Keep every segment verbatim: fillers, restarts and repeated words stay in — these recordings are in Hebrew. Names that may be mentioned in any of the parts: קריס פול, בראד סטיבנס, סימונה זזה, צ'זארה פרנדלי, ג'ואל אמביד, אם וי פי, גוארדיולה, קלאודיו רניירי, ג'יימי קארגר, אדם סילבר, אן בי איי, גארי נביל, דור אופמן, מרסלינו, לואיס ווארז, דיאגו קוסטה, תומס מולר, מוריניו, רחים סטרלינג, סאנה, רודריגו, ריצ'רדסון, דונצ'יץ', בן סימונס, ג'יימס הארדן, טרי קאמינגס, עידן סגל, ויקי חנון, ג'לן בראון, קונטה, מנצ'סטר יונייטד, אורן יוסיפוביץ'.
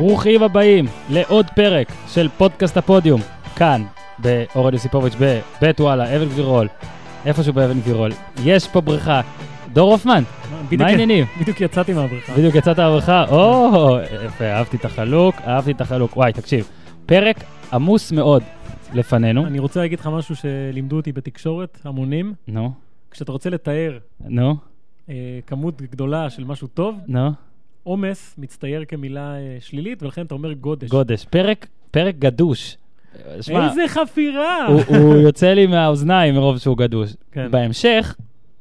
ברוכים הבאים לעוד פרק של פודקאסט הפודיום, כאן באורן יוסיפוביץ' בבית וואלה, אבן גבירול, איפשהו באבן גבירול. יש פה בריכה. דור אופמן, מה העניינים? בדיוק יצאתי מהבריכה. בדיוק יצאת מהבריכה, או, יפה, אהבתי את החלוק, אהבתי את החלוק. וואי, תקשיב, פרק עמוס מאוד לפנינו. אני רוצה להגיד לך משהו שלימדו אותי בתקשורת, המונים. נו. כשאתה רוצה לתאר כמות גדולה של משהו טוב, נו. עומס מצטייר כמילה שלילית, ולכן אתה אומר גודש. גודש. פרק, פרק גדוש. שמה, איזה חפירה! הוא, הוא יוצא לי מהאוזניים מרוב שהוא גדוש. כן. בהמשך,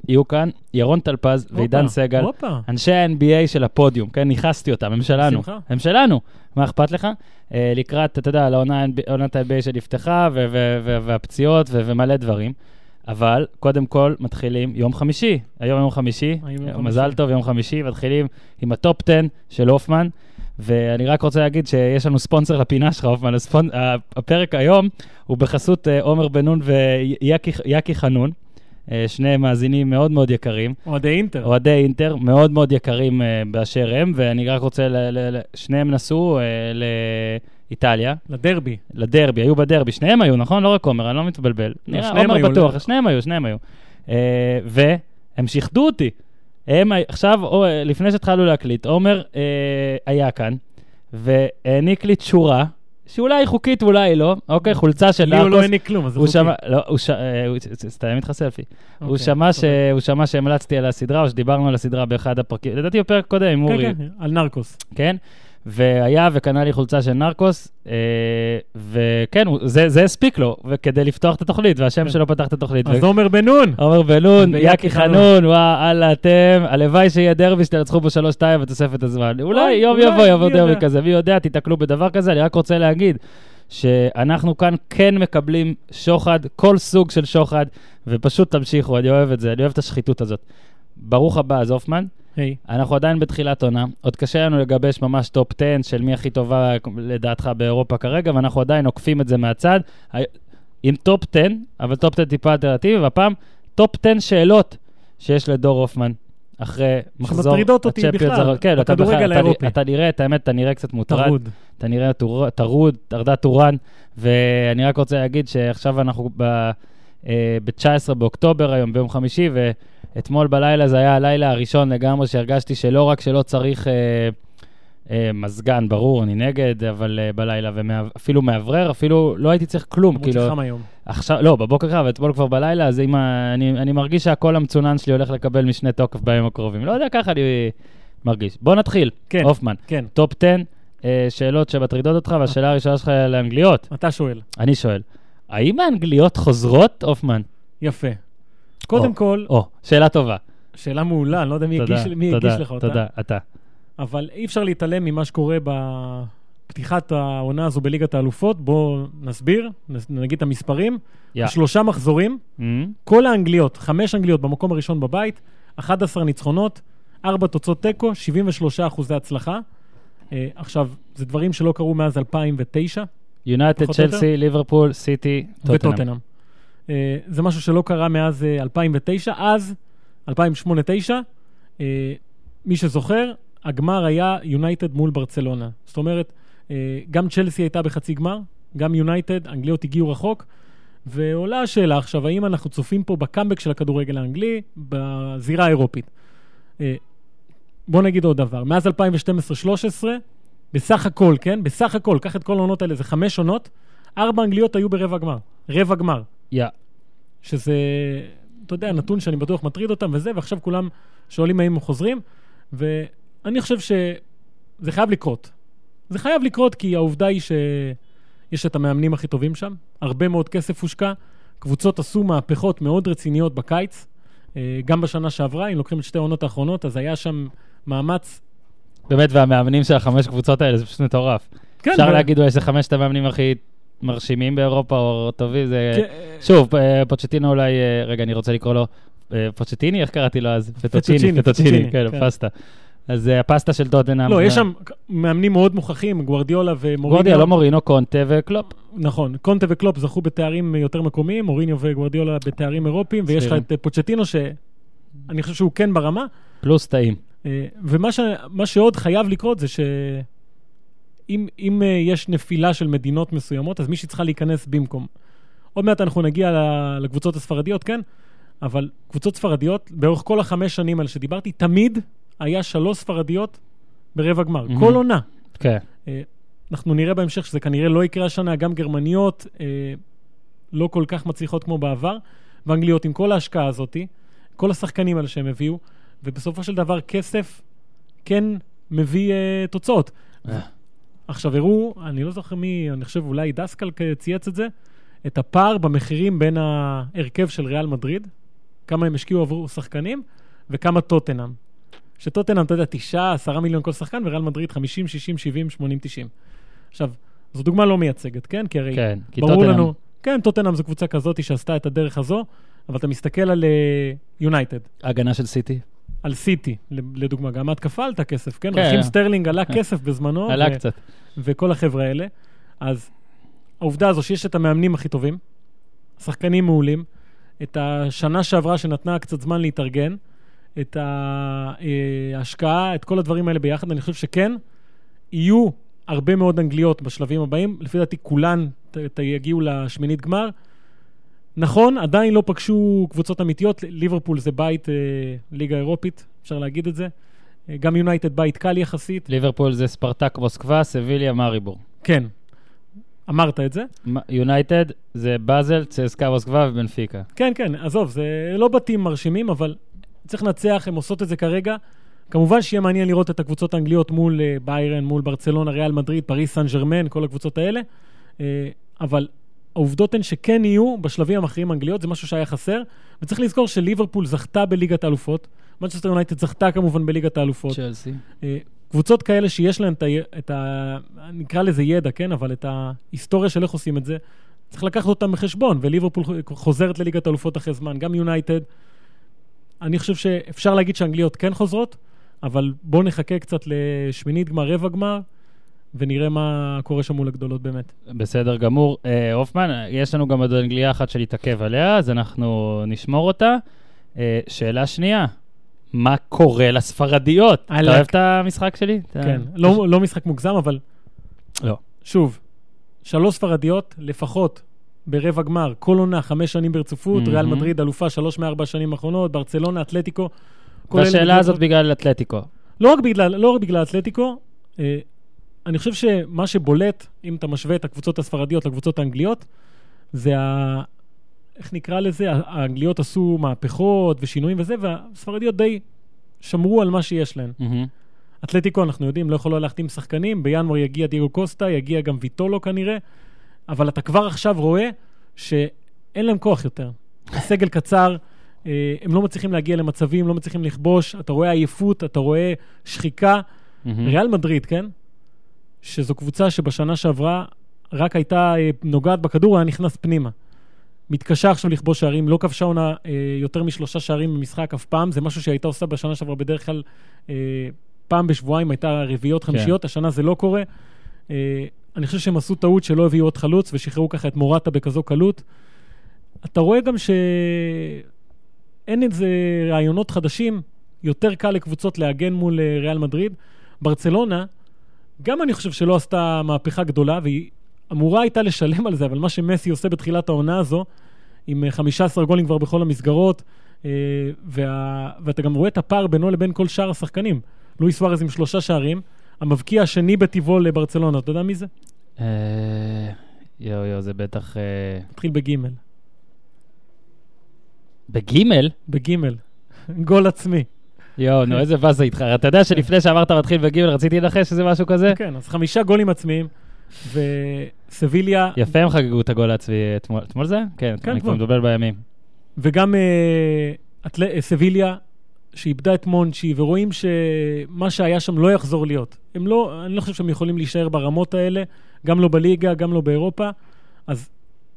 יהיו כאן ירון טלפז ועידן סגל, אופה. אנשי ה-אן בי איי של הפודיום, כן, ניחסתי אותם, הם שלנו. שמחה. הם שלנו. מה אכפת לך? לקראת, אתה יודע, לעונת ה-אן בי איי שנפתחה, ו- ו- ו- והפציעות ו- ומלא דברים. אבל קודם כל מתחילים יום חמישי, היום יום חמישי, מזל טוב יום חמישי, מתחילים עם הטופ עשר של אופמן, ואני רק רוצה להגיד שיש לנו ספונסר לפינה שלך אופמן, הפרק היום הוא בחסות עומר בנון ויקי חנון, שני מאזינים מאוד מאוד יקרים. אוהדי אינטר. אוהדי אינטר, מאוד מאוד יקרים באשר הם, ואני רק רוצה, שניהם נסעו ל... איטליה. לדרבי. לדרבי, היו בדרבי. שניהם היו, נכון? לא רק עומר, אני לא מתבלבל. נראה, עומר בטוח. שניהם היו, שניהם היו. והם שיחדו אותי. עכשיו, לפני שהתחלנו להקליט, עומר היה כאן, והעניק לי תשורה, שאולי חוקית ואולי לא. אוקיי, חולצה של נרקוס. לי הוא לא העניק כלום, אז זה חוקי. סתיים איתך סלפי. הוא שמע שהמלצתי על הסדרה, או שדיברנו על הסדרה באחד הפרקים. לדעתי בפרק קודם, מורי. כן, כן, על נרקוס. כן. והיה וקנה לי חולצה של נרקוס, אה, וכן, זה, זה הספיק לו, וכדי לפתוח את התוכלית, והשם כן. שלו פתח את התוכלית. אז ו... עומר בנון. עומר בנון, יקי חנון, וואלה, אתם, הלוואי שיהיה דרבי שתרצחו בו שלוש שתיים ותוספת הזמן. אולי, אולי יום יבוא, יבוא דרבי כזה, מי יודע, תתקלו בדבר כזה, אני רק רוצה להגיד, שאנחנו כאן כן מקבלים שוחד, כל סוג של שוחד, ופשוט תמשיכו, אני אוהב את זה, אני אוהב את השחיתות הזאת. ברוך הבא, אז אופמן. אנחנו עדיין בתחילת עונה, עוד קשה לנו לגבש ממש טופ עשר של מי הכי טובה לדעתך באירופה כרגע, ואנחנו עדיין עוקפים את זה מהצד, עם טופ עשר, אבל טופ עשר טיפה אלטרנטיבי, והפעם טופ עשר שאלות שיש לדור אופמן, אחרי מחזור... שמטרידות אותי בכלל, בכדורגל האירופי. אתה נראה, את האמת, אתה נראה קצת מוטרד, אתה נראה טרוד, טרדה טורן, ואני רק רוצה להגיד שעכשיו אנחנו ב-תשעה עשר באוקטובר היום, ביום חמישי, ו... אתמול בלילה זה היה הלילה הראשון לגמרי שהרגשתי שלא רק שלא צריך אה, אה, מזגן, ברור, אני נגד, אבל אה, בלילה, ואפילו מעברר, אפילו לא הייתי צריך כלום. כאילו, חם היום. עכשיו, לא, בבוקר חם, ואתמול כבר בלילה, אז אם ה, אני, אני מרגיש שהכל המצונן שלי הולך לקבל משנה תוקף בימים הקרובים. לא יודע, ככה אני מרגיש. בוא נתחיל, כן, אופמן. כן. טופ עשר, אה, שאלות שבטרידות אותך, והשאלה הראשונה שלך לאנגליות. אתה שואל. אני שואל. האם האנגליות חוזרות, אופמן? יפה. קודם כל... או, שאלה טובה. שאלה מעולה, אני לא יודע מי הגיש לך אותה. תודה, אתה. אבל אי אפשר להתעלם ממה שקורה בפתיחת העונה הזו בליגת האלופות. בואו נסביר, נגיד את המספרים. שלושה מחזורים, כל האנגליות, חמש אנגליות במקום הראשון בבית, אחת עשרה ניצחונות, ארבע תוצאות תיקו, שבעים ושלושה אחוז הצלחה. עכשיו, זה דברים שלא קרו מאז אלפיים ותשע. יונייטד, צ'לסי, ליברפול, סיטי, טוטנהאם. זה משהו שלא קרה מאז אלפיים ותשע, אז אלפיים ושמונה תשע, מי שזוכר, הגמר היה יונייטד מול ברצלונה. זאת אומרת, גם צ'לסי הייתה בחצי גמר, גם יונייטד, אנגליות הגיעו רחוק, ועולה השאלה עכשיו, האם אנחנו צופים פה בקאמבק של הכדורגל האנגלי, בזירה האירופית. בוא נגיד עוד דבר, מאז אלפיים ושתים עשרה שלוש עשרה, בסך הכל, כן? בסך הכל, קח את כל העונות האלה, זה חמש עונות, ארבע אנגליות היו ברבע גמר, רבע גמר. יא. שזה, אתה יודע, נתון שאני בטוח מטריד אותם וזה, ועכשיו כולם שואלים האם הם חוזרים, ואני חושב שזה חייב לקרות. זה חייב לקרות כי העובדה היא שיש את המאמנים הכי טובים שם, הרבה מאוד כסף הושקע, קבוצות עשו מהפכות מאוד רציניות בקיץ, גם בשנה שעברה, אם לוקחים את שתי העונות האחרונות, אז היה שם מאמץ. באמת, והמאמנים של החמש קבוצות האלה, זה פשוט מטורף. כן, אפשר ו... להגיד, יש חמש את המאמנים הכי... מרשימים באירופה או טובים, זה... שוב, פוצ'טיני אולי, רגע, אני רוצה לקרוא לו, פוצ'טיני, איך קראתי לו אז? פטוצ'יני, פטוצ'יני, כן, פסטה. אז הפסטה של טוטנהאם. לא, יש שם מאמנים מאוד מוכחים, גוארדיולה ומוריניו. גוארדיולה, לא מוריניו, קונטה וקלופ. נכון, קונטה וקלופ זכו בתארים יותר מקומיים, מוריניו וגוארדיולה בתארים אירופיים, ויש לך את פוצ'טיני שאני חושב שהוא כן ברמה. פלוס טעים. ומה שעוד חייב לקרות זה ש... אם, אם יש נפילה של מדינות מסוימות, אז מישהי צריכה להיכנס במקום. עוד מעט אנחנו נגיע לקבוצות הספרדיות, כן? אבל קבוצות ספרדיות, באורך כל החמש שנים על שדיברתי, תמיד היה שלוש ספרדיות ברבע גמר. Mm-hmm. כל עונה. כן. Okay. אנחנו נראה בהמשך שזה כנראה לא יקרה השנה, גם גרמניות לא כל כך מצליחות כמו בעבר, ואנגליות עם כל ההשקעה הזאת, כל השחקנים על שהם הביאו, ובסופו של דבר כסף כן מביא תוצאות. עכשיו הראו, אני לא זוכר מי, אני חושב אולי דסקל צייץ את זה, את הפער במחירים בין ההרכב של ריאל מדריד, כמה הם השקיעו עבור שחקנים, וכמה טוטנאם. שטוטנאם, אתה יודע, תשעה, עשרה מיליון כל שחקן, וריאל מדריד חמישים, שישים, שבעים, שמונים, תשעים. עכשיו, זו דוגמה לא מייצגת, כן? כי הרי כן, כי ברור טוטנאם. לנו... כן, טוטנאם זו קבוצה כזאת שעשתה את הדרך הזו, אבל אתה מסתכל על יונייטד. הגנה של סיטי. על סיטי, לדוגמה. גם התקפה עלתה כסף, כן? כן. רכים סטרלינג עלה כסף בזמנו. עלה ו- קצת. וכל החבר'ה האלה. אז העובדה הזו שיש את המאמנים הכי טובים, שחקנים מעולים, את השנה שעברה שנתנה קצת זמן להתארגן, את ההשקעה, את כל הדברים האלה ביחד, אני חושב שכן, יהיו הרבה מאוד אנגליות בשלבים הבאים, לפי דעתי כולן יגיעו לשמינית גמר, נכון, עדיין לא פגשו קבוצות אמיתיות, ליברפול זה בית ליגה אירופית, אפשר להגיד את זה, גם יונייטד בית קל יחסית. ליברפול זה ספרטק מוסקבה, סביליה, מאריבור. כן, אמרת את זה. יונייטד זה באזל, צסקה מוסקבה ובנפיקה. כן, כן, עזוב, זה לא בתים מרשימים, אבל צריך לנצח, הם עושות את זה כרגע. כמובן שיהיה מעניין לראות את הקבוצות האנגליות מול ביירן, מול ברצלונה, ריאל מדריד, פריס סן ז'רמן, כל הקבוצות האלה. אבל העובדות הן שכן יהיו בשלבים המכריעים האנגליות, זה משהו שהיה חסר. וצריך לזכור שליברפול זכתה בליגת האלופות, מנצ'סטר יונייטד זכתה כמובן בליגת האלופות. צ'לסי. קבוצות כאלה שיש להן את ה... נקרא לזה ידע, כן? אבל את ההיסטוריה של איך עושים את זה, צריך לקחת אותם בחשבון, וליברפול חוזרת לליגת האלופות אחרי זמן, גם יונייטד. אני חושב שאפשר להגיד שאנגליות כן חוזרות, אבל בואו נחכה קצת לשמינית גמר, רבע גמר, ונראה מה קורה שם מול הגדולות באמת. בסדר גמור. אה, אופמן, יש לנו גם אנגליה אחת שלהתעכב עליה, אז אנחנו נשמור אותה. אה, שאלה שנייה, מה קורה לספרדיות? אתה אוהב את המשחק שלי? כן, אתה... לא, לא משחק מוגזם, אבל... לא. שוב, שלוש ספרדיות לפחות... ברבע גמר, כל עונה, חמש שנים ברצופות, ריאל מדריד, אלופה, שלוש מארבע שנים האחרונות, ברצלונה, אתלטיקו. והשאלה הזאת בגלל אתלטיקו. לא רק בגלל, לא רק בגלל אתלטיקו, אני חושב שמה שבולט, אם אתה משווה את הקבוצות הספרדיות לקבוצות האנגליות, זה ה... איך נקרא לזה? האנגליות עשו מהפכות ושינויים וזה, והספרדיות די שמרו על מה שיש להן. אתלטיקו, אנחנו יודעים, לא יכולו להחתים שחקנים, בינואר יגיע דיאגו קוסטה, יגיע גם ויטולו כנראה, אבל אתה כבר עכשיו רואה שאין להם כוח יותר. הסגל קצר, הם לא מצליחים להגיע למצבים, לא מצליחים לכבוש, אתה רואה עייפות, אתה רואה שחיקה. ריאל מדריד, כן? שזו קבוצה שבשנה שעברה רק הייתה נוגעת בכדור, היה נכנס פנימה. מתקשה עכשיו לכבוש שערים, לא כבשה עונה יותר משלושה שערים במשחק אף פעם, זה משהו שהייתה עושה בשנה שעברה בדרך כלל פעם בשבועיים, הייתה רביעיות, חמישיות, השנה זה לא קורה. אני חושב שהם עשו טעות שלא הביאו עוד חלוץ, ושחררו ככה את מורטה בכזו קלות. אתה רואה גם שאין איזה רעיונות חדשים, יותר קל לקבוצות להגן מול ריאל מדריד. ברצלונה, גם אני חושב שלא עשתה מהפכה גדולה, והיא אמורה הייתה לשלם על זה, אבל מה שמסי עושה בתחילת העונה הזו, עם חמישה עשר גולים כבר בכל המסגרות, וה... ואתה גם רואה את הפער בינו לבין כל שאר השחקנים. לואיס ווארז עם שלושה שערים, המבקיע השני בטבעו לברצלונה, אתה יודע מי זה? יו, יו, זה בטח... התחיל בגימל. בגימל? בגימל. גול עצמי. יו, נו, איזה וזה איתך. אתה יודע שלפני שאמרת מתחיל בגימל, רציתי לנחש שזה משהו כזה? כן, אז חמישה גולים עצמיים, וסביליה... יפה הם חגגו את הגול העצמי אתמול זה? כן, אני כבר מדובר בימים. וגם סביליה... שאיבדה את מונצ'י, ורואים שמה שהיה שם לא יחזור להיות. הם לא, אני לא חושב שהם יכולים להישאר ברמות האלה, גם לא בליגה, גם לא באירופה. אז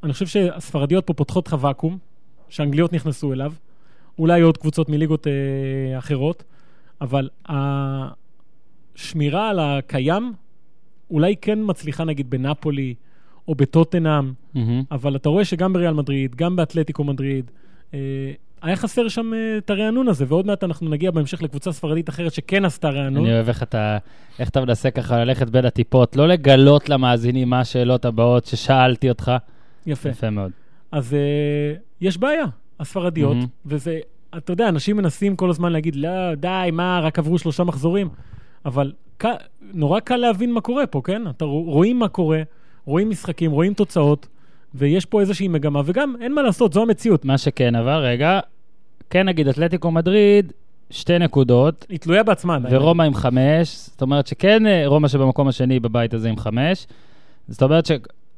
אני חושב שהספרדיות פה פותחות חוואקום, שהאנגליות נכנסו אליו, אולי עוד קבוצות מליגות אה, אחרות, אבל השמירה על הקיים, אולי כן מצליחה נגיד בנפולי, או בטוטנאם, mm-hmm. אבל אתה רואה שגם בריאל מדריד, גם באתלטיקו מדריד, אה, היה חסר שם את הרענון הזה, ועוד מעט אנחנו נגיע בהמשך לקבוצה ספרדית אחרת שכן עשתה רענון. אני אוהב איך אתה, איך אתה מנסה ככה ללכת בין הטיפות, לא לגלות למאזינים מה השאלות הבאות ששאלתי אותך. יפה. יפה מאוד. אז uh, יש בעיה, הספרדיות, mm-hmm. וזה, אתה יודע, אנשים מנסים כל הזמן להגיד, לא, די, מה, רק עברו שלושה מחזורים, אבל כ- נורא קל להבין מה קורה פה, כן? אתה רואים מה קורה, רואים משחקים, רואים תוצאות, ויש פה איזושהי מגמה, וגם אין מה לעשות, זו המציאות. מה שכן, אבל רגע, כן נגיד, אתלטיקו מדריד, שתי נקודות. היא תלויה בעצמן. ורומא עם חמש, זאת אומרת שכן, רומא שבמקום השני בבית הזה עם חמש, זאת אומרת ש...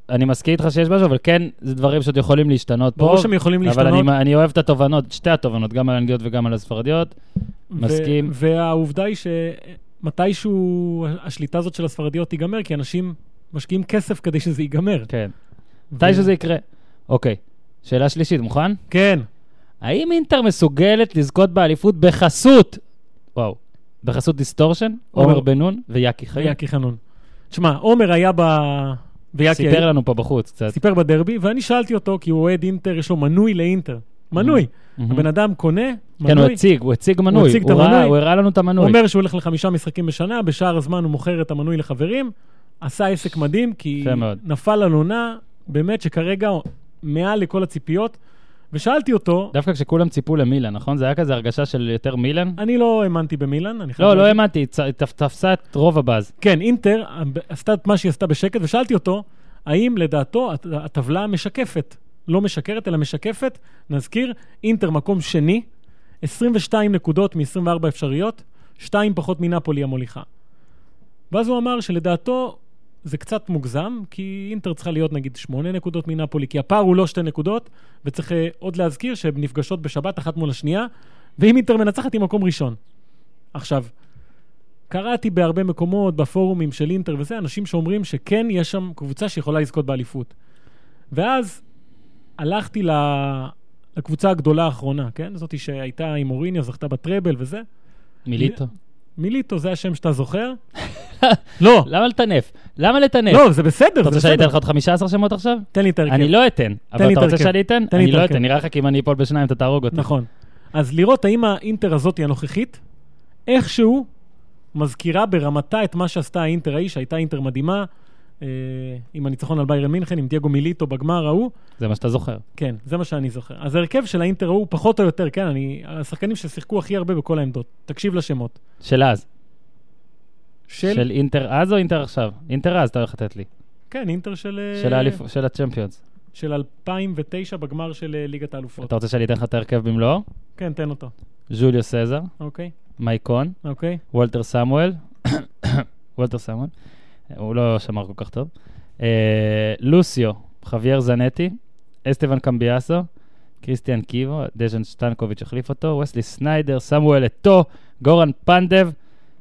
אני מסכים איתך שיש משהו, אבל כן, זה דברים שעוד יכולים להשתנות פה. ברור שהם יכולים להשתנות. אבל אני, אני אוהב את התובנות, שתי התובנות, גם על האנגליות וגם על הספרדיות. ו- מסכים. והעובדה היא שמתישהו השליטה הזאת של הספרדיות תיגמר, כי אנשים משקיעים כסף כדי שזה ייגמר. כן. ו- מתי שזה יקרה. אוקיי. שאלה שלישית, מוכן? כן. האם אינטר מסוגלת לזכות באליפות בחסות? וואו. בחסות דיסטורשן, עומר בנון ויקי חנון. ויקי חנון. תשמע, עומר היה ב... סיפר לנו פה בחוץ קצת. סיפר בדרבי, ואני שאלתי אותו, כי הוא אוהד אינטר, יש לו מנוי לאינטר. מנוי. הבן אדם קונה, מנוי. כן, הוא הציג, הוא הציג מנוי. הוא הראה לנו את המנוי. הוא אומר שהוא הולך לחמישה משחקים בשנה, בשער הזמן הוא מוכר את המנוי לחברים, עשה עסק מדהים, כי נפל על עונה, באמת שכרגע מעל לכל הציפיות, ושאלתי אותו... דווקא כשכולם ציפו למילן, נכון? זה היה כזה הרגשה של יותר מילן? אני לא האמנתי במילן. לא, לא האמנתי, תפסה את רוב הבאז. כן, אינטר עשתה את מה שהיא עשתה בשקט, ושאלתי אותו, האם לדעתו הטבלה משקפת, לא משקרת, אלא משקפת, נזכיר, אינטר מקום שני, עשרים ושתיים נקודות מ-עשרים וארבע אפשריות, שתיים פחות מנפולי המוליכה. ואז הוא אמר שלדעתו זה קצת מוגזם, כי אינטר צריכה להיות נגיד שמונה נקודות מנפולי, כי הפער הוא לא שתי נקודות, וצריך עוד להזכיר שהן נפגשות בשבת אחת מול השנייה, ואם אינטר מנצחת היא מקום ראשון. עכשיו, קראתי בהרבה מקומות, בפורומים של אינטר וזה, אנשים שאומרים שכן יש שם קבוצה שיכולה לזכות באליפות. ואז הלכתי לקבוצה הגדולה האחרונה, כן? זאת שהייתה עם מוריניו, זכתה בטרבל וזה. מיליטו. מיליטו, זה השם שאתה זוכר? לא. למה לתנף? למה לתנף? לא, זה בסדר. אתה רוצה שאני אתן לך עוד חמישה עשר שמות עכשיו? תן לי תרכב. אני לא אתן. אבל אתה רוצה שאני אתן? אני לא אתן. נראה לך כי אם אני אפול בשניים, אתה תהרוג אותי. נכון. אז לראות האם האינטר הזאת היא הנוכחית, איכשהו מזכירה ברמתה את מה שעשתה האינטר ההיא, שהייתה אינטר מדהימה, עם הניצחון על ביירן מינכן, עם דייגו מיליטו בגמר ההוא. זה מה שאתה זוכר. כן, זה מה שאני זוכר. אז הרכב של האינטר הוא פחות או יותר, כן, אני, השחקנים ששיחקו הכי הרבה בכל העמדות. תקשיב לשמות. של אז. של... של אינטר אז או אינטר עכשיו? אינטר אז, אתה הולך לתת לי. כן, אינטר של... של האליפ... של הצ'מפיונס. של אלפיים ותשע בגמר של ליגת האלופות. אתה רוצה שאני אתן לך את הרכב במלואו? כן, תן אותו. ז'וליו סזר. אוקיי. מייקון. אוקיי. וולטר סמואל. וולטר סמואל. הוא לא שמר כל כך טוב. לוסיו, חווייר זנטי, אסטבן קמביאסו, קריסטיאן קיבו, דז'ן שטנקוביץ' החליף אותו, וסלי סניידר, סמואל אתו, גורן פנדב,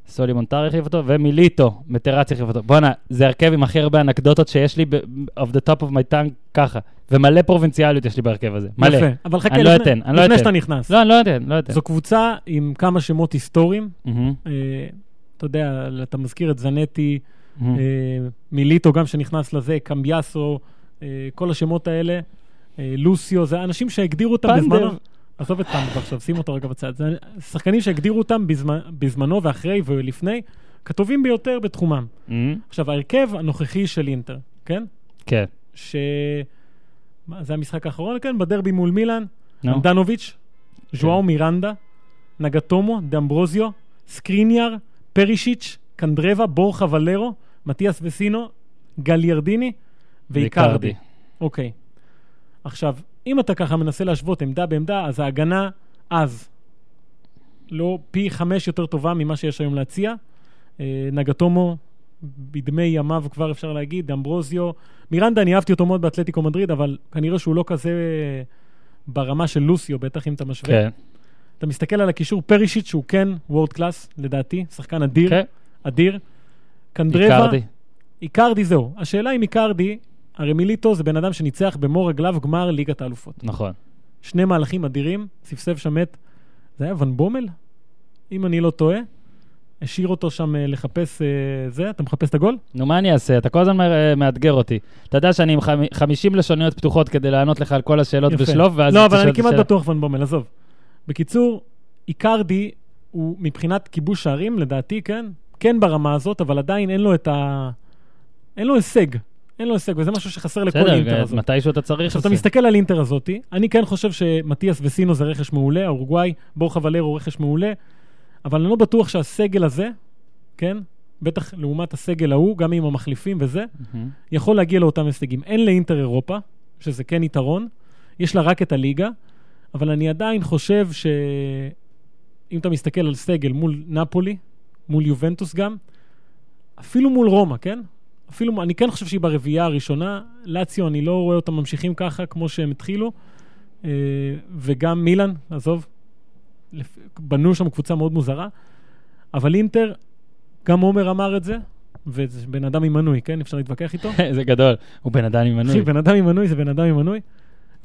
סולי מונטר החליף אותו, ומיליטו, מטרץ החליף אותו. בוא'נה, זה הרכב עם הכי הרבה אנקדוטות שיש לי, off the top of my tongue, ככה. ומלא פרובינציאליות יש לי בהרכב הזה. מלא. יפה, אבל חכה, אני לא אתן, אני לא אתן. לפני שאתה נכנס. לא, אני לא אתן, לא אתן. זו קבוצה עם כמה שמות היסטוריים. אתה יודע, אתה מזכיר את זנטי, מיליטו גם שנכנס לזה, קמביאסו, כל השמות האלה, לוסיו, זה אנשים שהגדירו אותם בזמנו, עזוב את פנדב עכשיו, שים אותו רגע בצד, זה שחקנים שהגדירו אותם בזמנו ואחרי ולפני, כתובים ביותר בתחומם. עכשיו, ההרכב הנוכחי של אינטר, כן? כן. זה המשחק האחרון, כן? בדרבי מול מילאן, אנדנוביץ', ז'ואאו מירנדה, נגטומו, דאמברוזיו, סקריניאר, פרישיץ', קנדרבה, בורחה ולרו, מתיאס וסינו, גליירדיני ואיקרדי. אוקיי. עכשיו, אם אתה ככה מנסה להשוות עמדה בעמדה, אז ההגנה אז לא פי חמש יותר טובה ממה שיש היום להציע. נגטומו, בדמי ימיו כבר אפשר להגיד, דאמברוזיו, מירנדה, אני אהבתי אותו מאוד באתלטיקו מדריד, אבל כנראה שהוא לא כזה ברמה של לוסיו, בטח אם אתה משווה. כן. אתה מסתכל על הקישור פרישיט, שהוא כן וורד קלאס, לדעתי, שחקן אדיר. כן. אדיר, קנדרבה, איקרדי. איקרדי זהו. השאלה עם איקרדי, הרי מיליטו זה בן אדם שניצח במור רגליו גמר ליגת האלופות. נכון. שני מהלכים אדירים, ספסף שמת, זה היה ון בומל? אם אני לא טועה, השאיר אותו שם לחפש זה, אתה מחפש את הגול? נו, מה אני אעשה? אתה כל הזמן מאתגר אותי. אתה יודע שאני עם חמישים לשוניות פתוחות כדי לענות לך על כל השאלות בשלוף, ואז... לא, אבל אני כמעט בטוח ון בומל, עזוב. בקיצור, איקרדי הוא מבחינת כיבוש שערים, לדעתי, כן? כן ברמה הזאת, אבל עדיין אין לו את ה... אין לו הישג. אין לו הישג, וזה משהו שחסר לכל אינטר הזאת. מתישהו אתה צריך... עכשיו, אתה מסתכל על אינטר הזאת, אני כן חושב שמתיאס וסינו זה רכש מעולה, אורוגוואי, בורחה ולרו הוא רכש מעולה, אבל אני לא בטוח שהסגל הזה, כן? בטח לעומת הסגל ההוא, גם עם המחליפים וזה, יכול להגיע לאותם הישגים. אין לאינטר אירופה, שזה כן יתרון, יש לה רק את הליגה, אבל אני עדיין חושב ש... אם אתה מסתכל על סגל מול נפולי, מול יובנטוס גם, אפילו מול רומא, כן? אפילו, אני כן חושב שהיא ברביעה הראשונה, לאציו, אני לא רואה אותם ממשיכים ככה, כמו שהם התחילו, וגם מילאן, עזוב, בנו שם קבוצה מאוד מוזרה, אבל אינטר, גם עומר אמר את זה, וזה בן אדם ימנוי, כן? אפשר להתווכח איתו. זה גדול, הוא בן אדם ימנוי. בן אדם ימנוי, זה בן אדם ימנוי.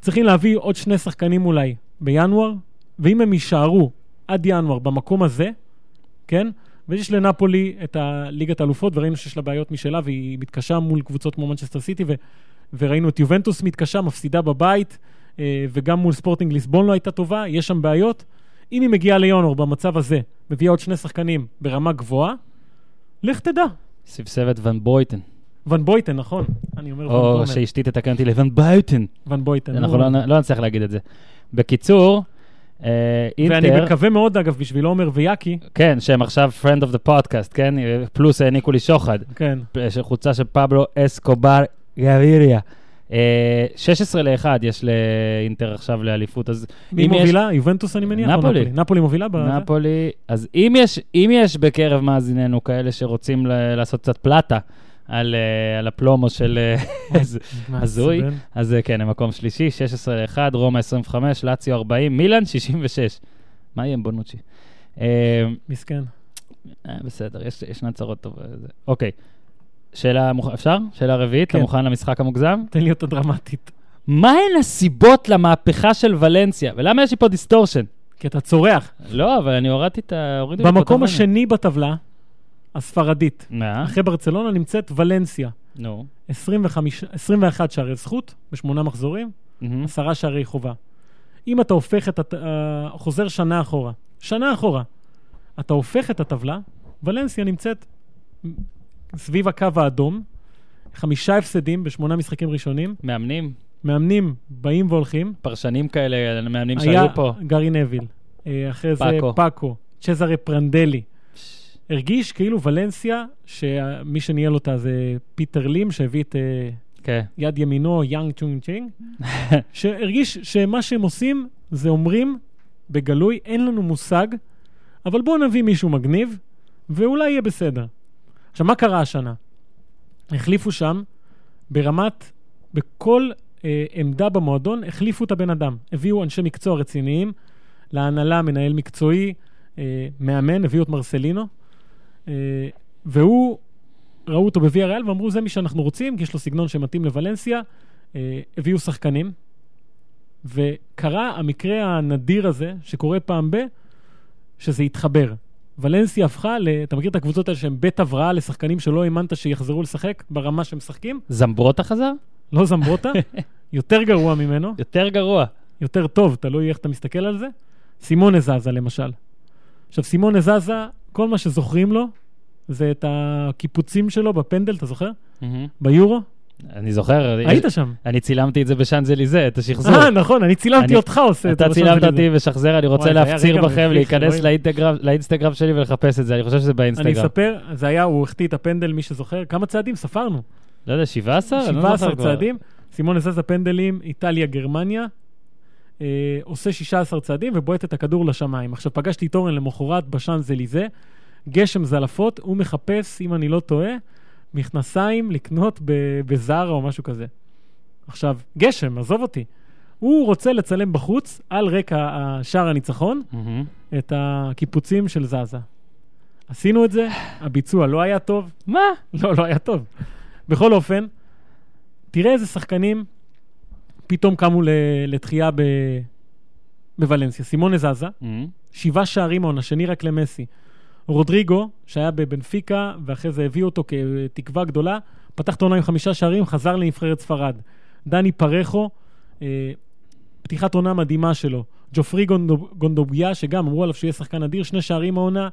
צריכים להביא עוד שני שחקנים אולי בינואר, ואם הם יישארו עד ינואר במקום הזה, כן? ויש לנפולי את הליגת האלופות, וראינו שיש לה בעיות משלה, והיא מתקשה מול קבוצות כמו מנצ'סטר סיטי, ו- וראינו את יובנטוס מתקשה, מפסידה בבית, וגם מול ספורטינג ליסבון לא הייתה טובה, יש שם בעיות. אם היא מגיעה ליונור במצב הזה, מביאה עוד שני שחקנים ברמה גבוהה, לך תדע. סבסבת ון בויטן. ון בויטן, נכון. אני אומר ון בויטן. או שאשתי תתקנתי לוון בויטן. ון בויטן. אנחנו לא, לא נצטרך להגיד את זה. בקיצור, ואני מקווה מאוד, אגב, בשביל עומר ויקי, כן, שהם עכשיו friend of the podcast, כן, פלוס העניקו לי שוחד, כן, חוצה של פאבלו אסקובר גביריה, שש עשרה לאחד יש לאינטר עכשיו לאליפות. אז מי מובילה? יובנטוס אני מניח? נפולי. נפולי מובילה? נפולי. אז אם יש, אם יש בקרב מאזיננו כאלה שרוצים לעשות קצת פלטה על הפלומו של הזוי, אז כן, המקום שלישי, שש עשרה לאחד, רומא עשרים וחמש, לאציו ארבעים, מילאן שישים ושש. מה יהיה עם בונוצ'י? מסכן. בסדר, יש נצרות טוב. אוקיי. שאלה, אפשר? שאלה רביעית, אתה מוכן למשחק המוגזם? תן לי אותה דרמטית. מהן הסיבות למהפכה של ולנסיה? ולמה יש לי פה דיסטורשן? כי אתה צורח. לא, אבל אני הורדתי את ה... במקום השני בטבלה, הספרדית. אחרי ברצלונה נמצאת ולנסיה. נו. עשרים ואחד שערי זכות, בשמונה מחזורים, עשרה שערי חובה. אם אתה הופך את... חוזר שנה אחורה. שנה אחורה. אתה הופך את הטבלה, ולנסיה נמצאת סביב הקו האדום, חמישה הפסדים בשמונה משחקים ראשונים. מאמנים. מאמנים, באים והולכים. פרשנים כאלה, מאמנים שהיו פה. היה גארי נביל. אחרי זה פאקו. צ'זארה פרנדלי. הרגיש כאילו ולנסיה, שמי שניהל אותה זה פיטר לים, שהביא את יד ימינו, יאנג צ'ונג צ'ינג, שהרגיש שמה שהם עושים, זה אומרים בגלוי, אין לנו מושג, אבל בואו נביא מישהו מגניב, ואולי יהיה בסדר. עכשיו, מה קרה השנה? החליפו שם, ברמת, בכל אה, עמדה במועדון, החליפו את הבן אדם. הביאו אנשי מקצוע רציניים, להנהלה, מנהל מקצועי, אה, מאמן, הביאו את מרסלינו, אה, והוא, ראו אותו בויאריאל, ואמרו, זה מי שאנחנו רוצים, כי יש לו סגנון שמתאים לוולנסיה, אה, הביאו שחקנים, וקרה המקרה הנדיר הזה, שקורה פעם ב, שזה התחבר. ולנסיה הפכה, אתה מכיר את הקבוצות האלה שהם בית הבראה לשחקנים שלא האמנת שיחזרו לשחק ברמה שהם משחקים? זמברוטה חזר? לא זמברוטה, יותר גרוע ממנו. יותר גרוע. יותר טוב, תלוי איך אתה מסתכל על זה. סימונה זזה למשל. עכשיו, סימונה זזה, כל מה שזוכרים לו, זה את הקיפוצים שלו בפנדל, אתה זוכר? ביורו? אני זוכר. היית שם. אני צילמתי את זה בשאנזליזה, את השחזור. אה, נכון, אני צילמתי אותך עושה את זה. אתה צילמת אותי בשחזר, אני רוצה להפציר בכם, להיכנס לאינסטגרם שלי ולחפש את זה, אני חושב שזה באינסטגרם. אני אספר, זה היה, הוא החטיא את הפנדל, מי שזוכר, כמה צעדים ספרנו? לא יודע, שבעה עשר? שבעה עשר צעדים, סימונה זזה פנדלים, איטליה, גרמניה, עושה שישה עשר צעדים ובועט את הכדור לשמיים. עכשיו פגשתי את אורן למחרת בשאנזליזה, גשם זלפות, הוא מחפש, אם אני לא טועה, מכנסיים לקנות בזארה או משהו כזה. עכשיו, גשם, עזוב אותי. הוא רוצה לצלם בחוץ, על רקע השער הניצחון, את הקיפוצים של זזה. עשינו את זה, הביצוע לא היה טוב. מה? לא, לא היה טוב. בכל אופן, תראה איזה שחקנים פתאום קמו לתחייה בוולנסיה. סימונה זזה, שבעה שערים עונה, שני רק למסי. רודריגו, שהיה בבנפיקה, ואחרי זה הביא אותו כתקווה גדולה, פתח עונה עם חמישה שערים, חזר לנבחרת ספרד. דני פרחו, אה, פתיחת עונה מדהימה שלו. ג'ופרי גונדוביה, שגם אמרו עליו שהוא יהיה שחקן אדיר, שני שערים העונה,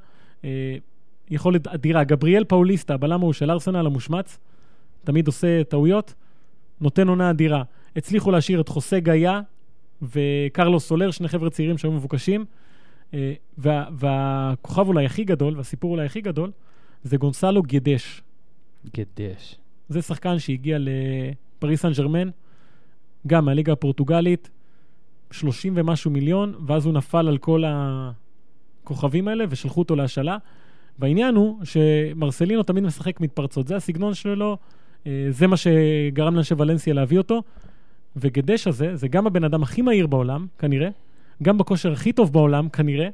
יכולת אדירה. גבריאל פאוליסטה, הבלם הוא של ארסנל המושמץ, תמיד עושה טעויות, נותן עונה אדירה. הצליחו להשאיר את חוסה גאיה וקרלו סולר, שני חבר'ה צעירים שהיו מבוקשים, והכוכב אולי הכי גדול, והסיפור אולי הכי גדול, זה גונסלו גדש. גדש. זה שחקן שהגיע לפריס סן ז'רמן, גם מהליגה הפורטוגלית, שלושים ומשהו מיליון, ואז הוא נפל על כל הכוכבים האלה, ושלחו אותו להשאלה. והעניין הוא שמרסלינו תמיד משחק מתפרצות, זה הסגנון שלו, זה מה שגרם לאנשי ולנסיה להביא אותו, וגדש הזה, זה גם הבן אדם הכי מהיר בעולם, כנראה, גם בכושר הכי טוב בעולם, כנראה,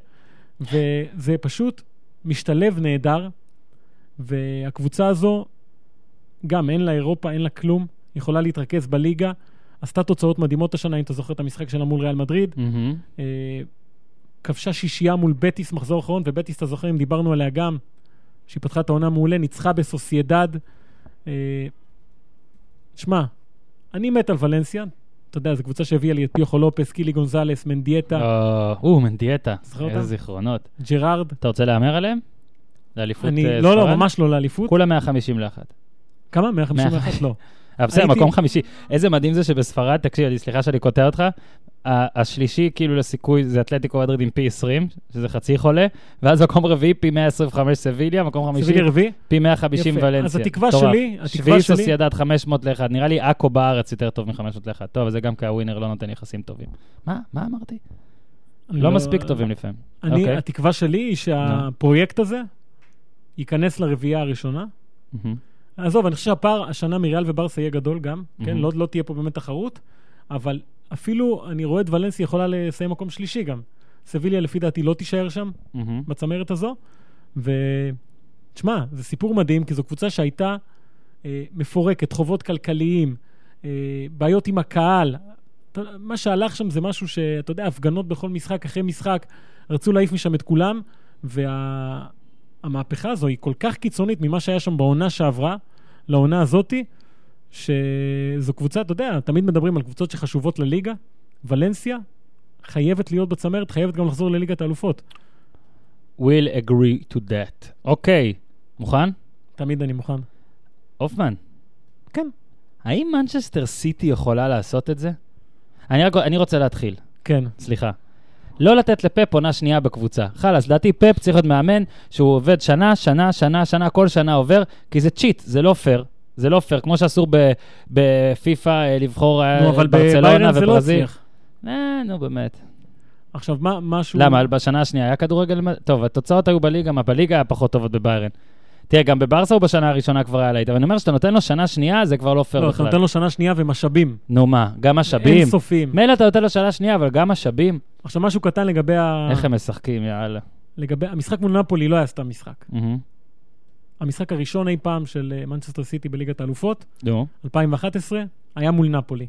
וזה פשוט משתלב נהדר, והקבוצה הזו, גם אין לה אירופה, אין לה כלום, יכולה להתרכז בליגה, עשתה תוצאות מדהימות השנה, אם אתה זוכר את המשחק שלה מול ריאל מדריד, mm-hmm. כבשה שישייה מול בטיס מחזור אחרון, ובטיס, אתה זוכר, אם דיברנו עליה גם, שהיא פתחה את העונה מעולה, ניצחה בסוסיידד, שמע, אני מת על ולנסיה, אתה יודע, זו קבוצה שהביאה לי את פיוחו לופס, קילי גונזלס, מן דיאטה. או, מן דיאטה. איזה זיכרונות. ג'רארד. אתה רוצה להאמר עליהם? לאליפות ספרד? לא, לא, ממש לא לאליפות. כולה מאה חמישים ואחת. כמה? מאה חמישים ואחת? לא. אבל בסדר, מקום חמישי. איזה מדהים זה שבספרד, תקשיב, סליחה שאני קוטע אותך, השלישי כאילו לסיכוי זה אתלטיקו מדריד עם פי עשרים, שזה חצי חולה, ואז מקום רביעי פי מאה עשרים וחמש סביליה, מקום חמישי פי מאה וחמישים ולנסיה. אז התקווה שלי, שביעי סוסיידד חמש מאות ואחת, נראה לי אקו בארץ יותר טוב מ-חמש מאות ואחת, טוב, וזה גם כי הווינר לא נותן יחסים טובים. מה? מה אמרתי? לא מספיק טובים לפעמים. התקווה שלי היא שהפרויקט הזה ייכנס לרביעה הראשונה. עזוב, אני חושב שהפער השנה מריאל וברסה יהיה גדול גם, כן? לא תהיה פה באמת תחרות, אבל אפילו אני רואה את ולנסיה יכולה לסיים מקום שלישי גם. סביליה לפי דעתי לא תישאר שם, mm-hmm. בצמרת הזו. ותשמע, זה סיפור מדהים, כי זו קבוצה שהייתה אה, מפורקת, חובות כלכליים, אה, בעיות עם הקהל. מה שהלך שם זה משהו שאתה יודע, הפגנות בכל משחק אחרי משחק, רצו להעיף משם את כולם, והמהפכה וה... הזו היא כל כך קיצונית ממה שהיה שם בעונה שעברה, לעונה הזאתי, שזו קבוצה, אתה יודע, תמיד מדברים על קבוצות שחשובות לליגה, ולנסיה חייבת להיות בצמרת, חייבת גם לחזור לליגת האלופות. We'll agree to that. אוקיי, מוכן? תמיד אני מוכן. אופמן. כן. האם מנצ'סטר סיטי יכולה לעשות את זה? אני, רק, אני רוצה להתחיל. כן. סליחה. לא לתת לפאפ עונה שנייה בקבוצה. חלס, דעתי, פאפ צריך להיות מאמן שהוא עובד שנה, שנה, שנה, שנה, כל שנה עובר, כי זה צ'יט, זה לא פייר. זה לא פייר, כמו שאסור בפיפה לבחור ברצלונה וברזיל. נו, באמת. עכשיו, מה, משהו... למה? בשנה השנייה היה כדורגל... טוב, התוצאות היו בליגה, מה בליגה היה פחות טובות בביירן. תראה, גם בברסה הוא בשנה הראשונה כבר היה להיט, אבל אני אומר שאתה נותן לו שנה שנייה, זה כבר לא פייר בכלל. לא, אתה נותן לו שנה שנייה ומשאבים. נו מה, גם משאבים. אין סופים. מילא אתה נותן לו שנה שנייה, אבל גם משאבים. עכשיו, משהו קטן לגבי ה... איך הם משחקים, יאללה. לגבי... המשחק מול נאפולי לא היה סתם משחק. המשחק הראשון אי פעם של מנצ'סטר סיטי בליגת האלופות, אלפיים ואחת עשרה, היה מול נאפולי.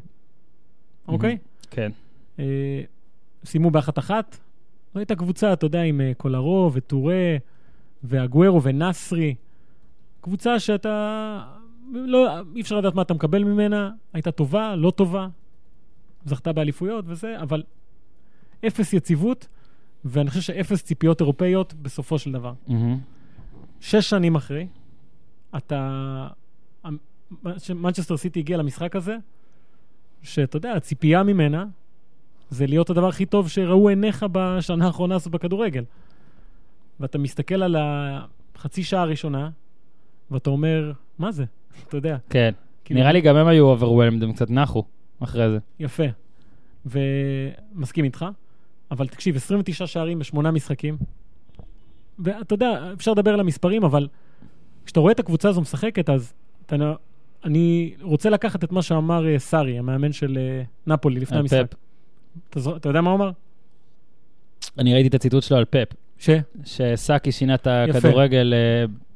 אוקיי? כן. סיימו באחת אחת, זו הייתה קבוצה, אתה יודע, עם קולרו וטורי ואגוארו ונסרי, קבוצה שאתה, אי אפשר לדעת מה אתה מקבל ממנה, הייתה טובה, לא טובה, זכתה באליפויות וזה, אבל אפס יציבות, ואני חושב שאפס ציפיות אירופאיות בסופו של דבר. אהה. שש שנים אחרי, אתה... מנצ'סטר סיטי הגיע למשחק הזה, שאתה יודע, הציפייה ממנה, זה להיות הדבר הכי טוב שראו עיניך בשנה האחרונה הזאת בכדורגל. ואתה מסתכל על החצי שעה הראשונה, ואתה אומר, מה זה? אתה יודע. כן. כאילו... נראה לי גם הם היו overwhelmed, הם קצת נחו אחרי זה. יפה. ומסכים איתך, אבל תקשיב, עשרים ותשעה שערים בשמונה משחקים, ואתה יודע, אפשר לדבר על המספרים, אבל כשאתה רואה את הקבוצה הזו משחקת, אז אתה, אני רוצה לקחת את מה שאמר סארי, המאמן של נאפולי, לפני המשחק. אתה, אתה יודע מה הוא אמר? אני ראיתי את הציטוט שלו על פאפ. ש? שסאקי שינה את הכדורגל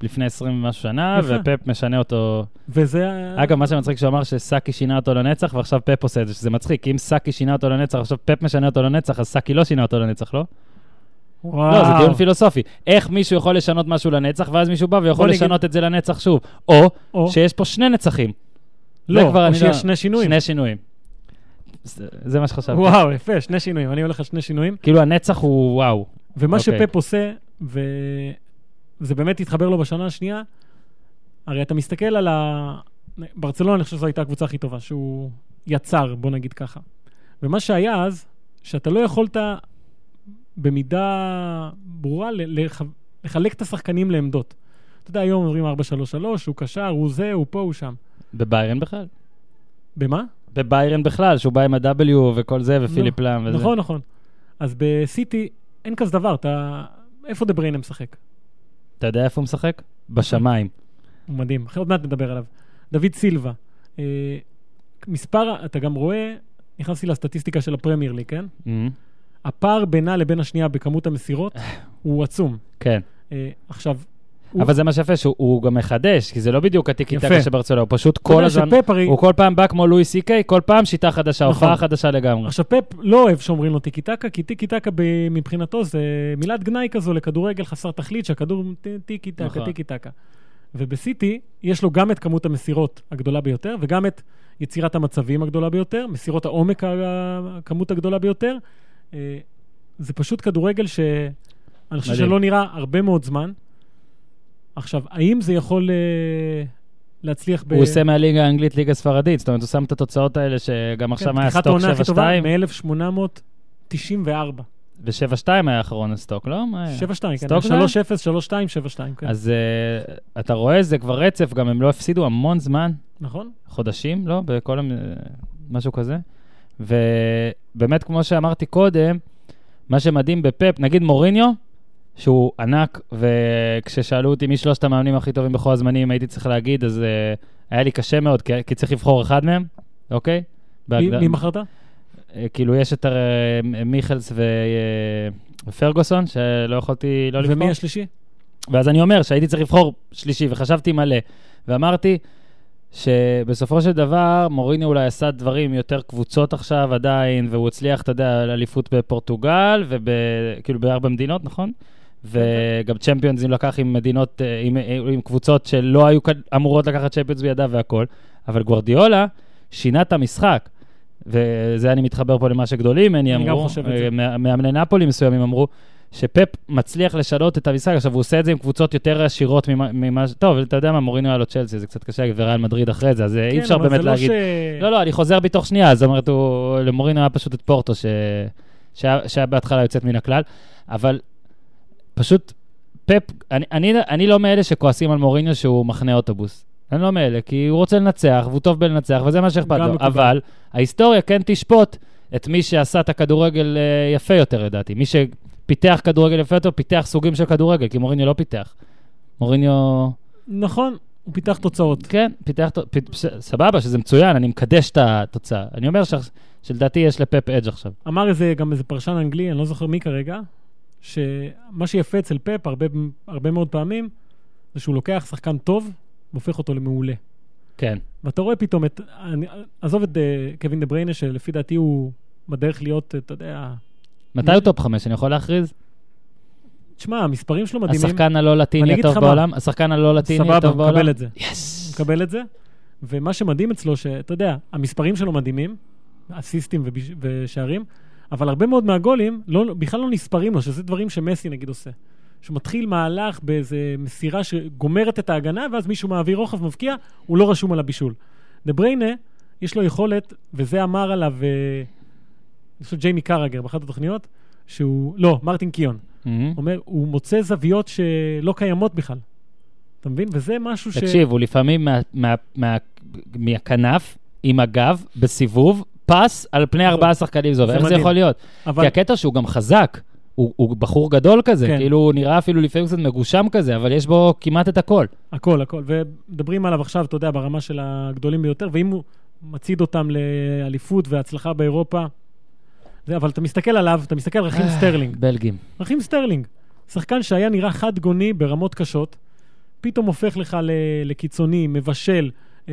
לפני עשרים ומשהו שנה, יפה. ופאפ משנה אותו... וזה... אגב, מה שמצחיק שאמר שסאקי שינה אותו לנצח, ועכשיו פאפ עושה את זה, שזה מצחיק. כי אם סאקי שינה אותו לנצח, עכשיו פאפ משנה אותו לנצח, אז סאקי לא שינה אותו לנצח, לא? לא, זה דיון פילוסופי. איך מישהו יכול לשנות משהו לנצח, ואז מישהו בא ויכול לשנות את זה לנצח שוב. או שיש פה שני נצחים. לא, או שיש שני שינויים. שני שינויים. זה מה שחשבתי. וואו, יפה, שני שינויים, אני הולך על שני שינויים. כאילו הנצח הוא וואו. ומה שפאפ עושה, וזה באמת התחבר לו בשנה השנייה, הרי אתה מסתכל על ה... ברצלונה, אני חושב שזו הייתה הקבוצה הכי טובה, שהוא יצר, בוא נגיד ככה. ומה שהיה אז, שאתה לא יכולת במידה ברורה לח... לחלק את השחקנים לעמדות. אתה יודע, היום אומרים ארבע שלוש שלוש, הוא קשר, הוא זה, הוא פה, הוא שם. בביירן בכלל. במה? בביירן בכלל, שהוא בא עם ה-W וכל זה, ופיליפ להם וזה. נכון, נכון. אז בסיטי אין כזה דבר, אתה... איפה דה בריינה משחק? אתה יודע איפה הוא משחק? בשמיים. הוא מדהים, עוד מעט נדבר עליו. דוד סילבה. אה, מספר, אתה גם רואה, נכנסתי לסטטיסטיקה של הפרמייר לי, כן? Mm-hmm. הפער בינה לבין השנייה בכמות המסירות הוא עצום. כן. אה, עכשיו... אבל זה מה שיפה, שהוא גם מחדש, כי זה לא בדיוק התיקי טקה שברצלונה, הוא פשוט כל הזמן, הוא כל פעם בא כמו לואי סי קיי, כל פעם שיטה חדשה, הופעה חדשה לגמרי. עכשיו פאפ לא אוהב שאומרים לו תיקי טקה, כי תיקי טקה מבחינתו זה מילת גנאי כזו לכדורגל חסר תכלית, שהכדור תיקי טקה, תיקי טקה. ובסיטי יש לו גם את כמות המסירות הגדולה ביותר, וגם את יצירת המצבים הגדולה ביותר, מסירות העומק הכמות הגדולה ביותר. זה פשוט כדורגל שאני חושב שלא נראה הרבה מאוד זמן. עכשיו, האם זה יכול להצליח ב... הוא עושה מהליגה האנגלית ליגה ספרדית, זאת אומרת, הוא שם את התוצאות האלה שגם עכשיו היה סטוק שבע שתיים. כן, פתיחת העונה הכי טובה מ-אלף שמונה מאות תשעים וארבע. ו-שבע שתיים היה האחרון הסטוק, לא? שבע שתיים, כן. שלוש אפס, שלוש שתיים, שבע שתיים, כן. אז אתה רואה, זה כבר רצף, גם הם לא הפסידו המון זמן. נכון. חודשים, לא? בכל משהו כזה. ובאמת, כמו שאמרתי קודם, מה שמדהים בפאפ, נגיד מוריניו, שהוא ענק, וכששאלו אותי מי שלושת המאמנים הכי טובים בכל הזמנים, הייתי צריך להגיד, אז uh, היה לי קשה מאוד, כי, כי צריך לבחור אחד מהם, אוקיי? בהגדל... מי בחרת? Uh, כאילו יש את מיכלס ופרגוסון, uh, שלא יכולתי לא לבחור. ומי השלישי? ואז אני אומר שהייתי צריך לבחור שלישי, וחשבתי מלא, ואמרתי שבסופו של דבר, מוריניו אולי עשה דברים יותר קבוצות עכשיו עדיין, והוא הצליח, אתה יודע, אליפות בפורטוגל, וכאילו בארבע מדינות, נכון? וגם צ'מפיונזים לקח עם מדינות, עם, עם קבוצות שלא היו אמורות לקחת צ'מפיונז בידיו והכל, אבל גוארדיולה שינה את המשחק, וזה אני מתחבר פה למה שגדולים, אני אמרו, מאמני נאפולי מסוימים אמרו, שפאפ מצליח לשנות את המשחק, עכשיו הוא עושה את זה עם קבוצות יותר עשירות ממה... טוב, אתה יודע מה, מוריניו היה לו צ'לסי, זה קצת קשה, וריאל מדריד אחרי זה, אז אי אפשר באמת להגיד... לא, לא, אני חוזר בתוך שנייה, זאת אומרת, למוריניו היה פשוט את פורטו, שהיה בהתחלה יוצאת מן הכלל, אבל פשוט פאפ... אני לא מאלה שכועסים על מוריניו שהוא מחנה אוטובוס. אני לא מאלה, כי הוא רוצה לנצח, והוא טוב בלנצח, וזה מה שאכפת לו. אבל ההיסטוריה כן תשפוט את מי שעשה את הכדורגל יפה יותר, ידעתי. מי ש... פיתח כדורגל יפה יותר, פיתח סוגים של כדורגל, כי מוריניו לא פיתח. מוריניו... נכון, הוא פיתח תוצאות. כן, פיתח... סבבה, שזה מצוין, אני מקדש את התוצאה. אני אומר שלדעתי יש לפאפ אדג' עכשיו. אמר גם איזה פרשן אנגלי, אני לא זוכר מי כרגע, שמה שיפה אצל פאפ הרבה מאוד פעמים, זה שהוא לוקח שחקן טוב, והופך אותו למעולה. כן. ואתה רואה פתאום את... עזוב את קווין דה בריינה, שלפי דעתי הוא בדרך להיות, אתה יודע... מתי הוא טופ חמש? אני יכול להכריז? תשמע, המספרים שלו מדהימים. השחקן הלא לטיני טוב בעולם? השחקן הלא לטיני טוב בעולם? סבבה, מקבל את זה. יס! מקבל את זה. ומה שמדהים אצלו, שאתה יודע, המספרים שלו מדהימים, אסיסטים ושערים, אבל הרבה מאוד מהגולים, בכלל לא נספרים לו, שזה דברים שמסי נגיד עושה. שמתחיל מהלך באיזו מסירה שגומרת את ההגנה, ואז מישהו מעביר רוחב מבקיע, הוא לא רשום על הבישול. דה בריינה, יש לו יכולת, וזה אמר עליו, אני חושב ג'יימי קארגר, באחת התוכניות, שהוא, לא, מרטין קיון, mm-hmm. אומר, הוא מוצא זוויות שלא קיימות בכלל. אתה מבין? וזה משהו ש... תקשיב, הוא לפעמים מה, מה, מה, מהכנף, עם הגב, בסיבוב, פס על פני ארבעה שחקנים זו, ואיך זה יכול להיות? אבל... כי הקטע שהוא גם חזק, הוא, הוא בחור גדול כזה, כן. כאילו הוא נראה אפילו לפעמים קצת מגושם כזה, אבל יש בו כמעט את הכל. הכל, הכל, ומדברים עליו עכשיו, אתה יודע, ברמה של הגדולים ביותר, ואם הוא מציד אותם לאליפות והצלחה באירופה, אבל אתה מסתכל עליו, אתה מסתכל על רכים סטרלינג. בלגים. רכים סטרלינג. שחקן שהיה נראה חד גוני ברמות קשות, פתאום הופך לך לקיצוני, מבשל,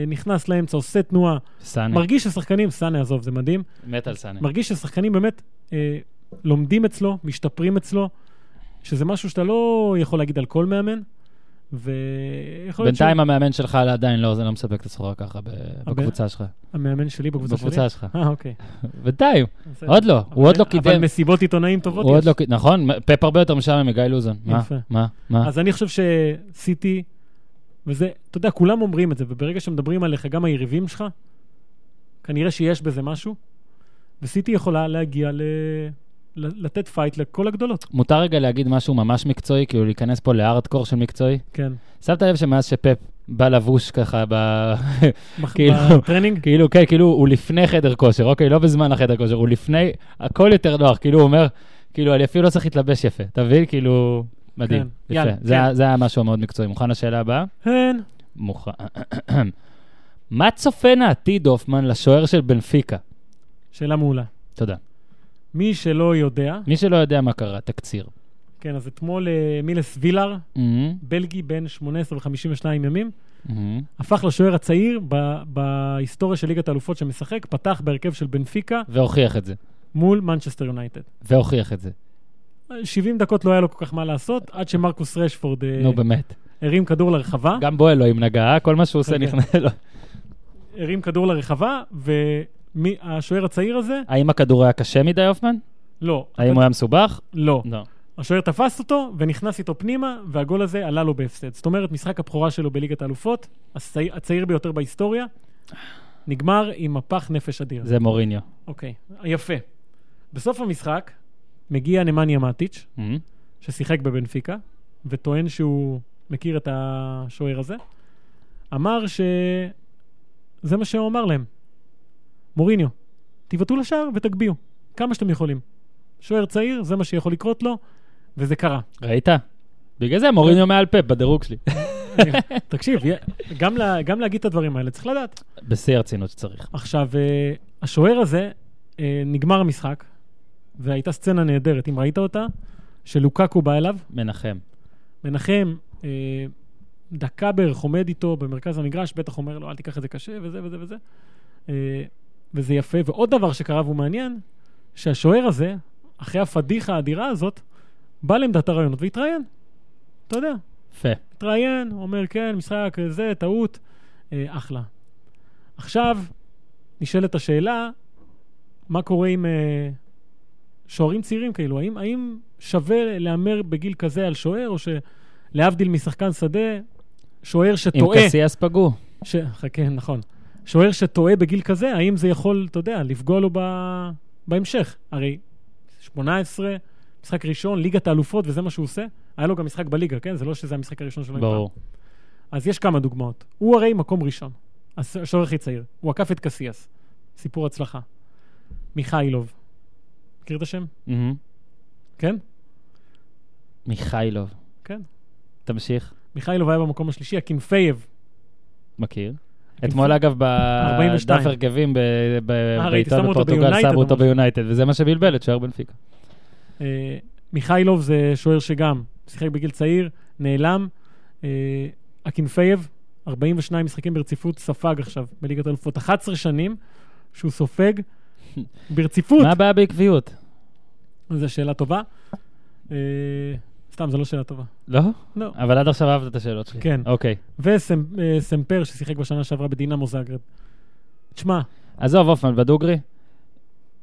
נכנס לאמצע, עושה תנועה. סאנה. מרגיש ששחקנים, סאנה עזוב, זה מדהים. מת על סאנה. מרגיש ששחקנים באמת אה, לומדים אצלו, משתפרים אצלו, שזה משהו שאתה לא יכול להגיד על כל מאמן, בינתיים המאמן שלך עדיין לא, זה לא מספק את הסחורה ככה בקבוצה שלך. המאמן שלי בקבוצה שלי? בקבוצה שלך. אה, אוקיי. בינתיים, עוד לא, הוא עוד לא קידם. אבל מסיבות עיתונאים טובות יש. נכון, פפ הרבה יותר משם מגיא לוזון. מה? מה? אז אני חושב שסיטי, וזה, אתה יודע, כולם אומרים את זה, וברגע שמדברים עליך גם היריבים שלך, כנראה שיש בזה משהו, וסיטי יכולה להגיע ל... לתת פייט לכל הגדולות. מותר רגע להגיד משהו ממש מקצועי, כאילו להיכנס פה לארדקור של מקצועי? כן. שמת לב שמאז שפפ בא לבוש ככה, בטרנינג? כאילו, כן, כאילו הוא לפני חדר כושר, אוקיי, לא בזמן החדר כושר, הוא לפני, הכל יותר נוח, כאילו הוא אומר, כאילו, אני אפילו לא צריך להתלבש יפה, תבין? כאילו, מדהים. זה היה משהו מאוד מקצועי. מוכן לשאלה הבאה? כן. מוכן. מה צופן העתיד אופמן לשוער של בנפיקה? שאלה מעולה. תודה. מי שלא יודע... מי שלא יודע מה קרה, תקציר. כן, אז אתמול מילס וילר, mm-hmm. בלגי בן שמונה עשרה וחמישים ושתיים ימים, mm-hmm. הפך לשוער הצעיר ב- בהיסטוריה של ליגת האלופות שמשחק, פתח בהרכב של בנפיקה. והוכיח את זה. מול מנצ'סטר יונייטד. והוכיח את זה. שבעים דקות לא היה לו כל כך מה לעשות, עד שמרקוס רשפורד... נו, באמת. הרים כדור לרחבה. גם בו אלוהים נגעה, כל מה שהוא עושה נכנס לו. הרים כדור לרחבה, ו... מי, השוער הצעיר הזה... האם הכדור היה קשה מדי, אופמן? לא. האם הכדור... הוא היה מסובך? לא. לא. השוער תפס אותו, ונכנס איתו פנימה, והגול הזה עלה לו בהפסד. זאת אומרת, משחק הבכורה שלו בליגת האלופות, הצעיר, הצעיר ביותר בהיסטוריה, נגמר עם מפח נפש אדיר. זה מוריניו. אוקיי, יפה. בסוף המשחק, מגיע נמניה מאטיץ', mm-hmm. ששיחק בבנפיקה, וטוען שהוא מכיר את השוער הזה, אמר ש... זה מה שהוא אמר להם. מוריניו, תיבטו לשער ותגביעו, כמה שאתם יכולים. שוער צעיר, זה מה שיכול לקרות לו, וזה קרה. ראית? בגלל זה מוריניו מעל פפ בדירוג שלי. תקשיב, גם, לה, גם להגיד את הדברים האלה, צריך לדעת. בשיא הרצינות שצריך. עכשיו, השוער הזה, נגמר המשחק, והייתה סצנה נהדרת, אם ראית אותה, שלוקקו בא אליו. מנחם. מנחם, דקה בערך עומד איתו במרכז המגרש, בטח אומר לו, אל תיקח את זה קשה, וזה וזה וזה. וזה יפה, ועוד דבר שקרה והוא מעניין, שהשוער הזה, אחרי הפדיחה האדירה הזאת, בא לעמדת הרעיונות והתראיין. אתה יודע. יפה. התראיין, אומר כן, משחק, זה, טעות, אה, אחלה. עכשיו, נשאלת השאלה, מה קורה עם אה, שוערים צעירים כאילו? האם, האם שווה לאמר בגיל כזה על שוער, או שלהבדיל משחקן שדה, שוער שטועה... עם קסי אספגו. ש... חכה, נכון. שוער שטועה בגיל כזה, האם זה יכול, אתה יודע, לפגוע לו ב... בהמשך? הרי שמונה עשרה, משחק ראשון, ליגת האלופות, וזה מה שהוא עושה. היה לו גם משחק בליגה, כן? זה לא שזה המשחק הראשון שלו. ברור. אז יש כמה דוגמאות. הוא הרי מקום ראשון, השוער הכי צעיר. הוא עקף את קסיאס. סיפור הצלחה. מיכאילוב. מכיר את השם? Mm-hmm. כן? מיכאילוב. כן. תמשיך. מיכאילוב היה במקום השלישי, הקינפייב. מכיר? אתמול אגב בדף הרכבים ביתו בפורטוגל סבו אותו ביונייטד, וזה מה שבלבל את שוער בנפיקה. מיכאילוב זה שוער שגם שיחק בגיל צעיר, נעלם. הקינפייב, ארבעים ושניים משחקים ברציפות, ספג עכשיו בליגת האלופות, אחת עשרה שנים שהוא סופג ברציפות. מה הבעיה בעקביות? זו שאלה טובה. סתם, זו לא שאלה טובה. לא? לא. אבל עד עכשיו אהבת את השאלות שלי. כן. אוקיי. וסמפר ששיחק בשנה שעברה בדינמו זאגרב. תשמע. עזוב, אופמן, בדוגרי,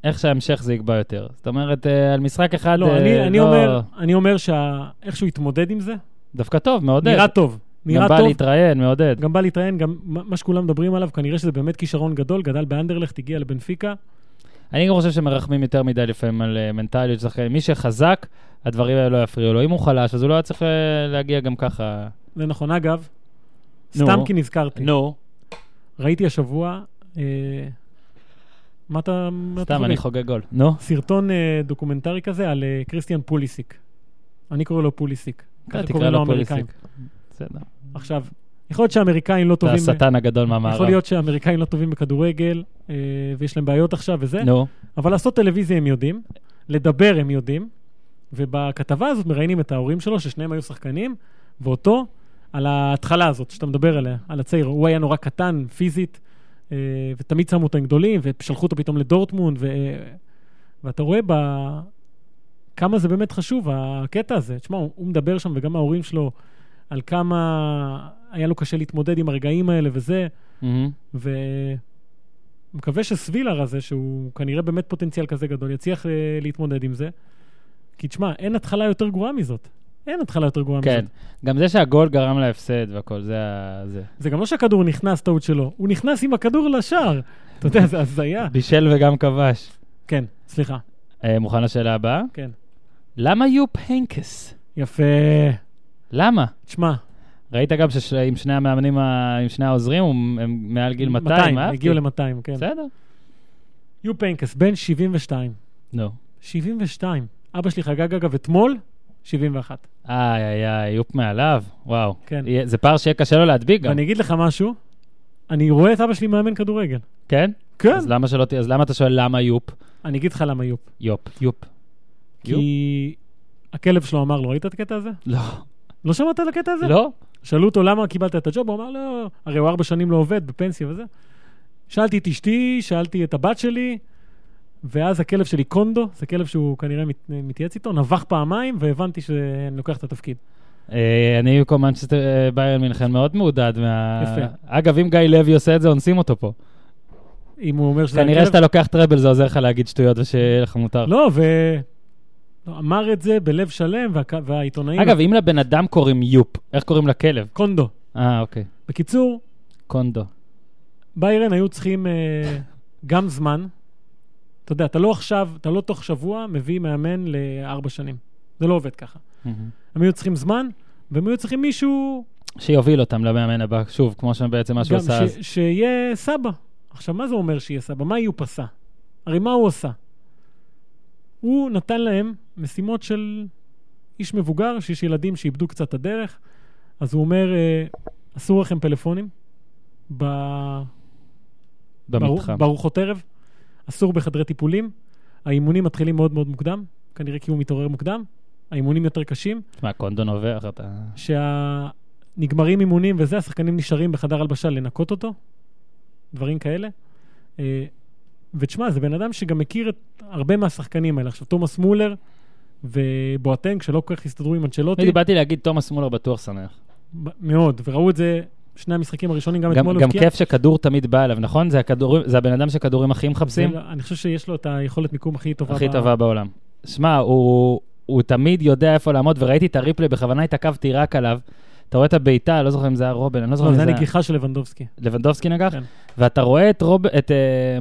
איך שההמשך זה יקבע יותר. זאת אומרת, על משחק אחד... לא, אני אומר שאיך שהוא יתמודד עם זה... דווקא טוב, מעודד. נראה טוב. גם בא להתראיין, מעודד. גם בא להתראיין, גם מה שכולם מדברים עליו, כנראה שזה באמת כישרון גדול, גדל באנדרלכט, הגיע לבנפיקה. אני גם חושב שמרחמים יותר מדי לפעמים על מנטליות שחקנים. מי שחזק, הדברים האלה לא יפריעו לו. אם הוא חלש, אז הוא לא היה צריך להגיע גם ככה. זה נכון, אגב. סתם כי נזכרתי. נו. ראיתי השבוע, מה אתה... סתם, אני חוגג גול. נו. סרטון דוקומנטרי כזה על קריסטיאן פוליסיק. אני קורא לו פוליסיק. ככה תקרא לו פוליסיק. בסדר. עכשיו, יכול להיות שהאמריקאים לא טובים... זה השטן הגדול מהמערב. יכול להיות שהאמריקאים לא טובים בכדורגל, ויש להם בעיות עכשיו וזה. נו. אבל לעשות טלוויזיה הם יודעים, לדבר הם יודעים, ובכתבה הזאת מראיינים את ההורים שלו, ששניהם היו שחקנים, ואותו, על ההתחלה הזאת, שאתה מדבר עליה, על הצעיר, הוא היה נורא קטן, פיזית, ותמיד שמו אותו עם גדולים, ושלחו אותו פתאום לדורטמונד, ו... ואתה רואה ב... כמה זה באמת חשוב, הקטע הזה. תשמע, הוא מדבר שם, וגם ההורים שלו על כמה היה לו קשה להתמודד עם הרגעים האלה וזה, ומקווה שסבילר הזה, שהוא כנראה באמת פוטנציאל כזה גדול, יצליח להתמודד עם זה, כי תשמע, אין התחלה יותר גרועה מזאת. אין התחלה יותר גרועה מזאת. כן, גם זה שהגול גרם להפסד והכל, זה... זה גם לא שהכדור נכנס טעות שלו, הוא נכנס עם הכדור לשער. אתה יודע, זה הזיה. בישל וגם כבש. כן, סליחה. מוכן לשאלה הבאה? כן. למה יופ הנקס? יפה. למה? תשמע. ראית גם שעם שני המאמנים, עם שני העוזרים, הם מעל גיל מאתיים, אה? הגיעו ל-מאתיים, כן. בסדר. יופ הנקס, בן שבעים ושתיים. נו. שבעים ושתיים. אבא שלי חגג אגב אתמול, שבעים ואחת. איי, איי, איי, יופ מעליו. וואו. כן. זה פער שיהיה קשה לו להדביק גם. ואני אגיד לך משהו, אני רואה את אבא שלי מאמן כדורגל. כן? כן. אז למה שלא, אז למה אתה שואל למה יופ? אני אגיד לך למה יופ. יופ, יופ. כי הכלב שלו אמר לו, ראית את הקטע הזה? לא. לא שמעת את הקטע הזה? לא. שאלו אותו למה קיבלת את הג'וב, הוא אמר לו, הרי הוא ארבע שנים לא עובד בפנסיה וזה. שאלתי את אשתי, שאלתי את הבת שלי, ואז הכלב שלי קונדו, זה כלב שהוא כנראה מת, מתייעץ איתו, נבח פעמיים, והבנתי שאני לוקח את התפקיד. אני במקום מנצ'סטר ביירן מינכן מאוד מעודד. אגב, אם גיא לוי עושה את זה, אונסים אותו פה. אם הוא אומר שזה... כנראה שאתה לוקח טראבל, זה עוזר לך להגיד שטויות ושיהיה לך מותר. לא, ו... אמר את זה בלב שלם, והעיתונאים... אגב, אם לבן אדם קוראים יופ, איך קוראים לכלב? קונדו. אה, אוקיי. בקיצור... קונדו. ביירן היו צריכים גם זמן. אתה יודע, אתה לא עכשיו, אתה לא תוך שבוע מביא מאמן לארבע שנים. זה לא עובד ככה. הם היו צריכים זמן, והם היו צריכים מישהו... שיוביל אותם למאמן הבא, שוב, כמו שבעצם משהו עשה אז. שיהיה סבא. עכשיו, מה זה אומר שיהיה סבא? מה יופ עשה? הרי מה הוא עושה? הוא נתן להם משימות של איש מבוגר, שיש ילדים שאיבדו קצת את הדרך, אז הוא אומר, אסור לכם פלאפונים, ב... במתחם. בארוחות ערב, אסור בחדרי טיפולים, האימונים מתחילים מאוד מאוד מוקדם, כנראה כי הוא מתעורר מוקדם, האימונים יותר קשים. מה, קונדון עובר? שנגמרים אימונים וזה, השחקנים נשארים בחדר הלבשה לנקות אותו, דברים כאלה. ותשמע, זה בן אדם שגם מכיר את הרבה מהשחקנים האלה. עכשיו, תומס מולר ובועטנק, שלא כל כך הסתדרו עם אנצ'לוטי. אני באתי להגיד, תומס מולר בטוח שמח. מאוד, וראו את זה שני המשחקים הראשונים, גם אתמול. גם כיף שכדור תמיד בא אליו, נכון? זה הבן אדם שכדורים הכי מחפשים? אני חושב שיש לו את היכולת מיקום הכי טובה. הכי טובה בעולם. שמע, הוא תמיד יודע איפה לעמוד, וראיתי את הריפלי, בכוונה התעכבתי רק עליו. אתה רואה את הביתה, לא זוכר אם זה היה רובן, אני לא זוכר אם זה... זה היה נגיחה של לבנדובסקי. לבנדובסקי נגח? כן. ואתה רואה את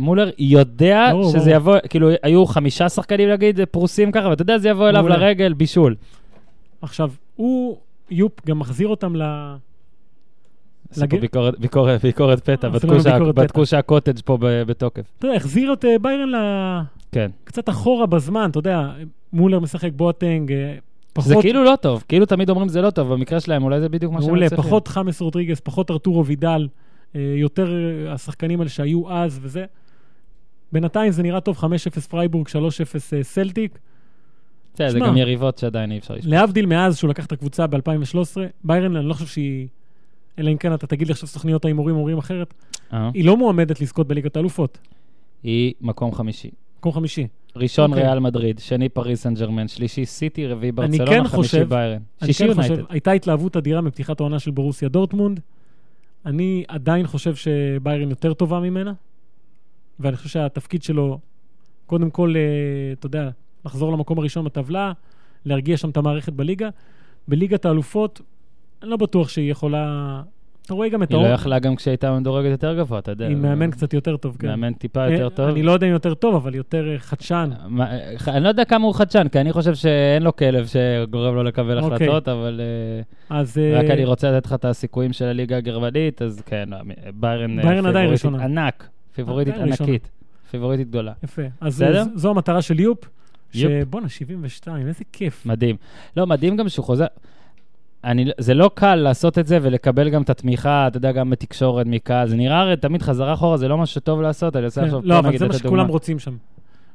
מולר, יודע שזה יבוא, כאילו, היו חמישה שחקנים, להגיד, פרוסים ככה, ואתה יודע, זה יבוא אליו לרגל, בישול. עכשיו, הוא, יופ, גם מחזיר אותם ל... עשו פה ביקורת פתע, בדקו שהקוטג' פה בתוקף. אתה יודע, החזיר את ביירן ל... כן. קצת אחורה בזמן, אתה יודע, מולר משחק בוטנג, זה כאילו לא טוב, כאילו תמיד אומרים זה לא טוב, במקרה שלהם אולי זה בדיוק מה שהם צריכים. פחות חמאס רודריגס, פחות ארטורו וידל, יותר השחקנים האלה שהיו אז וזה. בינתיים זה נראה טוב, חמש אפס פרייבורג, שלוש אפס סלטיק. זה גם יריבות שעדיין אי אפשר לשפוט. להבדיל מאז שהוא לקח את הקבוצה ב-אלפיים ושלוש עשרה, ביירן, אני לא חושב שהיא, אלא אם כן אתה תגיד לי עכשיו סוכניות ההימורים אומרים אחרת, היא לא מועמדת לזכות בליגת האלופות. היא מקום חמישי. מקום חמישי. ראשון ריאל מדריד, שני פריז סן ג'רמן, שלישי סיטי, רביעי ברצלונה, חמישי ביירן. אני כן חושב, הייתה התלהבות אדירה מפתיחת העונה של ברוסיה דורטמונד, אני עדיין חושב שביירן יותר טובה ממנה, ואני חושב שהתפקיד שלו, קודם כל, אתה יודע, לחזור למקום הראשון בטבלה, להרגיע שם את המערכת בליגה, בליגת האלופות, אני לא בטוח שהיא יכולה... אתה רואה גם את האור. היא לא יכלה גם כשהייתה מדורגת יותר גבוה, אתה יודע. היא מאמן קצת יותר טוב, כן. מאמן טיפה יותר טוב. אני לא יודע אם יותר טוב, אבל יותר חדשן. אני לא יודע כמה הוא חדשן, כי אני חושב שאין לו כלב שגורם לו לקבל החלטות, אבל רק אני רוצה לתת לך את הסיכויים של הליגה הגרמנית, אז כן, ביירן עדיין ראשונה. ענק, פיבוריטית ענקית, פיבוריטית גדולה. יפה. אז זו המטרה של יופ, שבונה שבעים ושתיים, איזה כיף. מדהים. לא, מדהים גם שהוא חוזר. אני, זה לא קל לעשות את זה ולקבל גם את התמיכה, אתה יודע, גם בתקשורת מכאן, זה נראה הרי תמיד חזרה אחורה, זה לא משהו טוב לעשות, אני עושה עכשיו... לא, אבל זה מה שכולם רוצים שם.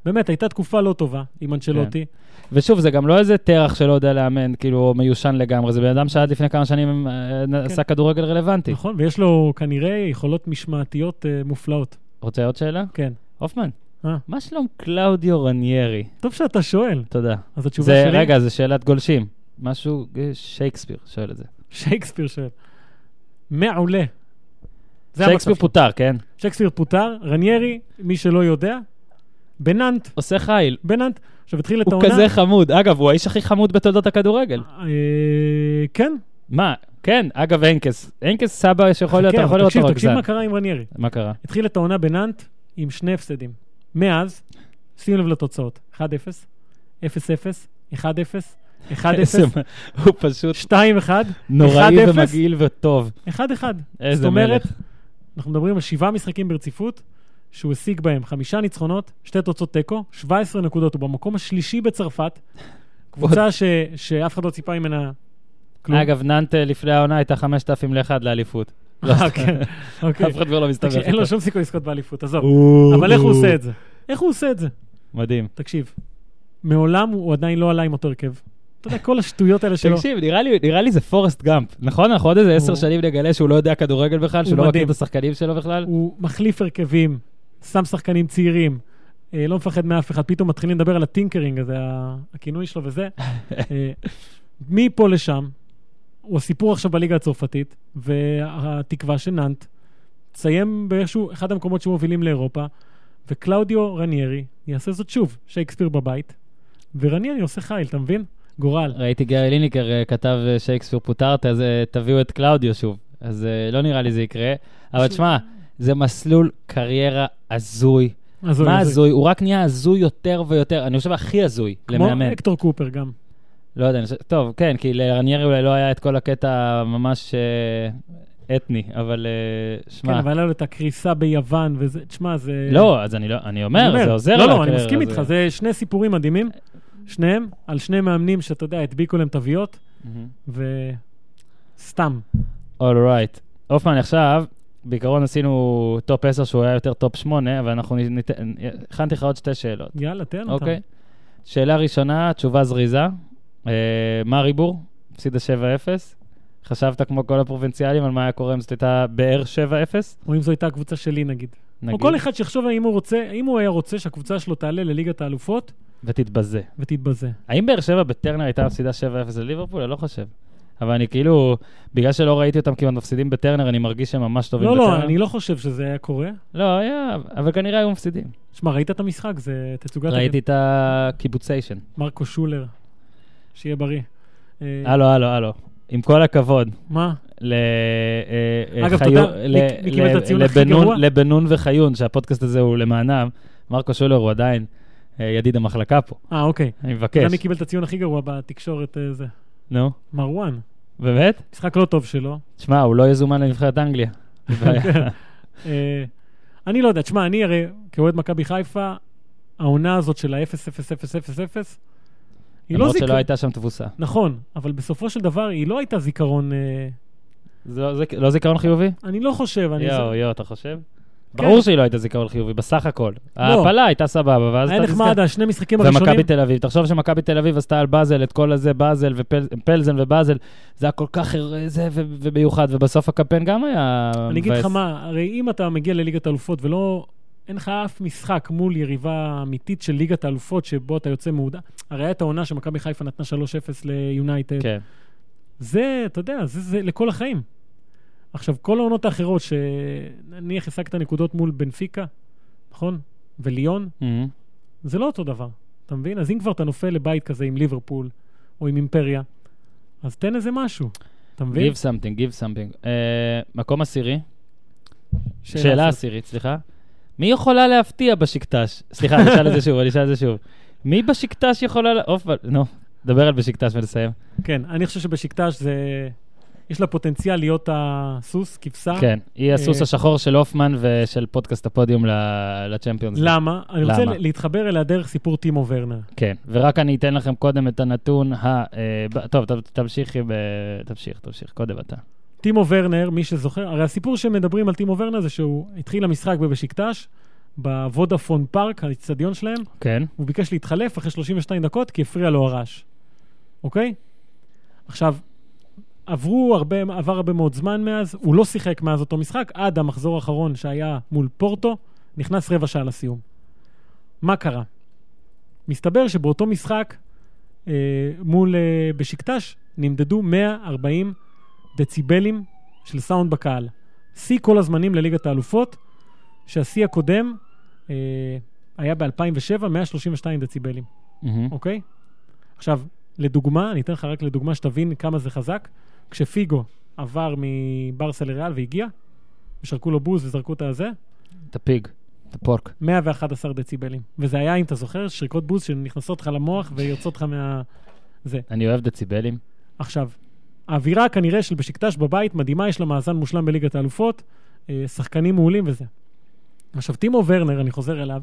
באמת, הייתה תקופה לא טובה, עם אנצ'לוטי. ושוב, זה גם לא איזה תרח שלא יודע לאמן, כאילו מיושן לגמרי, זה בן אדם שעד לפני כמה שנים עשה כדורגל רלוונטי. נכון, ויש לו כנראה יכולות משמעתיות מופלאות. רוצה עוד שאלה? כן. אופמן. מה שלום קלאודיו רניירי? טוב שאתה שואל. תודה. אז התשובה שלי... רגע, זה שאלת גולשים. משהו, שייקספיר, שואל את זה. שייקספיר שואל. מעולה. שייקספיר פוטר, כן? שייקספיר פוטר, רניירי, מי שלא יודע, בננט. עושה חייל. בננט. עכשיו התחיל את העונה. הוא כזה חמוד. אגב, הוא האיש הכי חמוד בתולדות הכדורגל. כן. מה? כן, אגב, אנקס. אנקס סבא שיכול להיות אותו רגזן. תקשיב, תקשיב מה קרה עם רניירי. מה קרה? התחיל את העונה בננט עם שני הפסדים. מאז, שים לב לתוצאות. אחת אפס, אפס אפס, אחת אפס, אחת אפס, הוא פשוט שתיים אחת, נוראי ומגעיל וטוב. אחת אחת. זאת אומרת, אנחנו מדברים על שבעה משחקים ברציפות, שהוא השיג בהם חמישה ניצחונות, שתי תוצאות טקו, שבע עשרה נקודות, הוא במקום השלישי בצרפת, קבוצה שאף אחד לא ציפה ממנה כלום. אגב, ננט לפני העונה הייתה חמשת אלפים ואחד לאליפות. אוקיי. אף אחד כבר לא מסתבר. אין לו שום סיכוי לזכות באליפות, עזוב. אבל איך הוא עושה את זה? איך הוא עושה את זה? מדהים. תקשיב, מעולם הוא עדיין לא עלה עם אותו הרכב. אתה יודע, כל השטויות האלה שלו. תקשיב, נראה לי, נראה לי זה פורסט גאמפ. נכון, אנחנו עוד איזה עשר שנים נגלה שהוא לא יודע כדורגל בכלל, שהוא לא מכיר את השחקנים שלו בכלל. הוא מחליף הרכבים, שם שחקנים צעירים, לא מפחד מאף אחד, פתאום מתחילים לדבר על הטינקרינג, זה הכינוי שלו וזה. מפה לשם, הוא הסיפור עכשיו בליגה הצרפתית, והתקווה שננט, תסיים באיזשהו, אחד המקומות שמובילים לאירופה, וקלאודיו רניירי יעשה זאת שוב, שייקספיר בבית, ורניירי עושה חייל, אתה מבין? גורל. ראיתי ג'רמי לין כתב שייקספיר פוטרת, אז תביאו את קלאודיו שוב, אז לא נראה לי זה יקרה, אבל תשמע, זה מסלול קריירה הזוי. מה הזוי? הוא רק נהיה הזוי יותר ויותר, אני חושב הכי הזוי למאמן. כמו אקטור קופר גם. לא יודע, טוב, כן, כי לרניירי אולי לא היה את כל הקטע ממש אתני, אבל שמע... כן, אבל היה לו את הקריסה ביוון, וזה, תשמע, זה... לא, אז אני אומר, זה עוזר. לא, לא, אני מסכים איתך, זה שני סיפורים מדהימים, שניהם, על שני מאמנים שאתה יודע, הדביקו להם תוויות, וסתם. All right. אופמן, עכשיו... בעיקרון עשינו טופ עשר שהוא היה יותר טופ שמונה, אבל אנחנו ניתן... הכנתי לך עוד שתי שאלות. יאללה, תן אותם. אוקיי. שאלה ראשונה, תשובה זריזה. מה ריבור? פסידה שבע אפס. חשבת כמו כל הפרובינציאלים על מה היה קורה אם זאת הייתה באר שבע אפס? או אם זו הייתה הקבוצה שלי נגיד. או כל אחד שחשוב אם הוא רוצה, אם הוא היה רוצה שהקבוצה שלו תעלה לליגת האלופות. ותתבזה. ותתבזה. האם באר שבע בטרנר הייתה פסידה שבע אפס לליברפול? אני לא חושב. אבל אני כאילו, בגלל שלא ראיתי אותם כמעט מפסידים בטרנר, אני מרגיש שהם ממש טובים בטרנר. לא, לא, אני לא חושב שזה היה קורה. לא, היה, אבל כנראה היו מפסידים. שמע, ראית את המשחק? זה תצוגת... ראיתי את הקיבוציישן. מרקו שולר, שיהיה בריא. הלו, הלו, הלו. עם כל הכבוד. מה? אגב, תודה, מכיוון את הציון הכי גרוע. לבנון וחיון, שהפודקאסט הזה הוא למענם, מרקו שולר הוא עדיין ידיד המחלקה פה. אה, אוקיי. אני מבקש. אתה מכיוון את הציון הכי גרוע בתקשורת הזה. נו. מרואן. באמת? משחק לא טוב שלו. תשמע, הוא לא יזומן לנבחרת אנגליה. אני לא יודע, תשמע, אני הרי, כאוהד מכבי חיפה, העונה הזאת של ה-אפס אפס אפס אפס אפס, היא לא זיכרון. למרות שלא הייתה שם תבוסה. נכון, אבל בסופו של דבר היא לא הייתה זיכרון... זה לא זיכרון חיובי? אני לא חושב. יאו, יאו, אתה חושב? ברור שהיא לא הייתה זיכרון חיובי, בסך הכל. ההפלה הייתה סבבה, ואז הייתה נחמדה, שני משחקים הראשונים. ומכבי תל אביב. תחשוב שמכבי תל אביב עשתה על באזל, את כל הזה, באזל ופלזן ובאזל, זה היה כל כך זה וביוחד, ובסוף הקמפיין גם היה... אני אגיד לך מה, הרי אם אתה מגיע לליגת האלופות, ולא, אין לך אף משחק מול יריבה אמיתית של ליגת האלופות, שבו אתה יוצא מעודה. הרי הייתה עונה שמכבי חיפה נתנה שלוש אפס ליונייטד. זה, אתה יודע, זה, זה לכל החיים. עכשיו, כל העונות האחרות, שאני החסקת נקודות מול בנפיקה, נכון? וליון, זה לא אותו דבר, אתה מבין? אז אם כבר אתה נופל לבית כזה עם ליברפול, או עם אימפריה, אז תן איזה משהו, אתה מבין? Give something, give something. מקום עשירי? שאלה עשירית, סליחה. מי יכולה להפתיע בשקטש? סליחה, אני אשאל את זה שוב, אני אשאל את זה שוב. מי בשקטש יכולה... נו, דבר על בשקטש ולסיים. כן, אני חושב שבשקטש זה... יש לה פוטנציאל להיות הסוס, כבשה. כן, היא הסוס השחור של אופמן ושל פודקאסט הפודיום לצ'מפיונס. למה? אני רוצה להתחבר אליה דרך סיפור טימו ורנר. כן, ורק אני אתן לכם קודם את הנתון ה... טוב, תמשיך, תמשיך, תמשיך, קודם אתה. טימו ורנר, מי שזוכר, הרי הסיפור שמדברים על טימו ורנר זה שהוא התחיל המשחק בבשיקטש, בוודאפון פארק, האצטדיון שלהם. כן. הוא ביקש להתחלף אחרי שלושים ושתיים דקות, כי הפריע לו הרעש. אוקיי? עכשיו, עברו הרבה, עבר הרבה מאוד זמן מאז, הוא לא שיחק מאז אותו משחק, עד המחזור האחרון שהיה מול פורטו, נכנס רבע שעה לסיום. מה קרה? מסתבר שבאותו משחק, אה, מול אה, בשיקטש, נמדדו מאה ארבעים דציבלים של סאונד בקהל. שיא כל הזמנים לליגת האלופות, שהשיא הקודם אה, היה ב-אלפיים ושבע, מאה שלושים ושתיים דציבלים. Mm-hmm. אוקיי? עכשיו, לדוגמה, אני אתן לך רק לדוגמה שתבין כמה זה חזק. כשפיגו עבר מברסה לריאל והגיע, ושרקו לו בוז וזרקו את הזה. את הפיג. פורק. מאה ואחת עשרה דציבלים. וזה היה, אם אתה זוכר, שריקות בוז שנכנסות לך למוח ויוצאות לך מה... זה. אני אוהב דציבלים. עכשיו, האווירה כנראה של בשקטש בבית מדהימה, יש לה מאזן מושלם בליגת האלופות, שחקנים מעולים וזה. עכשיו, טימו ורנר, אני חוזר אליו,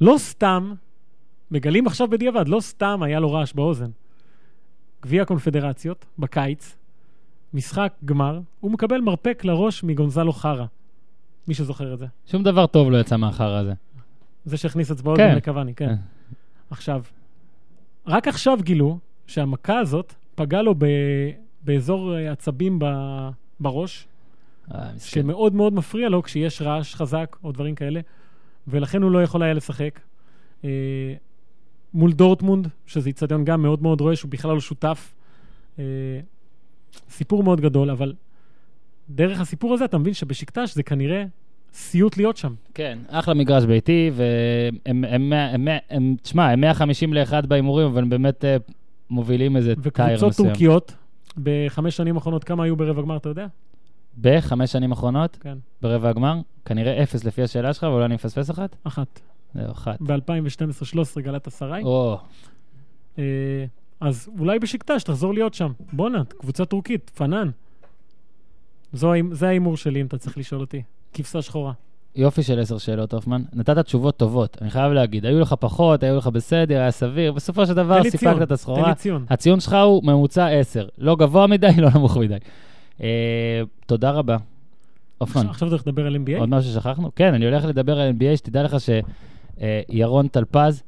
לא סתם, מגלים עכשיו בדיעבד, לא סתם היה לו רעש באוזן. גביע קונפדרציות, בקיץ, משחק גמר, הוא מקבל מרפק לראש מגונזלו חרה. מי שזוכר את זה. שום דבר טוב לא יצא מאחר הזה. זה שהכניס אצבעות גם לקווני, כן. עכשיו, רק עכשיו גילו שהמכה הזאת פגע לו באזור עצבים בראש, שמאוד מאוד מפריע לו כשיש רעש חזק או דברים כאלה, ולכן הוא לא יכול היה לשחק. מול דורטמונד, שזה יצטדיון גם מאוד מאוד רועש, הוא בכלל לא שותף. סיפור מאוד גדול, אבל... דרך הסיפור הזה, אתה מבין שבשקטש זה כנראה סיוט להיות שם. כן, אחלה מגרש ביתי, והם, הם, הם, הם, תשמע, הם מאה חמישים לאחד באימורים, אבל הם באמת מובילים איזה טייר מסוים. וקבוצות טורקיות, בחמש שנים האחרונות, כמה היו ברבע הגמר, אתה יודע? בחמש שנים האחרונות? כן. ברבע הגמר? כנראה אפס לפי השאלה שלך, ואולי אני מפספס אחת? אחת. זהו, אחת. ב-אלפיים ושתים עשרה שלוש עשרה גלת הסריי. או. אז אולי בשקטש, תחזור להיות שם. בונה, קבוצה טורקית, פנן. זה האימור שלי, אם אתה צריך לשאול אותי. כבשה שחורה. יופי של עשר שאלות, אופמן. נתת תשובות טובות, אני חייב להגיד. היו לך פחות, היו לך בסדר, היה סביר. בסופו של דבר סיפקת את הסחורה. תן לי ציון. הציון שלך הוא ממוצע עשר. לא גבוה מדי, לא נמוך מדי. תודה רבה. אופמן. עכשיו אתה הולך לדבר על אן בי איי? עוד משהו ששכחנו? כן, אני הולך לדבר על אן בי איי, שתדע לך שירון טלפז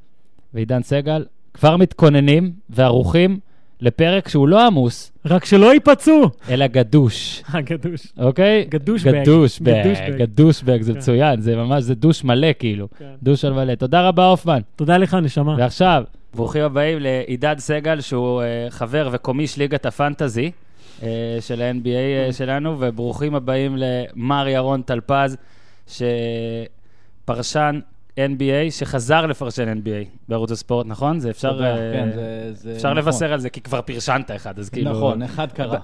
ועידן סגל כבר מתכוננים וערוכים לפרק שהוא לא עמוס. רק שלא ייפצו. אלא גדוש. גדוש. אוקיי? גדוש בג. גדוש בג. גדוש בג, זה מצוין. זה ממש, זה דוש מלא כאילו. דוש על מלא. תודה רבה, אופמן. תודה לך, נשמה. ועכשיו, ברוכים הבאים לעידן סגל, שהוא חבר וקומיש ליגת הפנטזי של ה-אן בי איי שלנו, וברוכים הבאים למר ירון טלפז, שפרשן... אן בי איי, שחזר לפרשן אן בי איי בערוץ הספורט, נכון? זה אפשר אפשר לבשר על זה, כי כבר פרשנת אחד, אז כאילו... נכון, אחד קרה.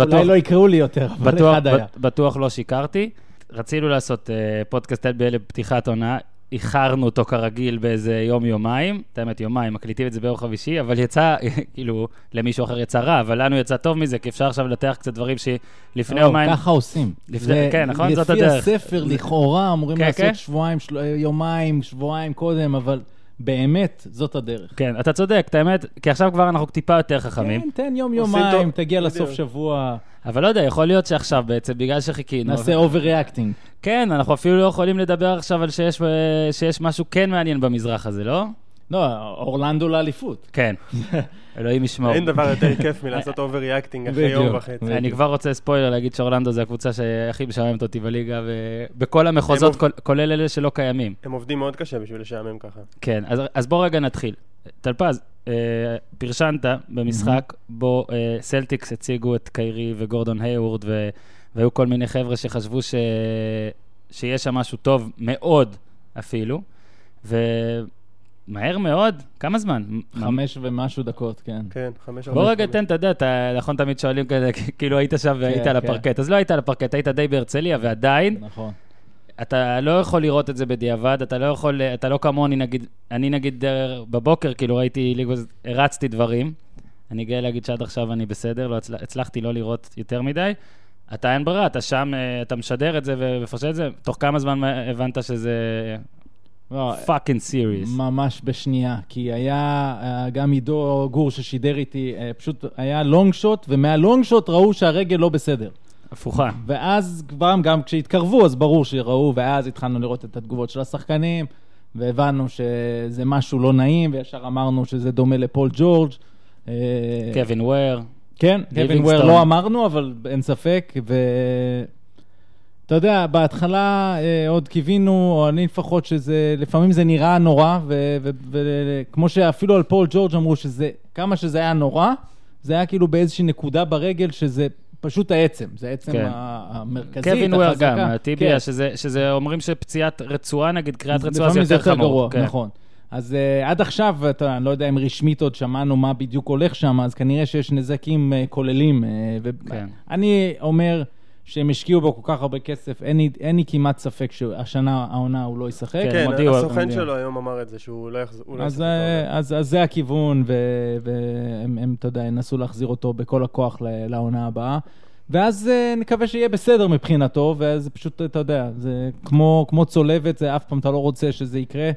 אולי לא יקראו לי יותר, אבל אחד היה. בטוח לא שיקרתי. רצינו לעשות פודקאסט אן בי איי לפתיחת עונה, איחרנו אותו כרגיל באיזה יום-יומיים, את האמת יומיים, מקליטים את זה באור חבישי, אבל יצא, כאילו, למישהו אחר יצא רע, אבל לנו יצא טוב מזה, כי אפשר עכשיו לתח קצת דברים שלפני יומיים... ככה עושים. כן, נכון? זאת הדרך. לפי הספר, לכאורה, אמורים לעשות שבועיים, יומיים, שבועיים קודם, אבל באמת, זאת הדרך. כן, אתה צודק, את האמת, כי עכשיו כבר אנחנו טיפה יותר חכמים. כן, תן יום-יומיים, תגיע לסוף שבוע... אבל לא יודע, יכול להיות שעכשיו בעצם, בגלל שחיכינו... נעשה אובר-ריאקטינג. כן, אנחנו אפילו לא יכולים לדבר עכשיו על שיש, שיש משהו כן מעניין במזרח הזה, לא? לא, אורלנדו לאליפות. כן, אלוהים ישמור. אין דבר יותר כיף מלעשות אובר-ריאקטינג אחרי יום וחצי. אני כבר רוצה ספוילר להגיד שאורלנדו זה הקבוצה שהכי משעממת אותי בליגה, ובכל המחוזות, כולל אלה שלא קיימים. הם עובדים מאוד קשה בשביל לשעמם ככה. כן, אז בוא רגע נתחיל. טלפז, פרשנת במשחק בו סלטיקס הציגו את קיירי וגורדון היוורד, והיו כל מיני חבר'ה שחשבו שיש שם משהו טוב מאוד אפילו, ומהר מאוד, כמה זמן? חמש ומשהו דקות, כן. כן, חמש. בוא רגע תן, אתה יודע, אתה נכון תמיד שואלים כאילו היית שם והיית על הפרקט, אז לא היית על הפרקט, היית די בהרצליה ועדיין. נכון. אתה לא יכול לראות את זה בדיעבד, אתה לא יכול, אתה לא כמוני, נגיד, אני נגיד בבוקר, כאילו ראיתי, הרצתי דברים, אני גאה להגיד שעד עכשיו אני בסדר, לא הצלח, הצלחתי לא לראות יותר מדי, אתה אין ברירה, אתה שם, אתה משדר את זה ומפרשת את זה, תוך כמה זמן הבנת שזה fucking serious. ממש בשנייה, כי היה גם עידו גור ששידר איתי, פשוט היה לונג שוט, ומהלונג שוט ראו שהרגל לא בסדר. הפוכה. ואז כבר גם כשהתקרבו, אז ברור שראו, ואז התחלנו לראות את התגובות של השחקנים, והבנו שזה משהו לא נעים, וישר אמרנו שזה דומה לפול ג'ורג'. קווין וויר. כן, קווין וויר לא אמרנו, אבל אין ספק, ואתה יודע, בהתחלה עוד קיווינו, או אני לפחות שזה, לפעמים זה נראה נורא, וכמו שאפילו על פול ג'ורג' אמרו שזה, כמה שזה היה נורא, זה היה כאילו באיזושהי נקודה ברגל שזה... פשוט העצם, זה העצם כן. המרכזי. קווין וויר גם, הטיביה, כן. שזה, שזה אומרים שפציעת רצועה, נגיד קריאת רצועה, זה יותר חמור. גרוע, כן. נכון. אז uh, עד עכשיו, אתה, אני לא יודע אם רשמית עוד שמענו מה בדיוק הולך שם, אז כנראה שיש נזקים uh, כוללים. Uh, ו- כן. אני אומר שהם השקיעו בו כל כך הרבה כסף, אין, אין לי כמעט ספק שהשנה העונה הוא לא ישחק. כן, מודיע, הסוכן שלו היום אמר את זה, שהוא לא ישחק. אז, לא אז, אז זה הכיוון, והם, אתה יודע, נסו להחזיר אותו בכל הכוח לעונה הבאה, ואז נקווה שיהיה בסדר מבחינתו, ואז פשוט, אתה יודע, זה כמו, כמו צולבת, זה אף פעם אתה לא רוצה שזה יקרה,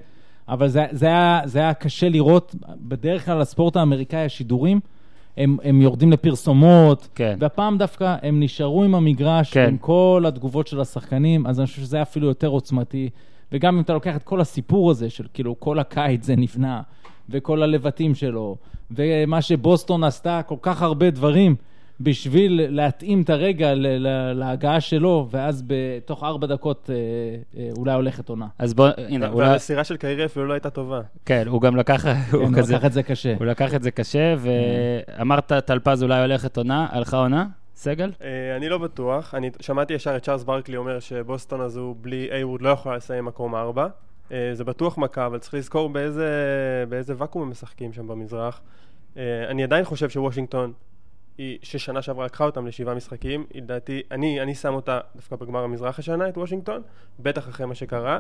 אבל זה, זה היה, זה היה קשה לראות, בדרך כלל הספורט האמריקאי השידורים, הם, הם יורדים לפרסומות, כן. והפעם דווקא הם נשארו עם המגרש, כן. עם כל התגובות של השחקנים, אז אני חושב שזה היה אפילו יותר עוצמתי, וגם אם אתה לוקח את כל הסיפור הזה, של כאילו כל הקיץ זה נבנה, וכל הלבטים שלו, ומה שבוסטון עשתה, כל כך הרבה דברים, בשביל להתאים את הרגע להגעה שלו, ואז בתוך ארבע דקות אולי הולכת עונה. אז בוא, הנה, אולי... והסירה של קיירי אפילו לא הייתה טובה. כן, הוא גם לקח... הוא לקח את זה קשה. הוא לקח את זה קשה, ואמרת, טלפז אולי הולכת עונה, הלכה עונה? סגל? אני לא בטוח. אני שמעתי ישר את צ'ארלס ברקלי אומר שבוסטון הזו בלי איי-ווד לא יכולה לסיים מקום ארבע. זה בטוח מכה, אבל צריך לזכור באיזה וקום הם משחקים שם במזרח. אני עדיין חושב שוושינגטון ששנה שעברה לקחה אותם לשבעה משחקים, לדעתי, אני, אני שם אותה דווקא בגמר המזרח השנה, את וושינגטון, בטח אחרי מה שקרה,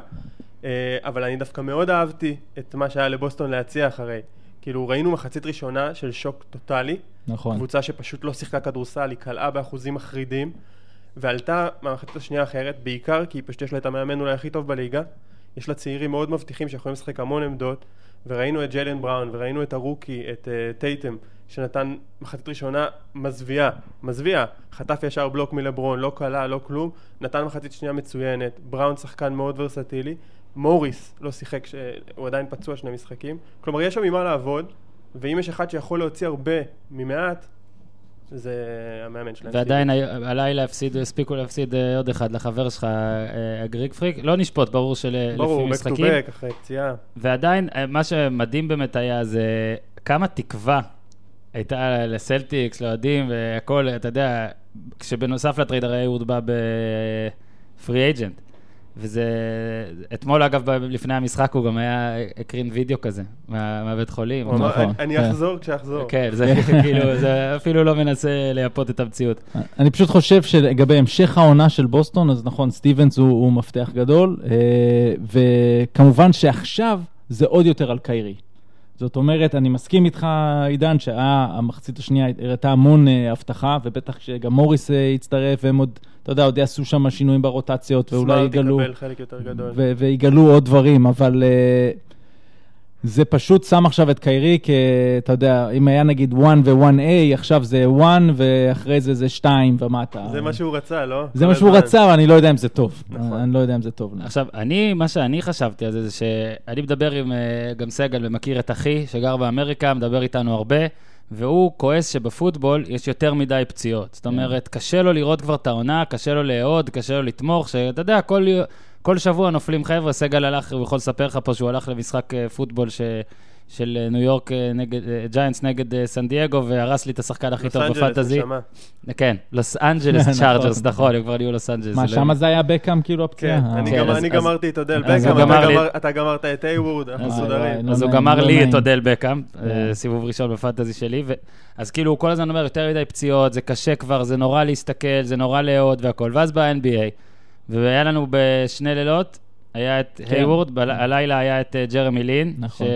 אבל אני דווקא מאוד אהבתי את מה שהיה לבוסטון להציע אחרי. כאילו, ראינו מחצית ראשונה של שוק טוטלי, נכון. קבוצה שפשוט לא שיחקה כדורסל, היא קלעה באחוזים מחרידים, ועלתה מהמחצית השנייה אחרת, בעיקר כי פשוט יש לה את המאמן אולי הכי טוב בליגה, יש לה צעירים מאוד מבטיחים שיכולים לשחק המון עמדות, וראינו את ג'לן בראון, וראינו את הרוקי, את uh, טייטם, שנתן מחצית ראשונה מזוויעה, מזוויעה, חטף ישר בלוק מלברון, לא קלה, לא כלום, נתן מחצית שנייה מצוינת, בראון שחקן מאוד ורסטילי, מוריס לא שיחק, ש... הוא עדיין פצוע שני משחקים, כלומר יש שם ממה לעבוד, ואם יש אחד שיכול להוציא הרבה ממעט, זה המאמן שלהם. ועדיין עליי להפסיד, הספיקו להפסיד עוד אחד לחבר שלך, הגריג פריק, לא נשפוט, ברור שלפי משחקים. ברור, בקטובק, אחרי קציעה. ועדיין, מה שמדהים באמת היה זה כמה תקווה הייתה לסלטיקס, לאוהדים והכל, אתה יודע, כשבנוסף לטריידר היה הורדבה בפרי אייג'נט. וזה, אתמול אגב לפני המשחק הוא גם היה הקרין וידאו כזה, מהבית חולים. אני אחזור כשאחזור. כן, זה כאילו, זה אפילו לא מנסה לייפות את המציאות. אני פשוט חושב שלגבי המשך העונה של בוסטון, אז נכון, סטיבנס הוא מפתח גדול, וכמובן שעכשיו זה עוד יותר על קיירי. זאת אומרת, אני מסכים איתך, עידן, שהמחצית השנייה הראתה המון הבטחה, ובטח שגם מוריס הצטרף, והם עוד, אתה יודע, עוד יעשו שם שינויים ברוטציות, ואולי יגלו, ו- ויגלו עוד דברים, אבל uh, זה פשוט שם עכשיו את קיירי, כי אתה יודע, אם היה נגיד אחת ו-אחת איי, עכשיו זה אחת, ואחרי זה זה שתיים ומטה. זה מה שהוא רצה, לא? זה מה שהוא רצה, אבל אני לא יודע אם זה טוב. אני לא יודע אם זה טוב. עכשיו, אני, מה שאני חשבתי על זה, זה שאני מדבר עם גם סגל ומכיר את אחי, שגר באמריקה, מדבר איתנו הרבה, והוא כועס שבפוטבול יש יותר מדי פציעות. זאת אומרת, קשה לו לראות כבר את העונה, קשה לו לאהוד, קשה לו לתמוך, שאתה יודע, כל... כל שבוע נופלים חבר'ה, סגל הלך, הוא יכול לספר לך פה שהוא הלך למשחק פוטבול ש... של ניו יורק נגד, ג'יינס נגד סן דייגו, והרס לי את השחקן הכי טוב בפנטזי. כן, לוס אנג'לס צ'ארג'רס, נכון, הם כבר נהיו לוס אנג'לס. מה, שם זה היה בקאם כאילו הפציעה. אני גמרתי את אודל בקאם, אתה גמרת את היוורד, אנחנו סודרים. אז הוא גמר לי את אודל בקאם, סיבוב ראשון בפנטזי שלי, אז כאילו הוא כל הזמן אומר, יותר מדי פציעות, זה קשה כבר, זה נורא להסתכל, זה נורא להיעוד והכל, ואז ב-אן בי איי. והיה לנו בשני לילות, היה את היוורד, הלילה היה את ג'רמי לין. נכון.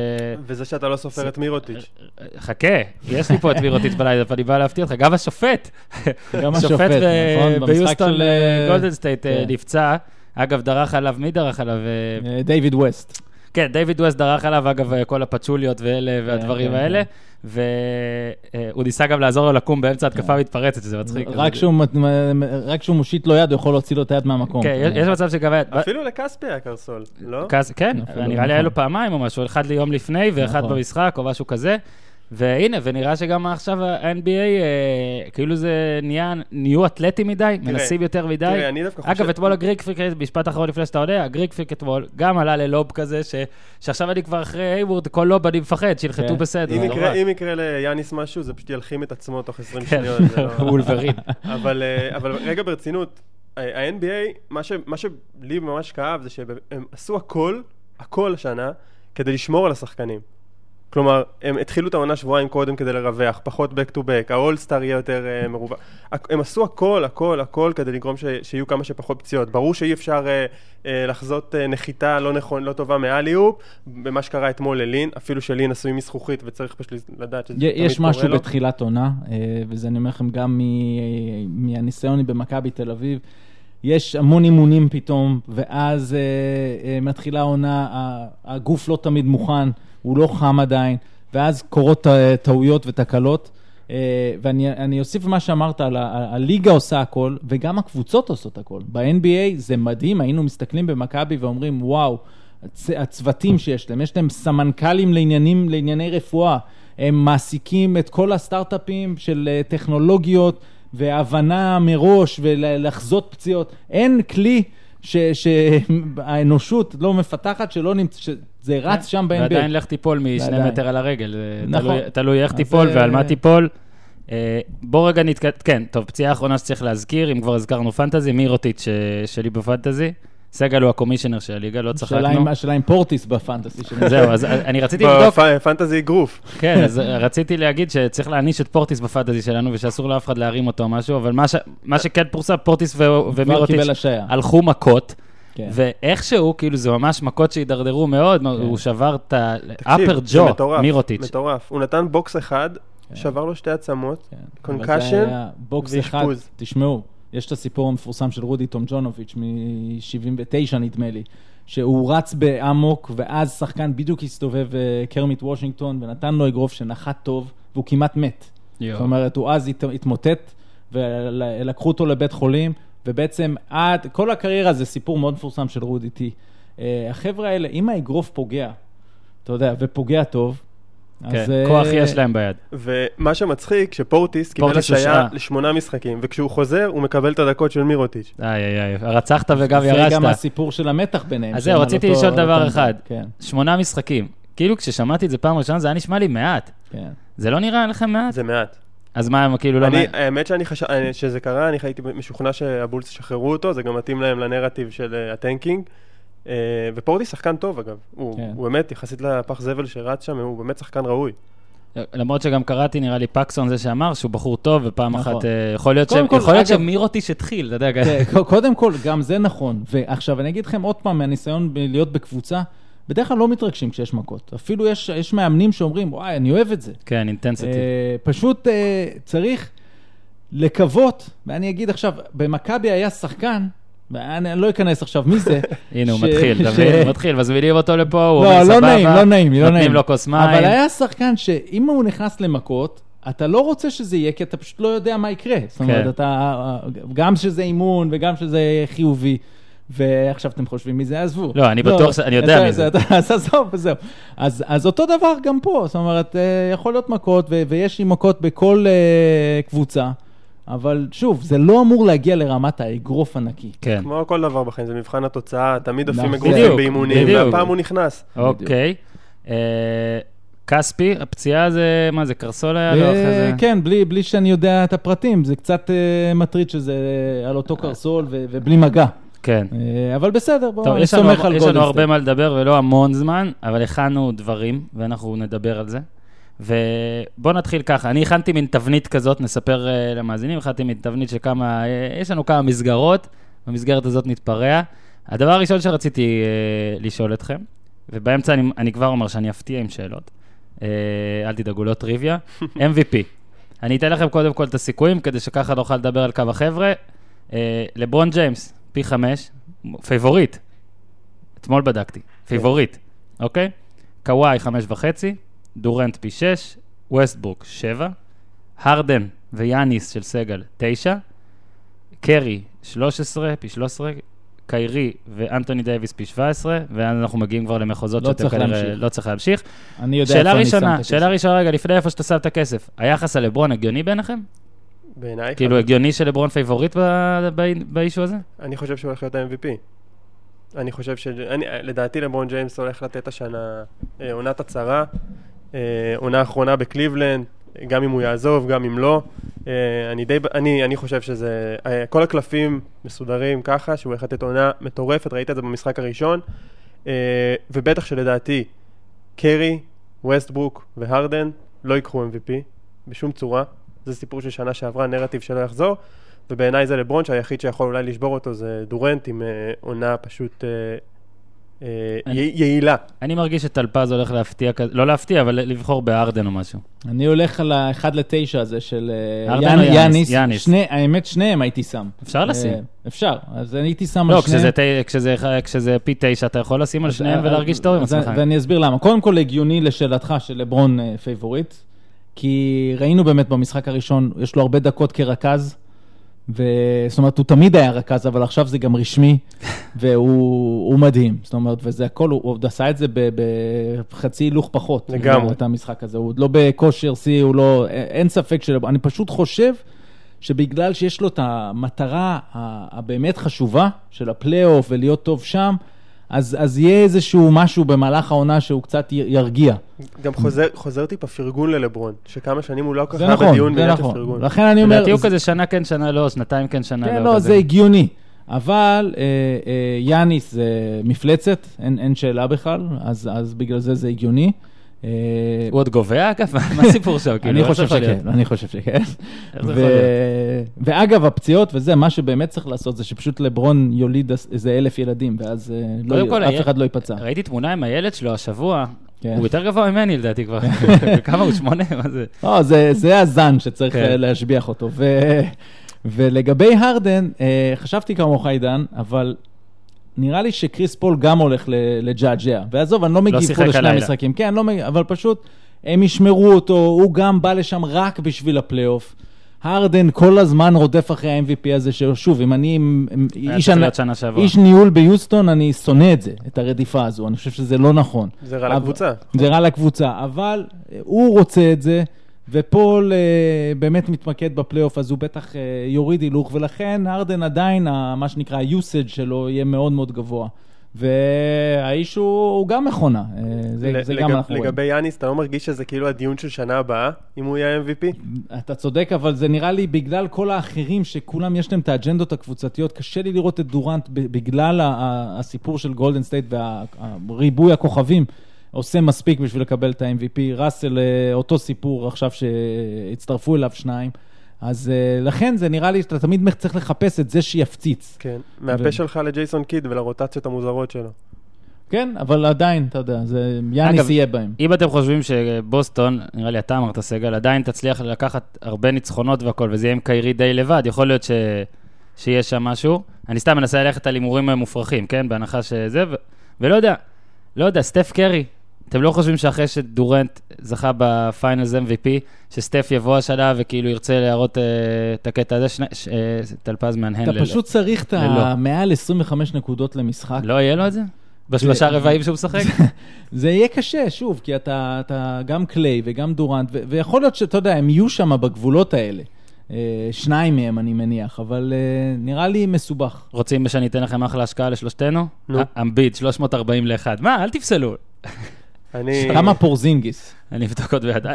וזה שאתה לא סופר את מירוטיץ'. חכה, יש לי פה את מירוטיץ' בלילה, ואני בא להפתיע אותך. גם השופט. גם השופט, נכון. ביוסטון גולדן סטייט נפצע. אגב, דרך עליו, מי דרך עליו? דיוויד ווסט. כן, דיוויד ווסט דרך עליו, אגב, כל הפצ'וליות ואלה והדברים האלה. והוא ניסה גם לעזור לו לקום באמצע התקפה מתפרצת, שזה מצחיק. רק כשהוא מושיט לו יד, הוא יכול להוציא לו את היד מהמקום. כן, יש מצב שגבי... אפילו לקספי היה קרסול, לא? כן, נראה לי היה לו פעמיים או משהו, אחד ליום לפני ואחד במשחק או משהו כזה. והנה, ונראה שגם עכשיו ה-אן בי איי, כאילו זה נהיה, נהיו אתלטי מדי, מנסים יותר מדי. אגב, אתמול הגריק פריקט, בשפט אחרון לפני שאתה עולה, הגריק פריקט אתמול גם עלה ללוב כזה, שעכשיו אני כבר אחרי איוורד, כל לוב אני מפחד, שילחטו בסדר. אם יקרה ליאניס משהו, זה פשוט ילחים את עצמו תוך עשרים שניות. וולברין. אבל רגע ברצינות, ה-אן בי איי, מה שלי ממש כאב, זה שהם עשו הכל, הכל השנה, כדי לשמור על השחקנים. כלומר, הם התחילו את העונה שבועיים קודם כדי לרווח, פחות back to back, האולסטאר יהיה יותר uh, מרובה. הם עשו הכל, הכל, הכל, כדי לגרום ש... שיהיו כמה שפחות פציעות. ברור שאי אפשר uh, uh, לחזות uh, נחיתה לא נכון, לא טובה מאליופ, במה שקרה אתמול ללין, אפילו שלין עשוי מזכוכית, וצריך פשוט לדעת שזה תמיד קורה לו. יש משהו בתחילת עונה, uh, וזה אני אומר לכם גם מ- מהניסיוני במכבי תל אביב, יש המון אימונים פתאום, ואז uh, uh, מתחילה העונה, uh, הגוף לא תמיד מוכן, הוא לא חם עדיין, ואז קורות טעויות ותקלות, ואני אוסיף מה שאמרת, הליגה עושה הכל, וגם הקבוצות עושות הכל. ב-אן בי איי זה מדהים, היינו מסתכלים במכבי ואומרים, וואו, הצוותים שיש להם, יש להם סמנכלים לעניינים, לענייני רפואה, הם מעסיקים את כל הסטארט-אפים של טכנולוגיות, והבנה מראש, ולחזות פציעות, אין כלי, שהאנושות לא מפתחת, שלא נמצא, זה רץ שם ב-אן בי איי. ועדיין לך תיפול משני מטר על הרגל. נכון. תלוי איך תיפול ועל מה תיפול. בוא רגע נתקד... כן, טוב, פציעה האחרונה שצריך להזכיר, אם כבר הזכרנו פנטזי, מירוטיץ' שלי בפנטזי. סגל הוא הקומישיונר של הליגה, לא צחקנו. השאלה עם פורטיס בפנטזי. זהו, אז אני רציתי לבדוק... בפנטזי גרוף. כן, אז רציתי להגיד שצריך להניש את פורטיס בפנטזי שלנו, ושאסור לאף אחד להרים אותו או משהו, אבל מה שכן פורסם, פורטיס ומירוטיץ' הלכו מכות, ואיכשהו, כאילו, זה ממש מכות שהידרדרו מאוד, הוא שבר את האפר ג'ו, מירוטיץ'. מטורף, הוא נתן בוקס אחד, שבר לו שתי עצמות, קונקשן ואשפוז. תשמעו. יש את הסיפור המפורסם של רודי טומג'ונוביץ' מ-שבעים ותשע נדמה לי, שהוא רץ באמוק, ואז שחקן בדיוק הסתובב קרמיט וושינגטון, ונתן לו אגרוף שנחת טוב, והוא כמעט מת. Yo. זאת אומרת, הוא אז הת... התמוטט, ולקחו אותו לבית חולים, ובעצם עד... כל הקריירה זה סיפור מאוד מפורסם של רודי טי. החבר'ה האלה, אם האגרוף פוגע, אתה יודע, ופוגע טוב, אז כוח יש להם ביד. ומה שמצחיק, שפורטיס קיבל השעיה לשמונה משחקים, וכשהוא חוזר, הוא מקבל את הדקות של מירוטיץ'. איי, איי, רצחת וגם ירשת. זה גם הסיפור של המתח ביניהם. אז זהו, רציתי לשאול דבר אחד. שמונה משחקים. כאילו כששמעתי את זה פעם ראשונה, זה היה נשמע לי מעט. זה לא נראה לכם מעט? זה מעט. אז מה הם כאילו לא... האמת שזה קרה, אני הייתי משוכנע שהבולס שחררו אותו, זה גם מתאים להם לנרטיב של הטנקינג. ופורטיס שחקן טוב אגב, הוא באמת יחסית לפח זבל שרץ שם, הוא באמת שחקן ראוי. למרות שגם קראתי, נראה לי פקסון זה שאמר שהוא בחור טוב, ופעם אחת יכול להיות שמירוטיץ' התחיל. קודם כל, גם זה נכון. ועכשיו אני אגיד לכם עוד פעם, מהניסיון להיות בקבוצה, בדרך כלל לא מתרגשים כשיש מכות. אפילו יש מאמנים שאומרים, וואי, אני אוהב את זה. כן, אינטנסיטי. פשוט צריך לקוות, ואני אגיד עכשיו, במכבי היה שחקן, אני לא אכנס עכשיו מי זה. הנה, הוא מתחיל, הוא מתחיל, מזמינים אותו לפה, הוא אומר סבבה. לא, לא נעים, לא נעים, לא נעים. נותנים לו כוס מים. אבל היה שחקן שאם הוא נכנס למכות, אתה לא רוצה שזה יהיה, כי אתה פשוט לא יודע מה יקרה. זאת אומרת, גם שזה אימון וגם שזה חיובי. ועכשיו אתם חושבים מי זה, עזבו. לא, אני בטוח, אני יודע מי זה. אז עזוב, וזהו. אז אותו דבר גם פה. זאת אומרת, יכול להיות מכות, ויש לי מכות בכל קבוצה. אבל שוב, זה לא אמור להגיע לרמת האגרוף הנקי. כן. כמו כל דבר בחיים, זה מבחן התוצאה, תמיד עושים אגרופים באימונים, והפעם הוא נכנס. אוקיי. קספי, הפציעה זה, מה זה, קרסול היה לו אחרי זה? כן, בלי שאני יודע את הפרטים, זה קצת מטריד שזה על אותו קרסול ובלי מגע. כן. אבל בסדר, בואו, אני סומך על גולדסטייט. יש לנו הרבה מה לדבר ולא המון זמן, אבל הכנו דברים, ואנחנו נדבר על זה. ובוא נתחיל ככה, אני הכנתי מין תבנית כזאת, נספר uh, למאזינים, הכנתי מין תבנית שכמה, uh, יש לנו כמה מסגרות, במסגרת הזאת נתפרע. הדבר הראשון שרציתי uh, לשאול אתכם, ובאמצע אני, אני כבר אומר שאני אפתיע עם שאלות, uh, אל תדאגו, לא טריוויה, אם וי פי. אני אתן לכם קודם כל את הסיכויים, כדי שככה נוכל לדבר על קו החבר'ה. Uh, לברון ג'יימס, פי חמש, פייבוריט, אתמול בדקתי, פייבוריט, אוקיי? קוואי חמש וחצי, דורנט פי שש, ווסטברוק שבע, הרדן ויאניס של סגל תשע, קרי שלוש עשרה פי שלוש עשרה, קיירי ואנטוני דייביס פי שבע עשרה, ואז אנחנו מגיעים כבר למחוזות שאתם כנראה לא צריך להמשיך. שאלה ראשונה, שאלה ראשונה רגע, לפני איפה שאתה שם את הכסף, היחס הלברון הגיוני בעיניכם? בעיניי. כאילו הגיוני שלברון פייבוריט באישו הזה? אני חושב שהוא הולך להיות ה-אם וי פי. אני חושב ש... לדעתי לברון ג'יימס הולך לתת השנה עונת הצהרה, עונה האחרונה בקליבלנד, גם אם הוא יעזוב, גם אם לא. אני, די, אני, אני חושב שזה... כל הקלפים מסודרים ככה, שהוא הולך לתת עונה מטורפת, ראית את זה במשחק הראשון, ובטח שלדעתי, קרי, ווסטברוק והרדן לא יקחו אם וי פי בשום צורה. זה סיפור של שנה שעברה, נרטיב שלא יחזור, ובעיניי זה לברון, שהיחיד שיכול אולי לשבור אותו זה דורנט, עם עונה פשוט... יעילה. אני מרגיש שטלפז הולך להפתיע, לא להפתיע, אבל לבחור בארדן או משהו. אני הולך על האחד לתשע הזה של יאניס. האמת שניהם הייתי שם. אפשר לשים? אפשר. אז אני הייתי שם על שניהם. לא, כשזה פי תשע אתה יכול לשים על שניהם ולהרגיש טוב עם עצמך. ואני אסביר למה. קודם כל הגיוני לשאלתך של לברון פייבוריט, כי ראינו באמת במשחק הראשון, יש לו הרבה דקות כרכז, זאת אומרת, הוא תמיד היה רכז, אבל עכשיו זה גם רשמי, והוא מדהים, זאת אומרת, וזה הכל, הוא עוד עשה את זה בחצי הילוך פחות, לגמרי. את המשחק הזה, הוא לא בכושר סי, הוא לא, אין ספק שלו, אני פשוט חושב שבגלל שיש לו את המטרה הבאמת חשובה של הפלייאוף ולהיות טוב שם, אז, אז יהיה איזשהו משהו במהלך העונה שהוא קצת ירגיע. גם חוזר, חוזרתי פה פרגון ללברון, שכמה שנים הוא לא ככה נכון, בדיון בגלל נכון. שפרגון. לכן אני אומר... תהיו זה... כזה שנה כן, שנה לא, שנתיים כן, שנה כן, לא. לא, כזה. זה הגיוני. אבל אה, אה, יאניס זה מפלצת, אין, אין שאלה בכלל, אז, אז בגלל זה זה הגיוני. אה... הוא עוד גובע, אגב? מה הסיפור שם? כאילו, אני, חושב שכן, אני חושב שכן. ו... ואגב, הפציעות וזה, מה שבאמת צריך לעשות, זה שפשוט לברון יוליד איזה אלף ילדים, ואז לא י... כל, אף היה... אחד לא ייפצע. ראיתי תמונה עם הילד שלו השבוע, כן. הוא יותר גבוה ממני, לדעתי כבר. כמה הוא שמונה? מה זה? לא, זה, זה הזן שצריך כן. להשביח אותו. ו... ולגבי הרדן, חשבתי כמוך עידן, אבל... נראה לי שקריס פול גם הולך לג'אג'יה, ועזוב, אני לא מגיב פה לשני המשחקים, כן, אבל פשוט הם ישמרו אותו, הוא גם בא לשם רק בשביל הפלייאוף, הרדן כל הזמן רודף אחרי ה-אם וי פי הזה, ששוב, אם אני איש ניהול ביוסטון, אני שונא את זה, את הרדיפה הזו, אני חושב שזה לא נכון. זה רע לקבוצה. זה רע לקבוצה, אבל הוא רוצה את זה, ופול uh, באמת מתמקד בפלייאוף, אז הוא בטח uh, יוריד הילוך, ולכן הרדן עדיין, ה, מה שנקרא, ה-usage שלו יהיה מאוד מאוד גבוה. והאיש הוא, הוא גם מכונה. Uh, זה, ل- זה לג- גם אנחנו רואים. לגבי יאניס, אתה לא מרגיש שזה כאילו הדיון של שנה הבאה, אם הוא יהיה אם וי פי? אתה צודק, אבל זה נראה לי בגלל כל האחרים, שכולם יש להם את האג'נדות הקבוצתיות, קשה לי לראות את דורנט בגלל ה- הסיפור של גולדן סטייט והריבוי וה- הכוכבים, עושה מספיק בשביל לקבל את ה-אם וי פי, ראסל, אותו סיפור עכשיו שהצטרפו אליו שניים, אז לכן זה נראה לי שאתה תמיד צריך לחפש את זה שיפציץ. כן, מהפה שלך לג'ייסון קיד ולרוטציות המוזרות שלו. כן, אבל עדיין, אתה יודע, זה יאניס יהיה בהם. אם אתם חושבים שבוסטון, נראה לי אתה אמרת סגל, עדיין תצליח לקחת הרבה ניצחונות והכל, וזה יהיה עם קיירי די לבד, יכול להיות ש... שיש שם משהו. אני סתם מנסה ללכת על הימורים מופרכים, כן, בהנחה שזה, ו... ולא יודע, לא יודע, סטיפ קרי. אתם לא חושבים שאחרי שדורנט זכה בפיינלס אם וי פי, שסטף יבוא השנה וכאילו ירצה להראות את הקטע הזה, טלפז מהנהן ללא. אתה פשוט צריך את מעל עשרים וחמש נקודות למשחק. לא יהיה לו את זה? בשלושה רבעים שהוא משחק? זה יהיה קשה, שוב, כי אתה גם קליי וגם דורנט, ויכול להיות שאתה יודע, הם יהיו שם בגבולות האלה. שניים מהם אני מניח, אבל נראה לי מסובך. רוצים שאני אתן לכם אחלה השקעה לשלושתנו? אמביד, שלוש מאות ארבעים ואחת. מה? אל תפסלו. כמה פורזינגיס? אני אבדוק עוד ביד.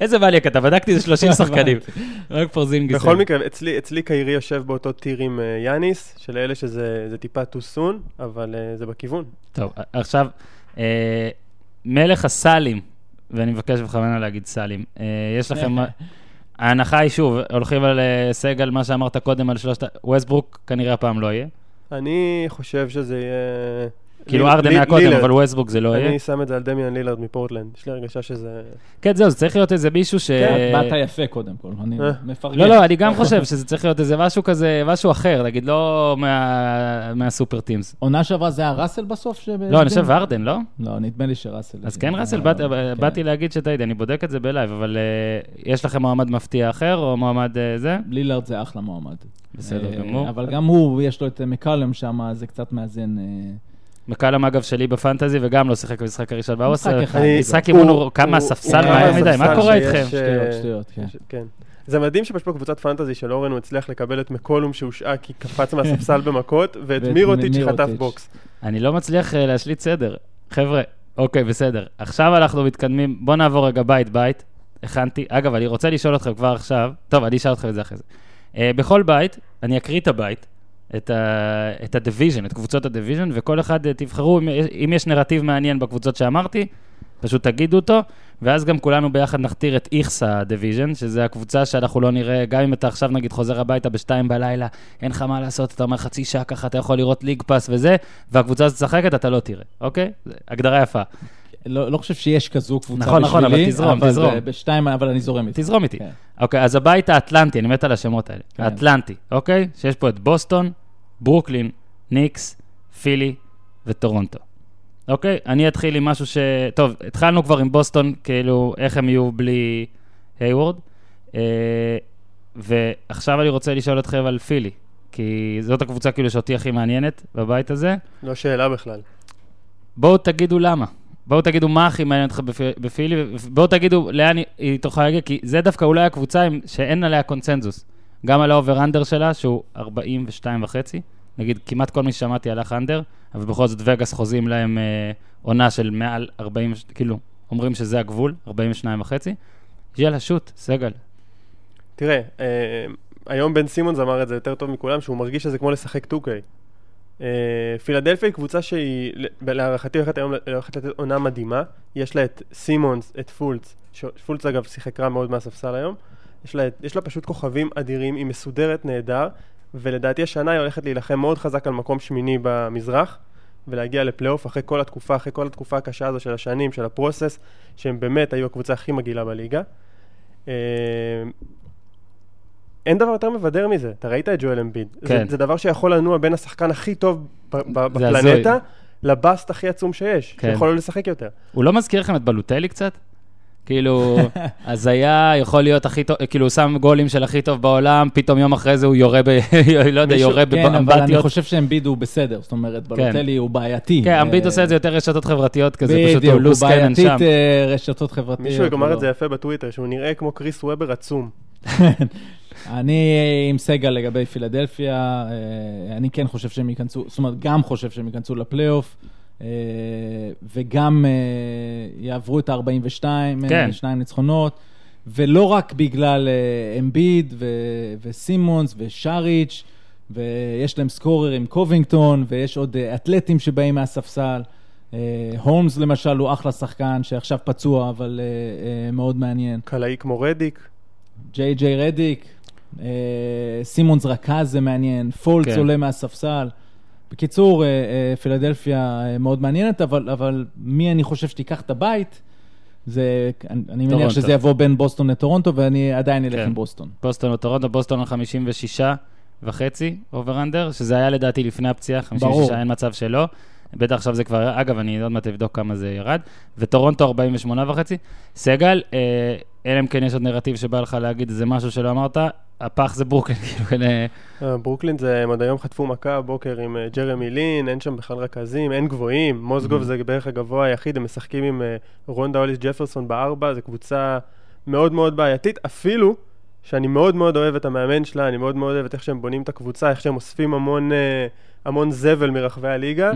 איזה בעלי כתב, בדקתי זה שלושים שחקנים. רק פורזינגיס. בכל מקרה, אצלי קיירי יושב באותו טיר עם יאניס, שלאלה שזה טיפה טוסון, אבל זה בכיוון. טוב, עכשיו, מלך הסלים, ואני מבקש בכוונה להגיד סלים, יש לכם... ההנחה היא שוב, הולכים על סגל, מה שאמרת קודם על שלושת... ווסטברוק כנראה הפעם לא יהיה. אני חושב שזה יהיה... כאילו ארדן היה קודם, אבל ווסטברוק זה לא יהיה. אני שם את זה על דמיאן לילארד מפורטלנד. יש לי הרגשה שזה... כן, זהו, זה צריך להיות איזה מישהו ש... כן, באת יפה קודם כל, אני מפרגש. לא, לא, אני גם חושב שזה צריך להיות איזה משהו כזה, משהו אחר, נגיד, לא מהסופר טימס. עונה שעברה זה היה ראסל בסוף? לא, אני חושב ארדן, לא? לא, נדמה לי שראסל. אז כן, ראסל, באתי להגיד שאתה יודע, אני בודק את זה בלייב, אבל יש לכם מועמד מפתיע אחר, או מועמד זה? לילארד זה אחלה מועמד. בסדר גמור. אבל גם הוא, יש לו את מקלם שם, זה קצת מאזן. מקלם אגב שלי בפנטזי, וגם לא שיחק במשחק הראשון באוסר. משחק אימון כמה ספסל מהר מדי, מה קורה איתכם? שטויות, שטויות, כן. זה מדהים שפשוט בקבוצת פנטזי של אורן הוא הצליח לקבל את מקולום שהושעה כי קפץ מהספסל במכות, ואת מירוטיץ' שחטף בוקס. אני לא מצליח להשליט סדר. חבר'ה, אוקיי, בסדר. עכשיו אנחנו מתקדמים, בוא נעבור רגע בית בית. הכנתי, אגב, אני רוצה לשאול אתכם כבר עכשיו, טוב, אני אשאל אתכם את זה אחרי זה. בכל בית, אני אקריא את הבית, את הדיוויז'ן, את קבוצות הדיוויז'ן, וכל אחד תבחרו, אם יש נרטיב מעניין בקבוצות שאמרתי, פשוט תגידו אותו, ואז גם כולנו ביחד נכתיר את איכס הדיוויז'ן, שזה הקבוצה שאנחנו לא נראה, גם אם אתה עכשיו נגיד חוזר הביתה בשתיים בלילה, אין לך מה לעשות, אתה אומר חצי שעה ככה, אתה יכול לראות ליג פס וזה, והקבוצה הזאת שחקת, אתה לא תראה, אוקיי? הגדרה יפה. לא חושב שיש כזו קבוצה בשבילי. נכון, נכון, אבל תזרום, תזרום. בשתיים, אבל אני זורם איתי. תזרום איתי. אוקיי, אז הבית האטלנטי, אני מת על השמות האלה. האטלנטי, אוקיי? שיש פה את בוסטון, ברוקלין, ניקס, פילי וטורונטו. אוקיי? אני אתחיל עם משהו ש... טוב, התחלנו כבר עם בוסטון, כאילו, איך הם יהיו בלי היוורד. ועכשיו אני רוצה לשאול אתכם על פילי, כי זאת הקבוצה כאילו שאותי הכי מעניינת בבית הזה. לא שאלה בכלל. בואו תגידו למה. בואו תגידו מה הכי מעניין אותך בפילי, בואו תגידו לאן היא תוכל להגיע, כי זה דווקא אולי הקבוצה שאין עליה קונצנזוס. גם על האובר-אנדר שלה, שהוא ארבעים ושתיים וחצי, נגיד כמעט כל מי ששמעתי הלך אנדר, אבל בכל זאת וגאס חוזים להם אה, עונה של מעל ארבעים, כאילו, אומרים שזה הגבול, ארבעים ושתיים וחצי. יאללה, שוט, סגל. תראה, אה, היום בן סימונס אמר את זה יותר טוב מכולם, שהוא מרגיש שזה כמו לשחק טו קיי. פילדלפיה היא קבוצה שהיא להערכתי הולכת היום הולכת לתת עונה מדהימה. יש לה את סימונס, את פולץ, פולץ אגב שיחק רע מאוד מהספסל היום. יש לה, יש לה פשוט כוכבים אדירים, היא מסודרת נהדר, ולדעתי השנה היא הולכת להילחם מאוד חזק על מקום שמיני במזרח ולהגיע לפלייאוף אחרי כל התקופה, אחרי כל התקופה הקשה הזו של השנים, של הפרוסס, שהם באמת היו הקבוצה הכי מגעילה בליגה. אין דבר יותר מבדר מזה. אתה ראית את ג'ואל אמביד. כן. זה, זה דבר שיכול לנוע בין השחקן הכי טוב ב- ב- בפלנטה לבאסט הכי עצום שיש. כן. שיכול לא לשחק יותר. הוא לא מזכיר לכם את בלוטלי קצת? כאילו, אז היה יכול להיות הכי טוב, כאילו הוא שם גולים של הכי טוב בעולם, פתאום יום אחרי זה הוא יורה ב... לא יודע, יורה באמבטיות. כן, אבל אני חושב שאמביד הוא בסדר, זאת אומרת, בלוטלי הוא בעייתי. כן, אמביד עושה את זה יותר רשתות חברתיות כזה, פשוט הוא לוס קנן שם. בדיוק, הוא בעייתית רשתות חברתיות. מישהו יגמר את זה יפה בטוויטר, שהוא נראה כמו קריס וובר עצום. אני עם סגל לגבי פילדלפיה, אני כן חושב שהם ייכנסו, זאת אומרת, גם חושב שהם ייכנסו לפלייאוף, וגם יעברו את ה-ארבעים ושתיים, כן. שניים ניצחונות, ולא רק בגלל אמביד ו- וסימונס ושריץ', ויש להם סקורר עם קובינגטון, ויש עוד אתלטים שבאים מהספסל, הולמס למשל הוא אחלה שחקן שעכשיו פצוע, אבל מאוד מעניין. קלעי כמו רדיק. ג'יי ג'יי רדיק, סימונס רכז זה מעניין, פולץ עולה מהספסל. בקיצור, פילדלפיה מאוד מעניינת, אבל מי אני חושב שתיקח את הבית, אני מניח שזה יבוא בין בוסטון לטורונטו, ואני עדיין אלך עם בוסטון. בוסטון לטורונטו, בוסטון חמישים ושש וחצי, אוברנדר, שזה היה לדעתי לפני הפציעה, חמישים ושש, אין מצב שלא. בטח עכשיו זה כבר, אגב, אני עוד מעט אבדוק כמה זה ירד, וטורונטו ארבעים ושמונה וחצי. סגל, אלם כן יש עוד נרטיב שבא לך להגיד איזה משהו שלא אמרת, הפח זה ברוקלין. ברוקלין זה, הם עד היום חטפו מכה בוקר עם ג'רמי לין, אין שם בכלל רכזים, אין גבוהים, מוסגוב זה בערך הגבוה היחיד, הם משחקים עם רונדה אוליס ג'פרסון בארבע, זו קבוצה מאוד מאוד בעייתית, אפילו שאני מאוד מאוד אוהב את המאמן שלה, אני מאוד מאוד אוהב את איך שהם בונים את הקבוצה, איך שהם אוספים המון... המון זבל מרחבי הליגה,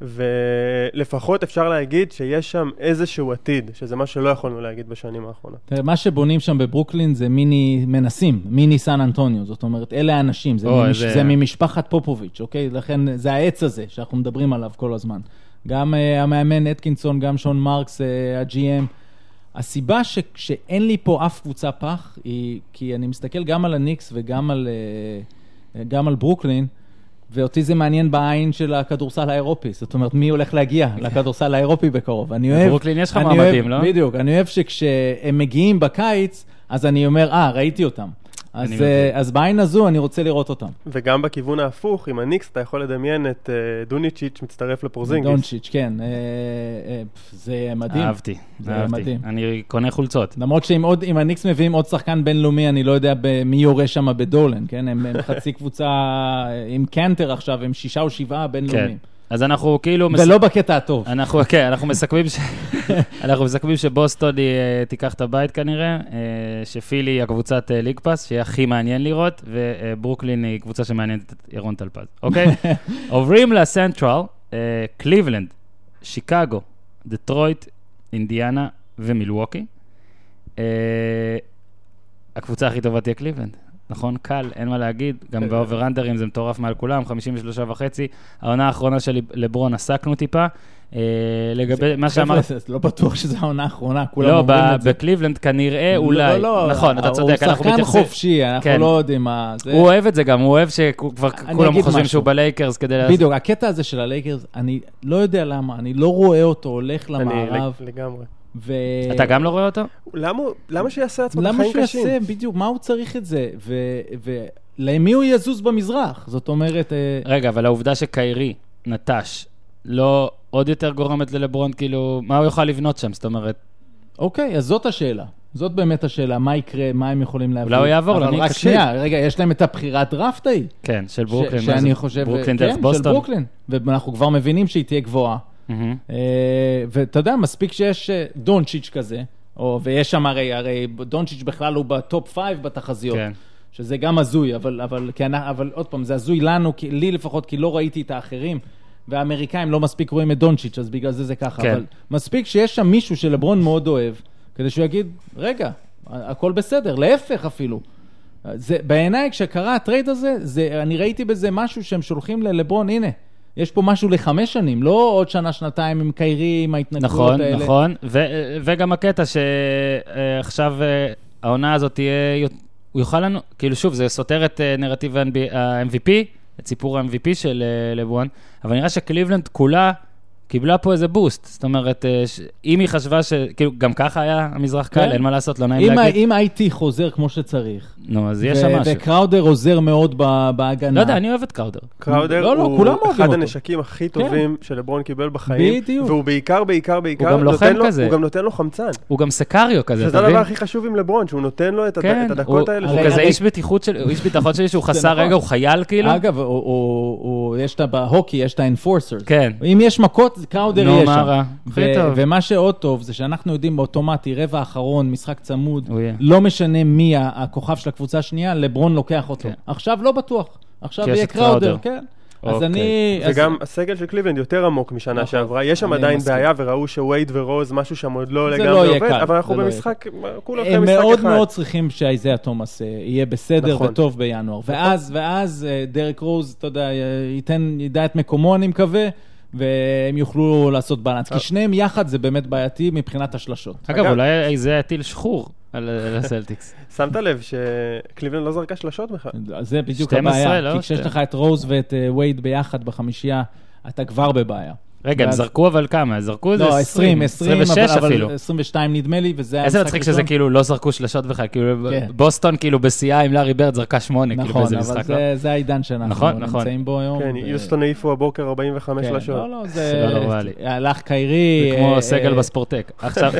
ולפחות אפשר להגיד שיש שם איזשהו עתיד, שזה מה שלא יכולנו להגיד בשנים האחרונות. מה שבונים שם בברוקלין זה מיני מנסים, מיני סן אנטוניו, זאת אומרת, אלה האנשים, זה ממשפחת פופוביץ', אוקיי? לכן זה העץ הזה שאנחנו מדברים עליו כל הזמן. גם המאמן אתקינסון, גם שון מרקס, הג'י-אם. הסיבה שאין לי פה אף קבוצה פח, היא כי אני מסתכל גם על הניקס וגם על ברוקלין, ואותי זה מעניין בעין של הכדורסל האירופי. זאת אומרת, מי הולך להגיע לכדורסל האירופי בקרוב? אני אוהב... ברוקלין יש לך מעמדים, לא? בדיוק. אני אוהב שכשהם מגיעים בקיץ, אז אני אומר, אה, ראיתי אותם. אז בעין הזו אני רוצה לראות אותם. וגם בכיוון ההפוך, עם הניקס אתה יכול לדמיין את דונצ'יץ' מצטרף לפורזינגיס. דונצ'יץ', כן. זה מדהים. אהבתי, אהבתי. אני קונה חולצות. למרות שאם הניקס מביאים עוד שחקן בינלאומי, אני לא יודע מי יורה שם בדולן, כן? הם חצי קבוצה עם קנטר עכשיו, הם שישה או שבעה בינלאומיים. אז אנחנו כאילו... ולא בקטע הטוב. אנחנו, כן, אנחנו מסכמים ש... אנחנו מסכמים שבוסטון תיקח את הבית כנראה, שפילי היא הקבוצת ליג פס, שהיא הכי מעניין לראות, וברוקלין היא קבוצה שמעניינת את ירון טלפז. אוקיי? עוברים לסנטרל, קליבלנד, שיקגו, דטרויט, אינדיאנה ומילווקי. הקבוצה הכי טובה תהיה קליבלנד. נכון, קל, אין מה להגיד, גם באוברנדרים זה מטורף מעל כולם, חמישים ושלוש וחצי, העונה האחרונה של לברון עסקנו טיפה, לגבי מה שאמרת... לא בטוח שזו העונה האחרונה, כולם אומרים את זה. לא, בקליבלנד כנראה אולי, נכון, אתה צודק, הוא שחקן חופשי, אנחנו לא יודעים מה... הוא אוהב את זה גם, הוא אוהב שכבר כולם חושבים שהוא בלייקרס כדי... בדיוק, הקטע הזה של הלייקרס, אני לא יודע למה, אני לא רואה אותו הולך למערב. לגמרי. ו... אתה גם לא רואה אותו? למה, למה שיעשה עצמו למה חיים שיעשה, קשים? בדיוק, מה הוא צריך את זה? ולמי הוא יזוז במזרח? זאת אומרת... רגע, אבל העובדה שקיירי, נטש, לא עוד יותר גורמת ללברון, כאילו, מה הוא יוכל לבנות שם? זאת אומרת... אוקיי, אז זאת השאלה. זאת באמת השאלה, מה יקרה, מה הם יכולים להביא. אולי הוא יעבור, אבל רק שנייה, רגע, יש להם את הבחירת דראפט ההיא. כן, של ברוקלין. שאני חושב... ברוקלין דרך בוסטון. כן, של ברוקלין. ואנחנו כבר מבינים שהיא תהיה גבוהה. ואתה יודע, מספיק שיש דונצ'יץ' כזה, ויש שם הרי, הרי דונצ'יץ' בכלל הוא בטופ פייב בתחזיות, שזה גם הזוי, אבל, אבל, אבל עוד פעם, זה הזוי לנו, לי לפחות, כי לא ראיתי את האחרים, והאמריקאים לא מספיק רואים את דונצ'יץ', אז בגלל זה זה ככה, אבל מספיק שיש שם מישהו שלברון מאוד אוהב, כדי שהוא יגיד, רגע, הכל בסדר, להפך אפילו. זה, בעיניי, כשקרה הטרייד הזה, זה, אני ראיתי בזה משהו שהם שולחים ללברון, הנה, יש פה משהו לחמש שנים, לא עוד שנה, שנתיים עם קיירי, עם ההתנגדות האלה. נכון, נכון, וגם הקטע שעכשיו העונה הזאת תהיה, הוא יוכל לנו, כאילו שוב, זה סותר את נרטיב ה-אם וי פי, את סיפור ה-אם וי פי של לברון, אבל נראה שקליבלנד כולה קיבלה פה איזה בוסט, זאת אומרת, אם היא חשבה ש... כאילו, גם ככה היה המזרח קל, אין מה לעשות, לא נעים להגיד. אם איי טי חוזר כמו שצריך. נו, אז יש שם משהו. וקראודר עוזר מאוד בהגנה. לא יודע, אני אוהב את קראודר. קראודר הוא אחד הנשקים הכי טובים שלברון קיבל בחיים. בדיוק. והוא בעיקר, בעיקר, בעיקר... הוא גם לוחם כזה. הוא גם נותן לו חמצן. הוא גם סקריו כזה, תבין? שזה הדבר הכי חשוב עם לברון, שהוא נותן לו את הדקות האלה. הוא כזה איש ביטחון שלי שהוא חסר רגע, הוא חייל כאילו. אגב, יש את ההוקי, יש את האנפורסר. כן. אם יש מכות קראודר יש שם, ומה שעוד טוב זה שאנחנו יודעים באוטומטי רבע האחרון, משחק צמוד, לא משנה מי הכוכב של הקבוצה השנייה, לברון לוקח אותו, עכשיו לא בטוח, עכשיו יהיה קראודר, כן. וגם הסגל של קליבלנד יותר עמוק משנה שעברה, יש שם עדיין בעיה וראו שווייד ורוז משהו שם עוד לא לגמרי עובד, אבל אנחנו במשחק, כולו אחרי משחק אחד. הם מאוד מאוד צריכים שהאיזיה תומאס יהיה בסדר וטוב בינואר, ואז דרק רוז, אתה יודע, ידע את מקומו אני מקווה, והם יוכלו לעשות בלנס, כי שניהם יחד זה באמת בעייתי מבחינת השלשות. אגב, אולי זה הטיל שחור על הסלטיקס. שמת לב שקליבלנד לא זרקה שלשות בכלל. זה בדיוק הבעיה, כי כשיש לך את רוז ואת וייד ביחד בחמישייה, אתה כבר בבעיה. רגע, הם זרקו אבל כמה? זרקו איזה עשרים, עשרים ושש אפילו. עשרים ושתיים נדמה לי, וזה... איזה מצחיק שזה כאילו לא זרקו שלשות בכלל, כאילו בוסטון כאילו בסיעה עם לארי ברד זרקה שמונה, כאילו באיזה משחק. נכון, אבל זה העידן שאנחנו נמצאים בו היום. כן, יוסטון העיפו הבוקר ארבעים וחמש לשעות. לא, לא, זה... לא נורא לי. הלך קיירי... זה כמו סגל בספורטק. עכשיו,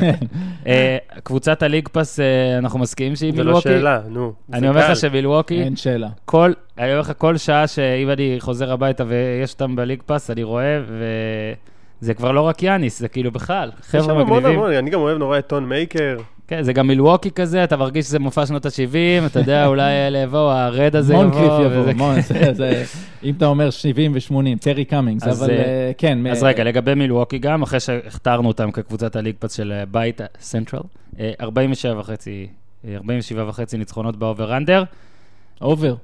קבוצת הליג פס, אנחנו מסכימים שהיא מילווקי. זה לא שאלה, נו. אני אומר לך שמילווקי... אין שאלה. כל... אני אומר לך כל שעה שאם אני חוזר הביתה ויש אותם בליג פס, אני רואה, וזה כבר לא רק יאניס, זה כאילו בכלל, חבר'ה מגניבים. המון, המון. אני גם אוהב נורא את טון מייקר. כן, זה גם מילווקי כזה, אתה מרגיש שזה מופע שנות ה-שבעים, אתה יודע, אולי לבוא, הרד הזה יבוא. מונקריף יבוא, מונקריף יבוא. אם אתה אומר שבעים ושמונים, טרי קאמינגס, אבל כן. אז רגע, לגבי מילווקי גם, אחרי שהכתרנו אותם כקבוצת הליג פס של בית סנטרל, ארבעים ושבע וחצי ניצחונות באוברנדר. אובר.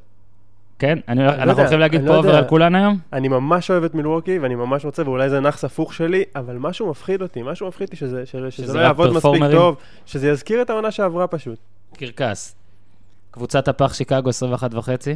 כן, אנחנו הולכים להגיד פה עובר על כולן היום? אני ממש אוהב את מילווקי, ואני ממש רוצה, ואולי זה נחס הפוך שלי, אבל משהו מפחיד אותי, משהו מפחיד אותי שזה לא יעבוד מספיק טוב, שזה יזכיר את העונה שעברה פשוט. קרקס, קבוצת הפח שיקגו עשרים ואחת וחצי?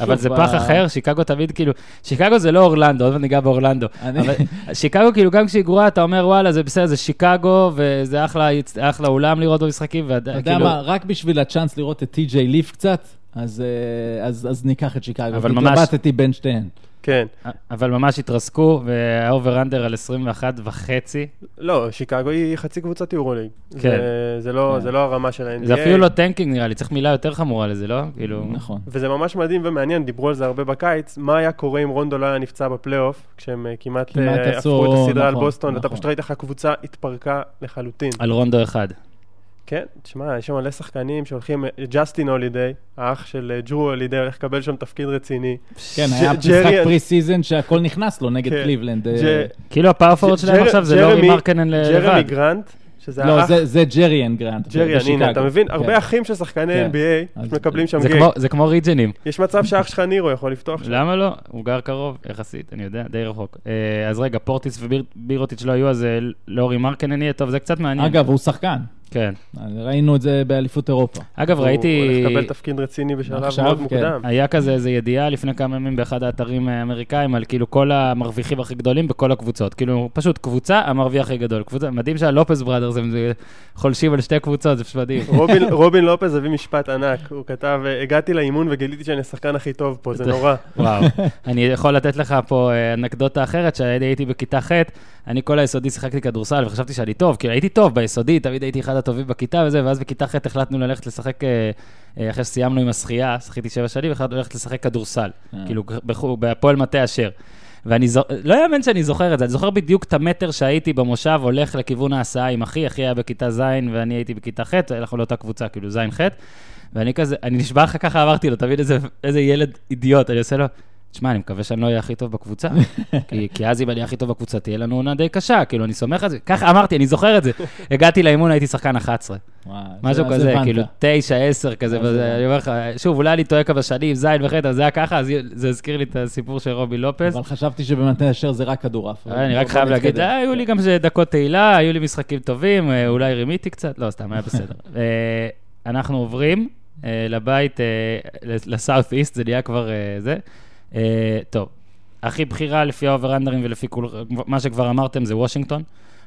אבל זה פח אחר, שיקגו תמיד כאילו, שיקגו זה לא אורלנדו, עוד וניגע באורלנדו, אבל שיקגו כאילו גם כשהיא גרועה, אתה אומר וואלה, זה בסדר, זה שיקגו, וזה אחלה אולם לראות במשחקים, אתה יודע מה, רק בשביל הצ'אנס לראות את טי.ג'יי ליף קצת, אז ניקח את שיקגו, והתלבטתי בין שתיהן. כן. אבל ממש התרסקו, והאוברנדר על עשרים ואחת וחצי. לא, שיקגו היא חצי קבוצת יורוליג. כן. זה לא הרמה של ה-אן בי איי. זה אפילו לא טנקינג נראה לי, צריך מילה יותר חמורה לזה, לא? נכון. וזה ממש מדהים ומעניין, דיברו על זה הרבה בקיץ, מה היה קורה אם רונדו לא היה נפצע בפלייאוף, כשהם כמעט הפכו את הסדרה על בוסטון, ואתה פשוט ראית איך הקבוצה התפרקה לחלוטין. על רונדו אחד. כן, תשמע, יש שם מלא שחקנים שהולכים, ג'סטין הולידיי, האח של ג'רו הולידיי, הולך לקבל שם תפקיד רציני. כן, היה משחק פרי סיזן שהכל נכנס לו נגד קליבלנד. כאילו הפאורפורד שלהם עכשיו זה לא ממרקנן לבד. ג'רמי גרנט, שזה האח. לא, זה ג'ריאן גרנט. ג'ריאן, הנה, אתה מבין? הרבה אחים של שחקני אן בי איי מקבלים שם גג. זה כמו ריג'נים. יש מצב שאח שלך נירו יכול לפתוח שם. למה לא? הוא גר קרוב, יחסית, אני יודע, די רחוק. אז רגע, פורטיס ובירוטיץ' לא היו, אז לאורי מרקנן יהיה טוב, זה קצת מעניין. אגב, הוא שחקן. כן. ראינו את זה באליפות אירופה. אגב, ראיתי... הוא הולך לקבל תפקיד רציני בשלב מאוד מוקדם. היה כזה איזו ידיעה לפני כמה ימים באחד האתרים האמריקאים, על כאילו כל המרוויחים הכי גדולים בכל הקבוצות. כאילו, פשוט קבוצה, המרוויח הכי גדול. מדהים שהלופס בראדרס הם חולשים על שתי קבוצות, זה פשוט מדהים. רובין לופס הביא משפט ענק. הוא כתב, הגעתי לאימון וגיליתי שאני השחקן הכי טוב פה, זה נורא. וואו. אני יכול לתת לך פה אנקדוטה אחרת, שהייתי בכיתה ח', אני כל היסודי שיחקתי כדורסל וחשבתי שאני טוב, כי הייתי טוב ביסודי, תמיד הייתי אחד הטובים בכיתה וזה, ואז בכיתה ח' החלטנו ללכת לשחק, אחרי שסיימנו עם השחייה, שחיתי שבע שנים, החלטנו ללכת לשחק כדורסל, כאילו בפועל מטה אשר. ואני לא יאמן שאני זוכר את זה, אני זוכר בדיוק את המטר שהייתי במושב, הולך לכיוון ההסעה עם אחי, אחי היה בכיתה ז' ואני הייתי בכיתה ח', אנחנו לאותה קבוצה, כאילו ז' ח', ואני כזה, אני נשבע אחר ככה עברתי לו, תמיד איזה, איזה ילד אידיוט, אני עושה לו, תשמע, אני מקווה שאני לא אהיה הכי טוב בקבוצה, כי, כי אז אם אני אהיה הכי טוב בקבוצה, תהיה לנו עונה די קשה, כאילו, אני סומך על זה. ככה אמרתי, אני זוכר את זה. הגעתי לאימון, הייתי שחקן אחת עשרה. משהו כזה, כאילו, תשע עשר כזה, ואני אומר לך, שוב, אולי אני טועה כמה שנים, זין וחטא, זה היה ככה, אז זה הזכיר לי את הסיפור של רובי לופס. אבל חשבתי שבמתי אשר זה רק כדורף. אני רק חייב להגיד, היו לי גם דקות תהילה, היו לי משחקים טובים, אולי רימיתי קצת, לא, סתם, היה בסדר. אנחנו עוברים לבית, לסאות' איסט, זה נהיה כבר זה. טוב, הכי בחירה לפי האוברנדרים ולפי מה שכבר אמרתם זה וושינגטון,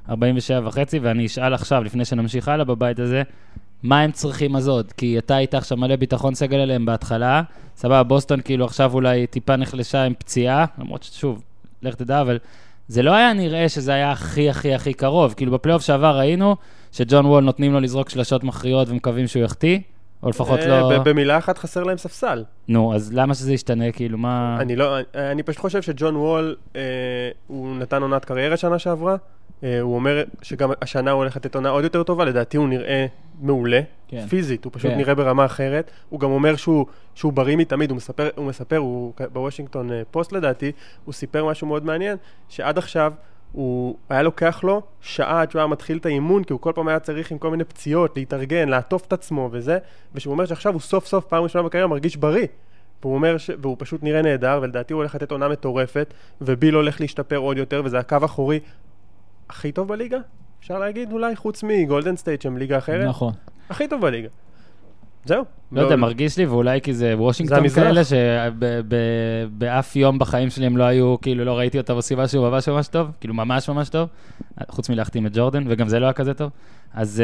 ארבעים ושבע וחצי, ואני אשאל עכשיו, לפני שנמשיך הלאה בבית הזה, מה הם צריכים הזאת? כי אתה איתך שם מלא ביטחון סגל עליהם בהתחלה, סבבה, בוסטון כאילו עכשיו אולי טיפה נחלשה עם פציעה, למרות ששוב, לך תדע, אבל זה לא היה נראה שזה היה הכי הכי הכי קרוב, כאילו בפלייאוף שעבר ראינו שג'ון וול נותנים לו לזרוק שלשות מכריעות ומקווים שהוא יחטיא, או לפחות לא... במילה אחת חסר להם ספסל. נו, אז למה שזה ישתנה? כאילו, מה... אני לא... אני פשוט חושב שג'ון וול, הוא נתן עונת קריירה שנה שעברה. הוא אומר שגם השנה הוא הולך לתת עונה עוד יותר טובה. לדעתי הוא נראה מעולה, פיזית. הוא פשוט נראה ברמה אחרת. הוא גם אומר שהוא, שהוא בריא מתמיד. הוא מספר, הוא מספר, הוא, בוושינגטון פוסט, לדעתי, הוא סיפר משהו מאוד מעניין, שעד עכשיו הוא היה לוקח לו שעה עד שהוא היה מתחיל את האימון, כי הוא כל פעם היה צריך עם כל מיני פציעות, להתארגן, לעטוף את עצמו וזה, ושהוא אומר שעכשיו הוא סוף סוף פעם ראשונה בקריירה מרגיש בריא, והוא אומר ש... והוא פשוט נראה נהדר, ולדעתי הוא הולך לתת עונה מטורפת, וביל הולך להשתפר עוד יותר, וזה הקו אחורי הכי טוב בליגה, אפשר להגיד אולי חוץ מגולדן סטייט, שהם ליגה אחרת, נכון. הכי טוב בליגה. זהו. לא יודע, מרגיש לי, ואולי כי זה וושינגטון כאלה, שבאף יום בחיים שלהם לא היו, כאילו לא ראיתי אותה בסיבה שהוא ממש ממש טוב, כאילו ממש ממש טוב, חוץ מלהחתים את ג'ורדן, וגם זה לא היה כזה טוב, אז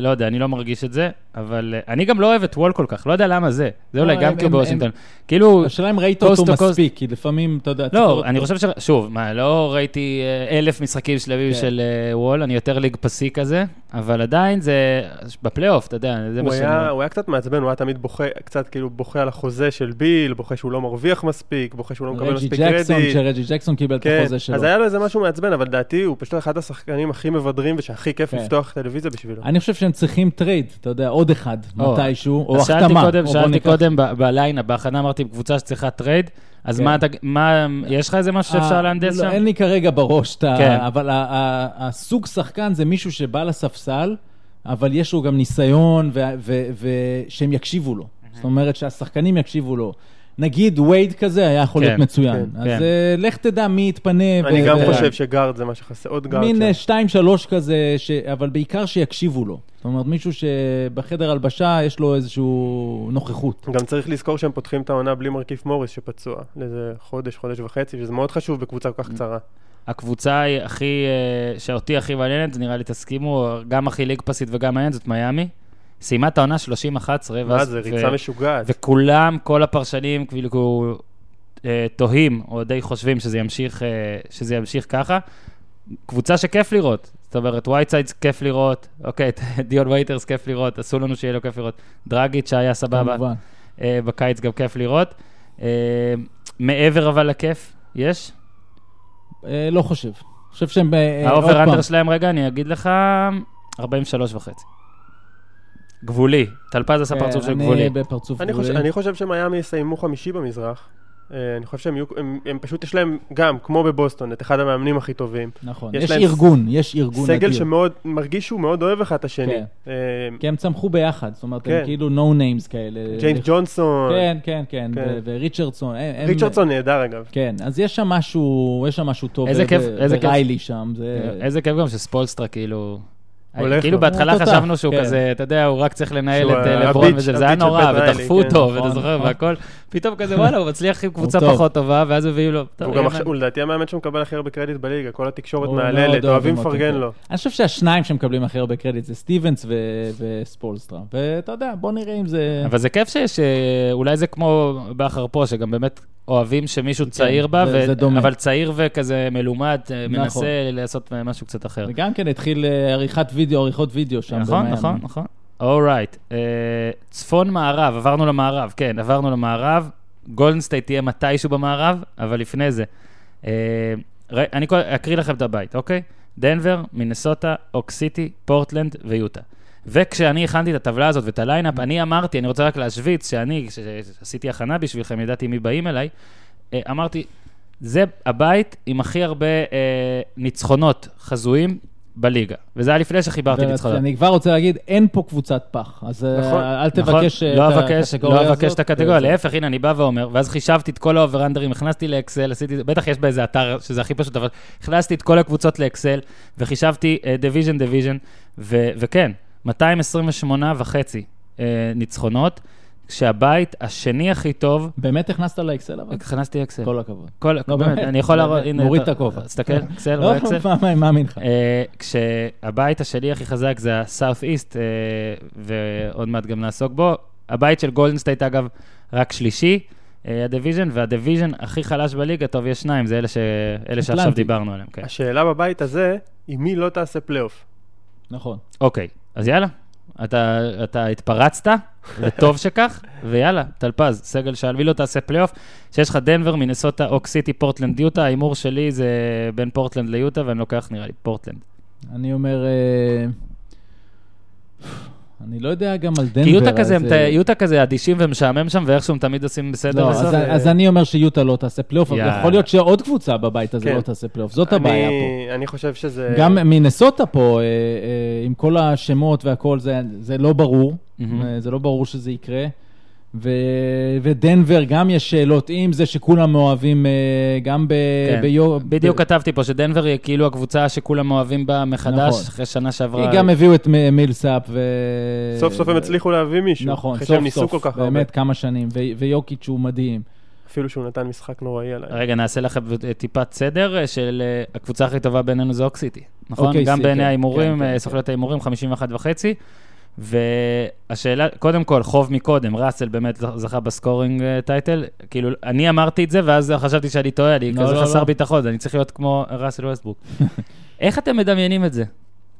לא יודע, אני לא מרגיש את זה, אבל אני גם לא אוהב את וול כל כך, לא יודע למה זה, זה אולי גם כאילו בוושינגטון, כאילו... השאלה אם ראית אותו מספיק, כי לפעמים, אתה יודע... לא, אני חושב ש... שוב, מה, לא ראיתי אלף משחקים שלבים של וול, אני יותר ליג פסי כזה, אבל עדיין זה בפלייאוף, אתה יודע, זה משנה. הוא היה קצת מעצבן, הוא היה תמיד בוכה, קצת כאילו בוכה על החוזה של ביל, בוכה שהוא לא מרוויח מספיק, בוכה שהוא לא מקבל מספיק קרדיט. רג'י ג'קסון, שרג'י ג'קסון קיבל את החוזה שלו. אז היה לו איזה משהו מעצבן, אבל דעתי הוא פשוט אחד השחקנים הכי מבדרים, ושהכי כיף לפתוח טלוויזיה בשבילו. אני חושב שהם צריכים טרייד, אתה יודע, עוד אחד, מתישהו, או החתמה. שאלתי קודם בליין, בהכנה אמרתי, קבוצה שצריכה טרייד, אז מה, יש לך איזה משהו שאפשר להנדס שם? אין לי כרגע בראש, אבל הסוג שחקן זה מישהו שבא לספסל, אבל יש לו גם ניסיון ושהם ו- ו- יקשיבו לו. Mm-hmm. זאת אומרת שהשחקנים יקשיבו לו. נגיד וייד כזה היה יכול להיות מצוין. אז לך תדע מי יתפנה. אני גם חושב שגארד זה מה שחסר, עוד גארד. מין שתיים שלוש כזה, אבל בעיקר שיקשיבו לו. זאת אומרת, מישהו שבחדר הלבשה יש לו איזשהו נוכחות. גם צריך לזכור שהם פותחים את העונה בלי מרקיף מוריס שפצוע לאיזה חודש, חודש וחצי, שזה מאוד חשוב בקבוצה כל כך קצרה. הקבוצה הכי, שאותי הכי מעניינת, נראה לי תסכימו, גם הכי ליג פסית וגם מעניין, זאת מיאמי. סיימה את העונה שלושים ואחת עשרה. מה זה, ריצה משוגעת. וכולם, כל הפרשנים, כאילו, תוהים או די חושבים שזה ימשיך, שזה ימשיך ככה. קבוצה שכיף לראות. זאת אומרת, וייטסיידס כיף לראות. אוקיי, דיון וייטרס כיף לראות. עשו לנו שיהיה לו כיף לראות. דרגיץ' שהיה סבבה. בקיץ גם כיף לראות. מעבר אבל לכיף, יש? לא חושב. חושב שהם... האובר אנדר שלהם, רגע, אני אגיד לך, ארבעים ושלוש וחצי. גבולי, טלפז עשה פרצוף של גבולי. אני חושב שמיאמי יסיימו חמישי במזרח. אני חושב שהם פשוט יש להם גם, כמו בבוסטון, את אחד המאמנים הכי טובים. נכון, יש ארגון, יש ארגון. סגל שמאוד, מרגיש שהוא מאוד אוהב אחד את השני. כי הם צמחו ביחד, זאת אומרת, הם כאילו no names כאלה. ג'יימס ג'ונסון. כן, כן, כן, וריצ'רדסון. ריצ'רדסון נהדר אגב. כן, אז יש שם משהו, יש שם משהו טוב. איזה כיף, איזה כיף. ריילי שם. איזה כיף גם שספולסטרה כאילו... כאילו בהתחלה חשבנו שהוא כזה, אתה יודע, הוא רק צריך לנהל את לברון וזה, זה היה נורא, ודחפו אותו, ואתה זוכר, והכל, פתאום כזה, וואלה, הוא מצליח עם קבוצה פחות טובה, ואז מביאים לו. הוא לדעתי המאמן שמקבל הכי הרבה קרדיט בליגה, כל התקשורת מעללת, אוהבים פרגן לו. אני חושב שהשניים שמקבלים הכי הרבה קרדיט, זה סטיבנס וספולסטרה, ואתה יודע, בוא נראה אם זה... אבל זה כיף שיש, אולי זה כמו באחר פה, שגם באמת... אוהבים שמישהו צעיר בה, אבל צעיר וכזה מלומד, מנסה לעשות משהו קצת אחר. וגם כן התחיל עריכת וידאו, עריכות וידאו שם. נכון, נכון, נכון. Alright. צפון מערב, עברנו למערב, כן, עברנו למערב. גולדן סטייט תהיה מתישהו במערב, אבל לפני זה. אני אקריא לכם את הבית, אוקיי? דנבר, מינסוטה, אוק סיטי, פורטלנד ויוטה. וכשאני הכנתי את הטבלה הזאת ואת הליינאפ, אני אמרתי, אני רוצה רק להשוויץ, שאני, כשעשיתי הכנה בשבילכם, ידעתי מי באים אליי, אמרתי, זה הבית עם הכי הרבה ניצחונות חזויים בליגה. וזה היה לפני שחיברתי ניצחונות. אני כבר רוצה להגיד, אין פה קבוצת פח, אז אל תבקש את הקטגוריה הזאת. לא אבקש את הקטגוריה, להפך, הנה, אני בא ואומר, ואז חישבתי את כל האוברנדרים, הכנסתי לאקסל, בטח יש באיזה אתר שזה הכי פשוט, אבל הכנסתי את כל הקבוצות לאקסל, וחישבתי דיוויז'ן, דיוויז'ן, וכן, מאתיים עשרים ושמונה וחצי ניצחונות, כשהבית השני הכי טוב... באמת הכנסת לאקסל אבל? הכנסתי לאקסל. כל הכבוד. כל הכבוד. אני יכול להראות... מוריד את הכובע. תסתכל, אקסל, רואה אקסל. לא, מה, מה מינך? כשהבית השני הכי חזק זה הסאות' איסט, ועוד מעט גם נעסוק בו. הבית של גולדן סטייט, אגב, רק שלישי, הדיוויז'ן, והדיוויז'ן הכי חלש בליגה, טוב, יש שניים, זה אלה שעכשיו דיברנו עליהם. השאלה בבית הזה, אם מי לא תעשה פלייאוף. נכון. אוקיי. אז יאללה, אתה, אתה התפרצת, וטוב שכך, ויאללה, טלפז, סגל שאל, מי לא תעשה פלייאוף, שיש לך דנבר, מינסוטה, אוק סיטי, פורטלנד, יוטה, האימור שלי זה בין פורטלנד ליוטה, ואני לוקח נראה לי, פורטלנד. אני אומר, אני לא יודע גם על דנבר. כי יוטה כזה, אז... יוטה כזה אדישים ומשעמם שם, ואיכשהו הם תמיד עושים בסדר. לא, אז, ו... אז אני אומר שיוטה לא תעשה פלייאוף, אבל יכול להיות שעוד קבוצה בבית הזה כן. לא תעשה פלייאוף. זאת אני, הבעיה פה. אני חושב שזה... גם מינסוטה פה, אה, אה, עם כל השמות והכל, זה, זה לא ברור. Mm-hmm. זה לא ברור שזה יקרה. ו... ודנבר גם יש שאלות עם זה שכולם אוהבים גם ב... כן. ביו... בדיוק ב... כתבתי פה שדנבר היא כאילו הקבוצה שכולם אוהבים בה מחדש נכון. אחרי שנה שעברה. היא גם הביאו את מ... מילסאפ ו... סוף סוף הם הצליחו להביא מישהו. נכון, סוף סוף, באמת הרבה. כמה שנים ו... ויוקיץ' הוא מדהים. אפילו שהוא נתן משחק נוראי עליי. רגע, נעשה לכם טיפת סדר של הקבוצה הכי טובה בינינו זה אוק סיטי. נכון? Okay, גם בעיני כן, האימורים, כן, סוכלת כן. האימורים חמישים ואחת וחצי. והשאלה, קודם כל, חוב מקודם, ראסל באמת זכה בסקורינג טייטל, כאילו, אני אמרתי את זה, ואז חשבתי שאני טועה, אני כזה חסר ביטחון, אני צריך להיות כמו ראסל וסטברוק. איך אתם מדמיינים את זה?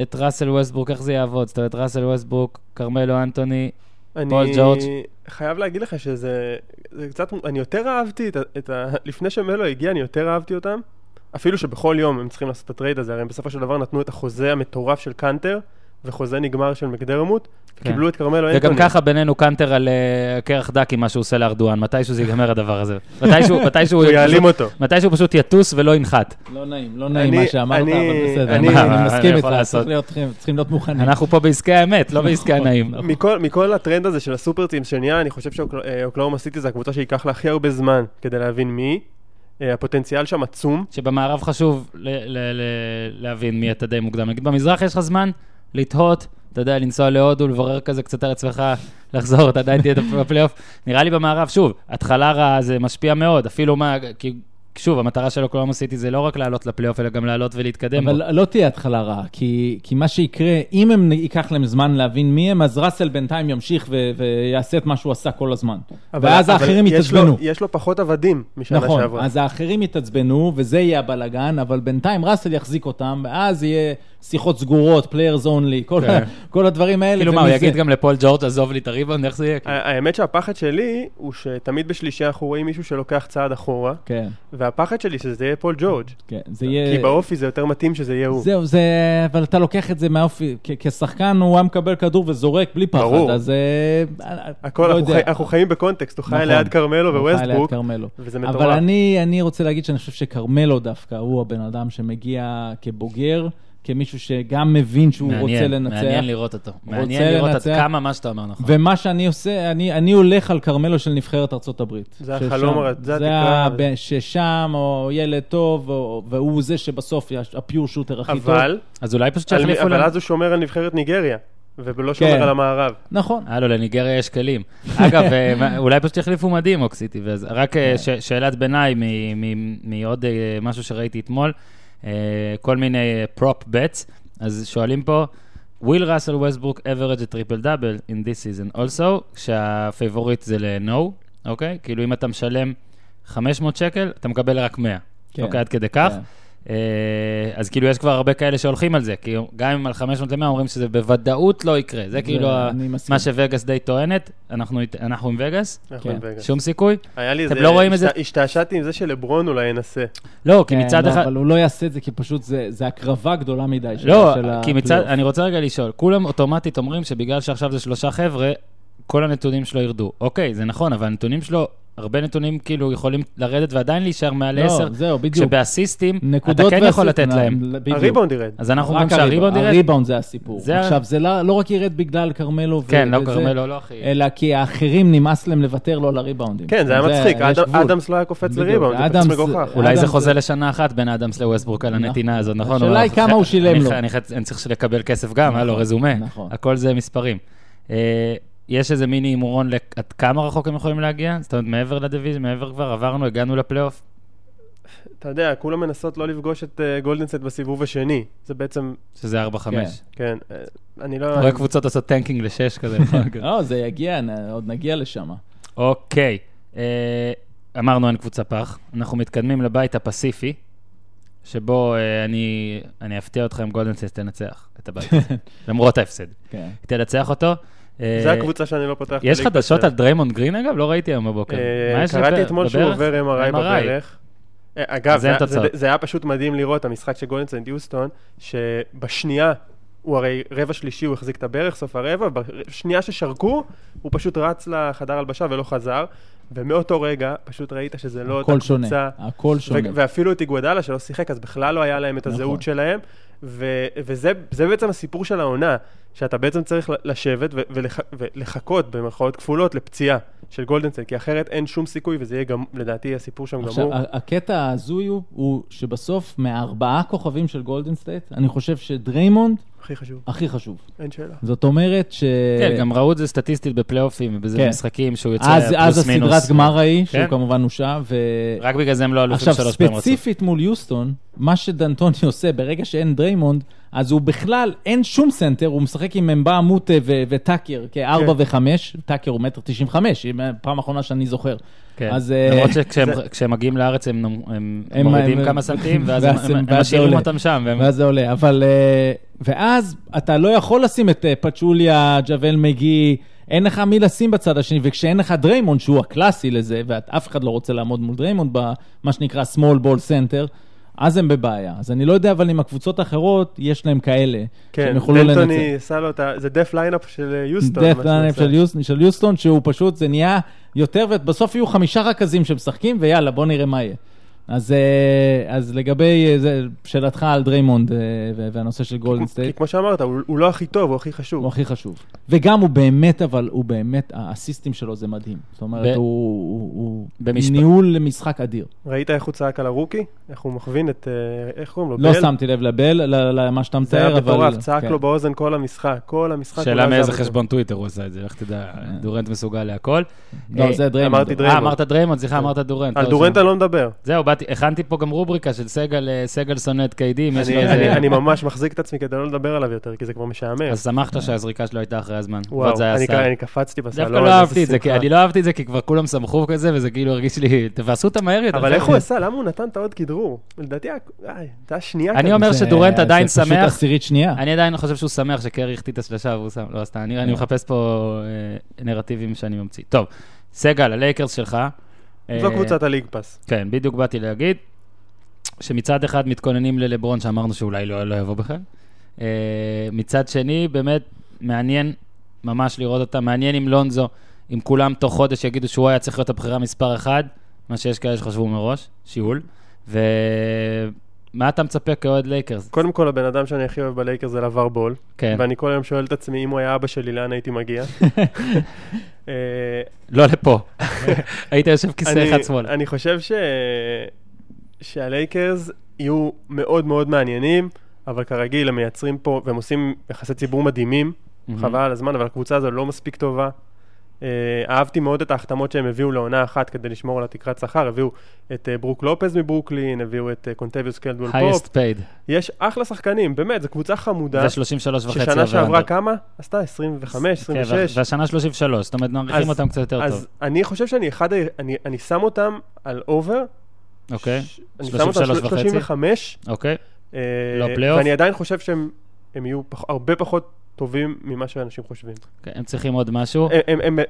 את ראסל וסטברוק, איך זה יעבוד? זאת אומרת, ראסל וסטברוק, קרמלו אנתוני, פול ג'ורג'. אני חייב להגיד לך שזה, זה קצת, אני יותר אהבתי את ה... לפני שמלו הגיע, אני יותר אהבתי אותם, אפילו שבכל יום הם צריכים לעשות את הטרייד הזה, הרי בסופו של דבר נתנו את החוזה המטורף של קנטר וחוזה נגמר של מקדרמות, קיבלו את קרמלו אנתוני. וגם ככה בינינו קנטר על קרח דקי, מה שהוא עושה לארדואן, מתישהו זה ייגמר הדבר הזה. מתישהו הוא יעלים אותו. מתישהו פשוט יטוס ולא ינחת. לא נעים, לא נעים מה שאמרת, אבל בסדר. אני מסכים איתך, צריכים להיות מוכנים. אנחנו פה בעסקי האמת, לא בעסקי הנעים. מכל הטרנד הזה של הסופרטים שנהיה, אני חושב שאוקלאומה סיטי זה הקבוצה שייקח לה הכי הרבה זמן כדי להבין מי. הפוטנציאל שם עצום. שבמערב חשוב להבין מי אתה די מוקדם. נגיד במזרח יש לך זמן לתהות, אתה יודע, לנסוע להודו, לברר כזה קצת על עצמך, לחזור, אתה יודע, תהיה בפלייאוף. נראה לי במערב, שוב, התחלה רעה זה משפיע מאוד, אפילו מה, כי שוב, המטרה של אוקלאומה סיטי זה לא רק לעלות לפלייאוף, אלא גם לעלות ולהתקדם. אבל לא תהיה התחלה רעה, כי מה שיקרה, אם הם ייקח להם זמן להבין מי הם, אז ראסל בינתיים ימשיך ויעשה את מה שהוא עשה כל הזמן. ואז האחרים יתעצבנו. יש לו פחות עבדים משנה שעברה. נכון, אז האחרים יתעצבנו, וזה יהיה הבלגן, אבל בינתיים ראסל יחזיק אותם, ואז יהיה שיחות סגורות, פליירס אונלי, כל הדברים האלה. כאילו מה, הוא יגיד גם לפול ג'ורג' עזוב לי את הריבאונד, איך זה יהיה? האמת שהפחד שלי הוא שתמיד בשלישי אנחנו רואים מישהו שלוקח צעד אחורה, והפחד שלי שזה יהיה פול ג'ורג'. כי באופי זה יותר מתאים שזה יהיה הוא. זהו, אבל אתה לוקח את זה מהאופי, כשחקן הוא מקבל כדור וזורק בלי פחד, אז אנחנו חיים בקונטקסט, הוא חי ליד קרמלו וווסטברוק, וזה מטורף. אבל אני רוצה להגיד שאני חושב שקרמלו דווקא הוא הבן אדם שמגיע כבוגר כמישהו שגם מבין שהוא מעניין, רוצה לנצח. מעניין לראות אותו. מעניין לראות את כמה מה שאתה אומר נכון. ומה שאני עושה, אני, אני הולך על קרמלו של נבחרת ארצות הברית. זה ששם, החלום הרצה. זה הב... ששם, או ילד טוב, או... והוא זה שבסוף הפיור שוטר הכי טוב. אבל... אז אולי פשוט שחליפו להם. אבל אז הוא שומר על נבחרת ניגריה. ובלא שומר על המערב. נכון. הלו, לניגריה יש כלים. אגב, אולי פשוט יחליפו מדהים אוקסיטי. רק שאלת ביניי מעוד משהו שראיתי אתמול. כל מיני prop bets, אז שואלים פה, will Russell Westbrook average a triple double in this season also, שהפייבורית זה ל-no, אוקיי? כאילו אם אתה משלם חמש מאות שקל, אתה מקבל רק מאה, אוקיי? עד כדי כך. אז כאילו יש כבר הרבה כאלה שהולכים על זה, כי גם אם על חמש מאות למאה אומרים שזה בוודאות לא יקרה, זה כאילו מה שווגס די טוענת, אנחנו עם וגס, שום סיכוי. אתם לא רואים את זה? השתעשעתי עם זה שלברון אולי ינסה. לא, כי מצד אחד... אבל הוא לא יעשה את זה, כי פשוט זה הקרבה גדולה מדי. לא, כי מצד... אני רוצה רגע לשאול, כולם אוטומטית אומרים שבגלל שעכשיו זה שלושה חבר'ה, כל הנתונים שלו ירדו. אוקיי, זה נכון, אבל הנתונים שלו... הרבה נתונים כאילו יכולים לרדת ועדיין להישאר מעל עשר, כשבאסיסטים אתה כן יכול לתת להם. הריבאונד ירד. אז אנחנו אומרים שהריבאונד ירד. הריבאונד זה הסיפור. עכשיו, זה לא רק ירד בגלל קרמלו. כן, לא קרמלו, לא אחי. אלא כי האחרים נמאס להם לוותר לו על הריבאונדים. כן, זה היה מצחיק. אדמס לא היה קופץ לריבאונד. אולי זה חוזה לשנה אחת בין אדמס לווסטברוק על הנתינה הזאת, נכון? אולי כמה הוא שילם לו. אני צריך לקבל כסף גם, הלו, רזומה. הכל זה מספרים. יש איזה מיני אימורון עד כמה רחוק הם יכולים להגיע? זאת אומרת, מעבר לדיוויזיה, מעבר כבר, עברנו, הגענו לפלייאוף? אתה יודע, כולם מנסות לא לפגוש את גולדן סטייט בסיבוב השני. זה בעצם... שזה ארבע חמש. כן, אני לא... רואה קבוצות עושות טנקינג לשש כזה. לא, זה יגיע, עוד נגיע לשם. אוקיי. אמרנו, אין קבוצה פח. אנחנו מתקדמים לבית הפסיפי, שבו אני אפתיע אותך עם גולדן סטייט, תנצח את הבית. למרות ההפסד. תנצח אותו. זה הקבוצה שאני לא פותח. יש חדשות על דרימונד גרין, אגב? לא ראיתי היום בבוקר. קראתי אתמול שהוא עובר אם אר איי בברך. אגב, זה היה פשוט מדהים לראות, המשחק של גולדן סטייט יוסטון, שבשנייה, הוא הרי רבע שלישי, הוא החזיק את הברך, סוף הרבע, בשנייה ששרקו, הוא פשוט רץ לחדר הלבשה ולא חזר, ומאותו רגע פשוט ראית שזה לא אותה קבוצה. הכל שונה. ואפילו את איגוודאלה שלא שיחק, אז בכלל לא היה להם את הזהות שלהם. וזה בעצם הסיפור של העונה, שאתה בעצם צריך לשבת ולחכות במרכאות כפולות לפציעה של גולדן סטייט, כי אחרת אין שום סיכוי, וזה יהיה גם, לדעתי, הסיפור שם גמור. הקטע הזוי הוא שבסוף מהארבעה כוכבים של גולדן סטייט, אני חושב שדריימונד הכי חשוב. הכי חשוב. אין שאלה. זאת אומרת ש... כן, גם ראו את זה סטטיסטית בפלייאופים, בזה משחקים שהוא יוצא פלוס מינוס. אז הסדרת גמר ההיא, שהוא כמובן נושע, ו... רק בגלל זה הם לא עלו שלוש פעם רצוף. עכשיו, ספציפית מול יוסטון, מה שדנטוני עושה ברגע שאין דריימונד, אז הוא בכלל, אין שום סנטר, הוא משחק עם ממבה מוטה וטאקר, כארבע וחמש, טאקר הוא מטר תשעים וחמש, פעם האחרונה שאני זוכר. למרות שכשהם מגיעים לארץ הם מורידים כמה סנטים ואז הם משאירים אותם שם ואז זה עולה, אבל ואז אתה לא יכול לשים את פצ'וליה, ג'וול מגי, אין לך מי לשים בצד השני, וכשאין לך דריימונד שהוא הקלאסי לזה ואף אחד לא רוצה לעמוד מול דריימונד במה שנקרא small ball center, אז הם בבעיה. אז אני לא יודע, אבל עם הקבוצות האחרות, יש להם כאלה. כן, דנטוני עשה לו את ה... זה דף ליינאפ של יוסטון. דף ליינאפ של יוסטון, שהוא פשוט, זה נהיה יותר, ובסוף יהיו חמישה רכזים שמשחקים, ויאללה, בוא נראה מה יהיה. אז, אז לגבי שאלתך על דרימונד והנושא של גולדן סטייט. כי כמו שאמרת, הוא לא הכי טוב, הוא הכי חשוב. הוא הכי חשוב. וגם הוא באמת, אבל הוא באמת, האסיסטים שלו זה מדהים. זאת אומרת, הוא ניהול למשחק אדיר. ראית איך הוא צעק על הרוקי? איך הוא מכווין את... איך קוראים לו? לא שמתי לב לבל, למה שאתה מתאר. זה היה בטורף, צעק לו באוזן כל המשחק. כל המשחק... שאלה מאיזה חשבון טוויטר הוא עושה את זה. איך תדע, דורנט מסוגל להכל. לא, זה דרימונד. אמרת דרימונד, זכרה, אמרת דורנט. על דורנט אני לא מדבר. זהו, הכנתי פה גם רובריקה של סגל, סגל סונט קיידים. אני ממש מחזיק את עצמי כדי לא לדבר עליו יותר, כי זה כבר משעמם. אז שמחת שהזריקה שלו הייתה אחרי הזמן. וואו, אני קפצתי בסלון. דווקא לא אהבתי את זה, אני לא אהבתי את זה, כי כבר כולם שמחו כזה, וזה כאילו הרגיש לי, תעשו את המהר יותר. אבל איך הוא עשה? למה הוא נתן את העוד כדרור? לדעתי, זה השנייה. אני אומר שדורנט עדיין שמח. זה פשוט עשירית שנייה. אני עדיין חושב שהוא שמח שקרי החטיא את השלשה, והוא שם. לא, אז אני מחפש פה נרטיבים שאני ממציא. טוב, סגל, הלייקרס שלך. זו קבוצת הליג פס. כן, בדיוק באתי להגיד שמצד אחד מתכוננים ללברון שאמרנו שאולי לא יבוא בכלל. מצד שני, באמת מעניין ממש לראות אותה, מעניין עם לונזו, עם כולם תוך חודש יגידו שהוא היה צריך להיות הבחירה מספר אחד, מה שיש כאלה שחשבו מראש, שיעול. ומה אתה מצפה כאוהד לייקרס? קודם כל, הבן אדם שאני הכי אוהב בלייקרס זה לבר בול, ואני כל היום שואל את עצמי אם הוא היה אבא שלי, לאן הייתי מגיע? לא לפה, היית יושב כיסא אחד שמאל. אני חושב שהלייקרס יהיו מאוד מאוד מעניינים, אבל כרגיל הם מייצרים פה, והם עושים יחסי ציבור מדהימים, חבל על הזמן, אבל הקבוצה הזו לא מספיק טובה. אהבתי מאוד את ההחתמות שהם הביאו לעונה אחת כדי לשמור על התקרת שכר, הביאו את ברוק לופז מברוקלין, הביאו את קונטביוס קלדוול פופ. יש אחלה שחקנים, באמת, זו קבוצה חמודה. זה שלושים ושלוש וחצי. ששנה שעברה כמה? עשתה עשרים וחמש, עשרים ושש. והשנה שלושים ושלוש, זאת אומרת, נעריכים אותם קצת יותר טוב. אז אני חושב שאני אחד, אני שם אותם על אובר. אוקיי, שלושים ושלוש וחצי. שלושים וחמש. אוקיי, לא פלייאוף. ואני עדיין חושב שהם יהיו הרבה פחות טובים ממה שאנשים חושבים. הם צריכים עוד משהו.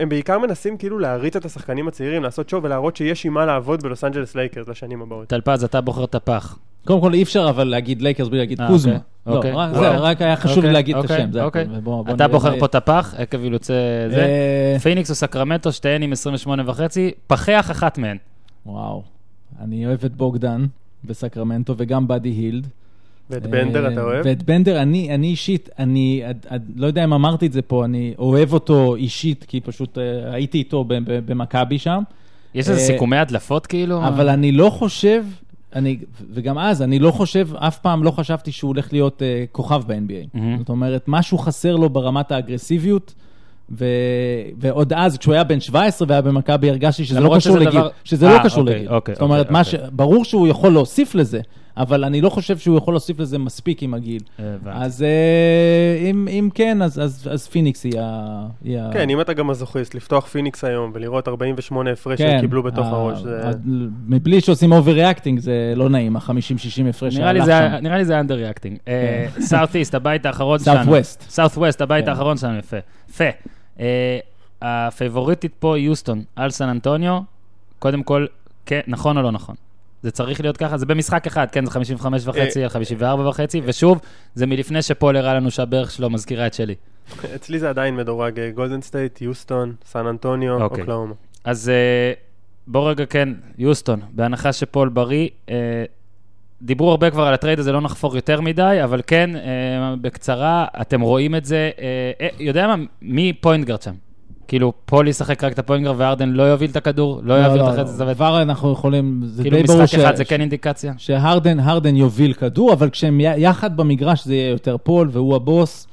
הם בעיקר מנסים כאילו להריץ את השחקנים הצעירים, לעשות שוב ולהראות שיש עם מה לעבוד בלוס אנג'לס לייקרס לשנים הבאות. טלפז, אתה בוחר את הפח. קודם כל אי אפשר אבל להגיד לייקרס בלי להגיד קוזמה. רק היה חשוב להגיד את השם. אתה בוחר פה את הפח, עקב אילוצי זה. פיניקס וסקרמנטו, שתיהן עם עשרים ושמונה וחצי, פחח אחת מהן. וואו. אני אוהב את בוגדן בסקרמנטו וגם בדי הילד. ואת בנדר אתה אוהב? ואת בנדר, אני, אני אישית, אני עד, עד, לא יודע אם אמרתי את זה פה, אני אוהב אותו אישית, כי פשוט אה, הייתי איתו במכבי שם. יש איזה אה, סיכומי הדלפות כאילו? אבל אני לא חושב, אני, וגם אז, אני לא חושב, אף פעם לא חשבתי שהוא הולך להיות אה, כוכב ב-אן בי איי. Mm-hmm. זאת אומרת, משהו חסר לו ברמת האגרסיביות, ו... ועוד אז, כשהוא היה בן שבע עשרה והיה במכבי, הרגשתי שזה לא קשור לגיל. שזה לא קשור לגיל. זאת אומרת, ברור שהוא יכול להוסיף לזה, אבל אני לא חושב שהוא יכול להוסיף לזה מספיק עם הגיל. אז אם כן, אז פיניקס היא... כן, אם אתה גם מזוכיסט, לפתוח פיניקס היום ולראות ארבעים ושמונה הפרש שהם קיבלו בתוך הראש. מבלי שעושים אובר-ריאקטינג, זה לא נעים, ה-חמישים שישים הפרש שהלך שם. נראה לי זה אנדר-ריאקטינג. סארט-איסט, הבית האחרון שלנו. סארט-ווסט. סארט-ווסט, הבית האחרון שלנו, יפה. יפה. הפייבוריטית פה יוסטון על סן אנטוניו, קודם כל, נכון או לא נכון? זה צריך להיות ככה, זה במשחק אחד, כן, זה חמישים וחמש וחצי על חמישים וארבע וחצי, ושוב, זה מלפני שפול הראה לנו שהברך שלו מזכירה את שלי. אצלי זה עדיין מדורג, גולדן סטייט, יוסטון, סן אנטוניו, אוקלאומה. אז בוא רגע, כן, יוסטון, בהנחה שפול בריא, דיברו הרבה כבר על הטרייד הזה, לא נחפור יותר מדי, אבל כן, בקצרה, אתם רואים את זה, יודע מה, מי פוינטגארד שם? כאילו, פול ישחק רק את הפוינגר, וארדן לא יוביל את הכדור, לא יוביל את החץ, זה דבר אנחנו יכולים, זה די ברור. כאילו, משחק אחד, זה כן אינדיקציה. שהרדן יוביל כדור, אבל כשהם יחד במגרש, זה יהיה יותר פול, והוא הבוס.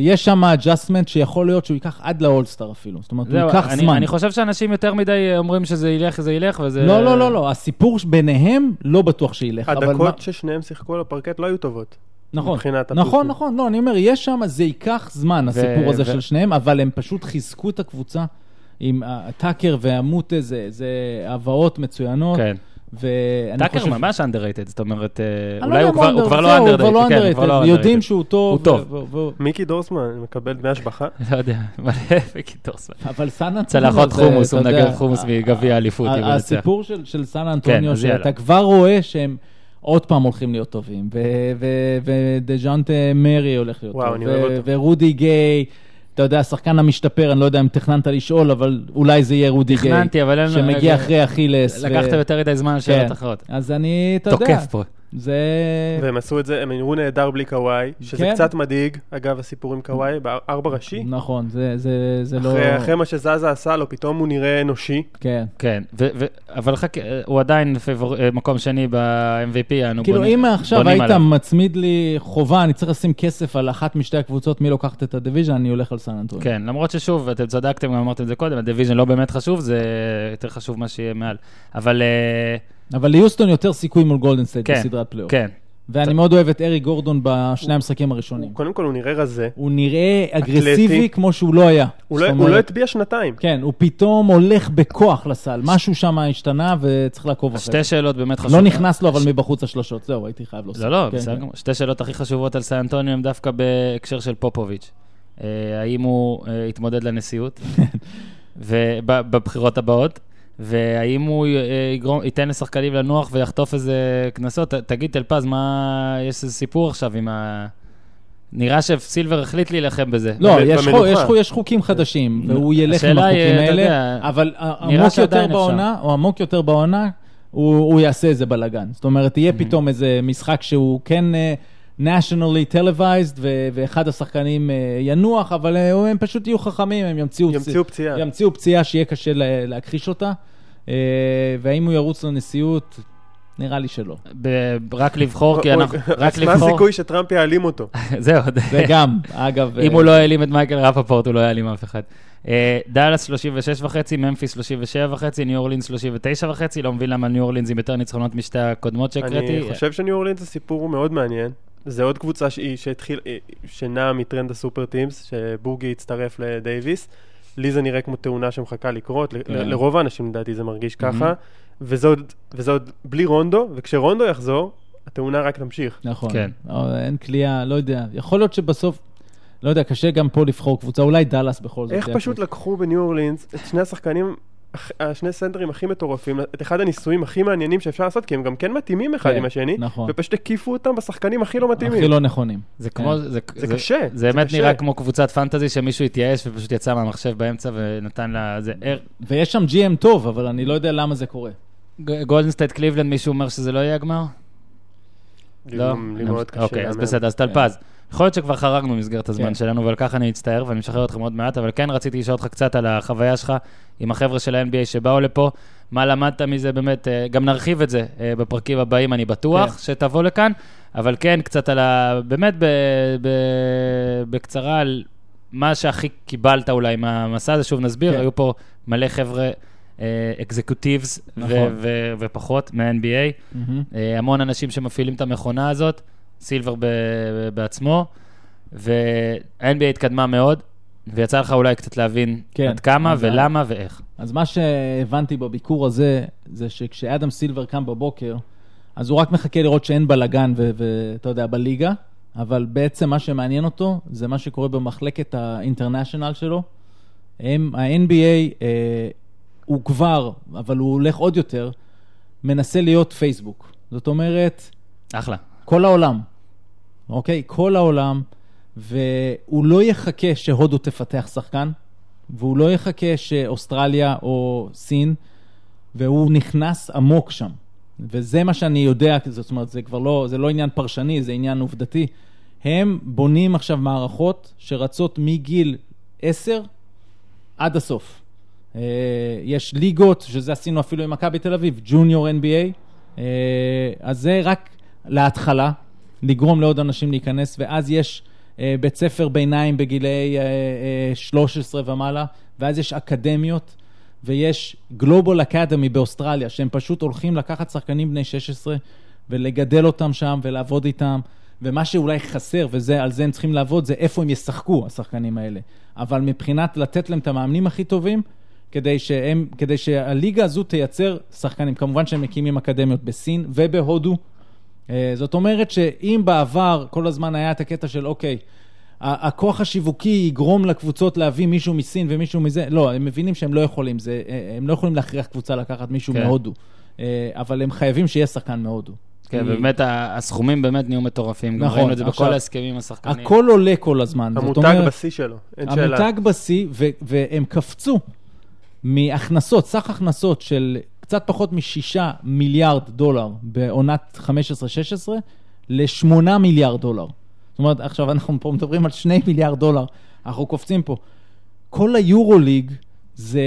יש שם אג'אסמנט שיכול להיות שהוא ייקח עד לאולסטאר אפילו. זאת אומרת, הוא ייקח זמן. אני חושב שאנשים יותר מדי אומרים שזה ילך, זה ילך, וזה... לא, לא, לא, לא. הסיפור ביניהם לא בטוח שילך. הדקות ששניהם שיחקו על הפרקט לא היו טובות. נכון, נכון, נכון, לא, אני אומר, יש שם, זה ייקח זמן, הסיפור הזה של שניהם, אבל הם פשוט חיזקו את הקבוצה עם הטאקר והמוטה, זה הבאות מצוינות. טאקר ממש underrated, זאת אומרת, אולי הוא כבר לא underrated, יודעים שהוא טוב. מיקי דורסמן מקבל דמי השבחה? לא יודע, מיקי דורסמן. צלחות חומוס, הוא נגב חומוס מגבי האליפות. הסיפור של סן אנטוניו, שאתה כבר רואה שהם עוד פעם הולכים להיות טובים, ודז'אנט מרי הולך להיות טוב, ורודי גיי, אתה יודע, השחקן המשתפר, אני לא יודע אם תכננת לשאול, אבל אולי זה יהיה רודי גיי. תכננתי, אבל... שמגיע אחרי אכילס. לקחת יותר את הזמן לשאלות אחרות. אז אני, אתה יודע. תוקף פה. זה... והם עשו את זה, הם נראו נהדר בלי קוואי, שזה קצת מדאיג, אגב, הסיפור עם קוואי, בארבע ראשי. נכון, זה לא... אחרי מה שזזה עשה לו, פתאום הוא נראה אנושי. כן. כן, אבל הוא עדיין מקום שני ב-אם וי פי. כאילו, אם עכשיו היית מצמיד לי חובה, אני צריך לשים כסף על אחת משתי הקבוצות, מי לוקחת את הדיוויז'ן, אני הולך על סן אנטוניו. כן, למרות ששוב, אתם צדקתם, גם אמרתם את זה קודם, הדיוויז'ן לא באמת חשוב, זה יותר חשוב מה שיהיה מעל. אבל אבל ליוסטון יותר סיכוי מול גולדן סטייט בסדרת פלייאוף. כן. ואני מאוד אוהב את ארי גורדון בשני המשחקים הראשונים. קודם כל הוא נראה רזה. הוא נראה אגרסיבי כמו שהוא לא היה. הוא לא הטביע שנתיים. כן, הוא פתאום הולך בכוח לסל. משהו שם השתנה וצריך לעקוב אחרי. שתי שאלות באמת חשובות. לא נכנס לו אבל מבחוץ השלושות. זהו, הייתי חייב לו. לא, לא, בסדר. שתי שאלות הכי חשובות על סן אנטוניו הם דווקא בהקשר של פופוביץ'. האם הוא התמודד לנשיאות ובבחירות הבאות? והאם הוא ייתן לשחקנים לנוח ויחטוף איזה כנסות? תגיד טלפז, מה, יש איזה סיפור עכשיו עם ה... נראה שסילבר החליט להילחם בזה. לא, יש חוקים חדשים, והוא ילך עם החוקים האלה, אבל עמוק יותר בעונה, או עמוק יותר בעונה, הוא יעשה איזה בלגן. זאת אומרת, יהיה פתאום איזה משחק שהוא כן nationally televised, ואחד השחקנים ינוח, אבל הם פשוט יהיו חכמים, הם ימציאו פציעה שיהיה קשה להכחיש אותה, והאם הוא ירוץ לנשיאות, נראה לי שלא. רק לבחור, כי אנחנו... מה הסיכוי שטראמפ יעלים אותו? זהו. זה גם, אגב... אם הוא לא יעלים את מייקל רפפורט, הוא לא יעלים אף אחד. דאלאס שלושים ושש נקודה חמש, ממפיס שלושים ושבע נקודה חמש, ניו אורלינס שלושים ותשע נקודה חמש, לא מבין למה ניו אורלינס עם יותר ניצחונות משתי הקודמות שקראתי. אני חושב שניו אורלינס הסיפור הוא מאוד מעניין. זה עוד קבוצה שנעה מטרנד הסופר טימס, שבוגי הצטרף לדייביס. לי זה נראה כמו תאונה שמחכה לקרות, לרוב האנשים לדעתי זה מרגיש ככה, וזה עוד בלי רונדו, וכשרונדו יחזור, התאונה רק תמשיך. נכון, אין כלייה, לא יודע, יכול להיות שבסוף, לא יודע, קשה גם פה לבחור קבוצה, אולי דלס בכל זאת. איך פשוט לקחו בניו אורלינס את שני השחקנים, השני סנטרים הכי מטורפים, את אחד הניסויים הכי מעניינים שאפשר לעשות, כי הם גם כן מתאימים אחד עם השני, ופשוט הקיפו אותם בשחקנים הכי לא מתאימים. הכי לא נכונים. זה קשה. זה באמת נראה כמו קבוצת פנטזי, שמישהו התייאש ופשוט יצא מהמחשב באמצע ונתן לה... ויש שם ג'י אם טוב, אבל אני לא יודע למה זה קורה. גולדן סטייט קליבלנד, מישהו אומר שזה לא יהיה הגמר? לא? אוקיי, אז בסדר, אז טלפז. יכול להיות שכבר חרגנו מסגרת הזמן שלנו, אבל ככה אני אצטער ואני משחרר אתכם עוד מעט, אבל כן רציתי לשאול אותך קצת על החוויה שלך עם החבר'ה של ה-אן בי איי שבאו לפה, מה למדת מזה באמת, גם נרחיב את זה בפרקים הבאים, אני בטוח שתבוא לכאן, אבל כן, קצת על ה... באמת בקצרה על מה שהכי קיבלת אולי מהמסע הזה, שוב נסביר, היו פה מלא חבר'ה אקזקוטיבס ופחות מה-אן בי איי, המון אנשים שמפעילים את המכונה הזאת, סילבר בעצמו, וה-אן בי איי התקדמה מאוד, ויצא לך אולי קצת להבין עד כמה ולמה ואיך. אז מה שהבנתי בביקור הזה, זה שכשאדם סילבר קם בבוקר, אז הוא רק מחכה לראות שאין בלגן, ואתה יודע, בליגה, אבל בעצם מה שמעניין אותו, זה מה שקורה במחלקת האינטרנשיונל שלו. ה-אן בי איי הוא כבר, אבל הוא הולך עוד יותר, מנסה להיות פייסבוק. זאת אומרת... אחלה. כל העולם, אוקיי? כל העולם, והוא לא יחכה שהודו תפתח שחקן, והוא לא יחכה שאוסטרליה או סין, והוא נכנס עמוק שם. וזה מה שאני יודע, זאת אומרת, זה כבר לא, זה לא עניין פרשני, זה עניין עובדתי. הם בונים עכשיו מערכות שרצות מגיל עשר עד הסוף. יש ליגות, שזה עשינו אפילו עם מכבי תל אביב, ג'וניור אן בי איי, אז זה רק... להתחלה, לגרום לעוד אנשים להיכנס, ואז יש אה, בית ספר ביניים בגילי אה, אה, שלוש עשרה ומעלה, ואז יש אקדמיות, ויש גלובל אקדמי באוסטרליה, שהם פשוט הולכים לקחת שחקנים בני שש עשרה, ולגדל אותם שם, ולעבוד איתם, ומה שאולי חסר, ועל זה הם צריכים לעבוד, זה איפה הם ישחקו, השחקנים האלה. אבל מבחינת לתת להם את המאמנים הכי טובים, כדי שהם, כדי שהליגה הזו תייצר שחקנים. כמובן שהם מקימים אקדמיות בסין ובהודו, זאת אומרת שאם בעבר כל הזמן היה את הקטע של אוקיי, הכוח השיווקי יגרום לקבוצות להביא מישהו מסין ומישהו מזה, לא, הם מבינים שהם לא יכולים, זה, הם לא יכולים להכריח קבוצה לקחת מישהו מהודו, אבל הם חייבים שיהיה שחקן מהודו. כן, באמת הסכומים באמת נהיו מטורפים. גם ראינו את זה בכל ההסכמים השחקנים. הכל עולה כל הזמן. המותג בסי שלו, אין שאלה. המותג בסי, והם קפצו מהכנסות, סך הכנסות של קצת פחות משישה מיליארד דולר בעונת חמש עשרה שש עשרה, לשמונה מיליארד דולר. זאת אומרת, עכשיו אנחנו פה מדברים על שני מיליארד דולר, אנחנו קופצים פה. כל היורוליג זה,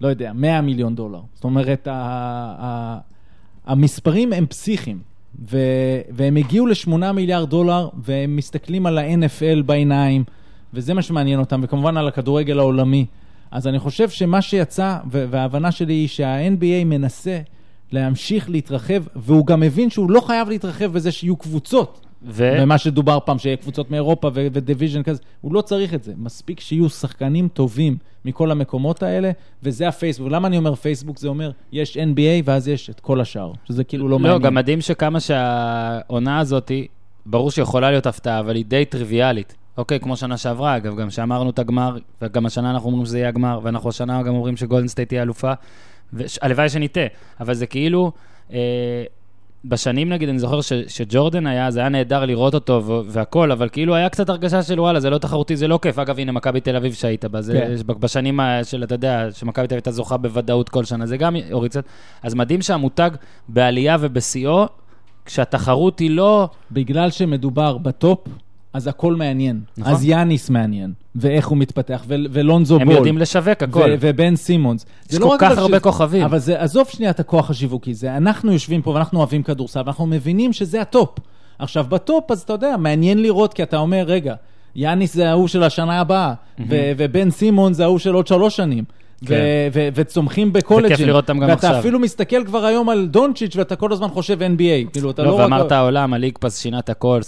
לא יודע, מאה מיליון דולר. זאת אומרת, המספרים הם פסיכיים, והם הגיעו לשמונה מיליארד דולר, והם מסתכלים על ה-אן אף אל בעיניים, וזה מה שמעניין אותם, וכמובן על הכדורגל העולמי. אז אני חושב שמה שיצא, וההבנה שלי היא שה-אן בי איי מנסה להמשיך להתרחב, והוא גם מבין שהוא לא חייב להתרחב בזה שיהיו קבוצות. ומה שדובר פעם, שיהיו קבוצות מאירופה ודיוויז'ן כזה, הוא לא צריך את זה. מספיק שיהיו שחקנים טובים מכל המקומות האלה, וזה הפייסבוק. למה אני אומר פייסבוק? זה אומר, יש אן בי איי ואז יש את כל השאר, שזה כאילו לא מעניין. לא, גם מדהים שכמה שהעונה הזאת, ברור שיכולה להיות הפתעה, אבל היא די טריוויאלית. אוקיי, כמו שנה שעברה, אגב, גם שאמרנו את הגמר, וגם השנה אנחנו אומרים שזה יהיה הגמר, ואנחנו השנה גם אומרים שגולדן סטייט תהיה אלופה, הלוואי שניתה, אבל זה כאילו, בשנים נגיד, אני זוכר שג'ורדן היה, זה היה נהדר לראות אותו והכל, אבל כאילו היה קצת הרגשה של וואלה, זה לא תחרותי, זה לא כיף. אגב, הנה מכבי תל אביב שהיית בה, בשנים של, אתה יודע, שמכבי תל אביב זוכה בוודאות כל שנה, זה גם הוריצת. אז מדהים שהמותג בעלייה ובשיאו, כשהתחרות היא לא... בגלל שמדובר בטופ, אז הכל מעניין. נכון. אז יאניס מעניין, ואיך הוא מתפתח, ו- ולונזו הם בול. הם יודעים לשווק הכל. ו- ובן סימונס. יש כל לא כך הרבה ש... כוכבים. אבל זה, עזוב שנייה את הכוח השיווקי, זה אנחנו יושבים פה ואנחנו אוהבים כדורסל, ואנחנו מבינים שזה הטופ. עכשיו בטופ, אז אתה יודע, מעניין לראות, כי אתה אומר, רגע, יאניס זה ההוא של השנה הבאה, mm-hmm. ו- ובן סימונס זה ההוא של עוד שלוש שנים. וצומחים בקולג'ים, ואתה אפילו מסתכל כבר היום על דונצ'יץ' ואתה כל הזמן חושב אן בי איי. ואמרת העולם, הליג פס שינת הכל,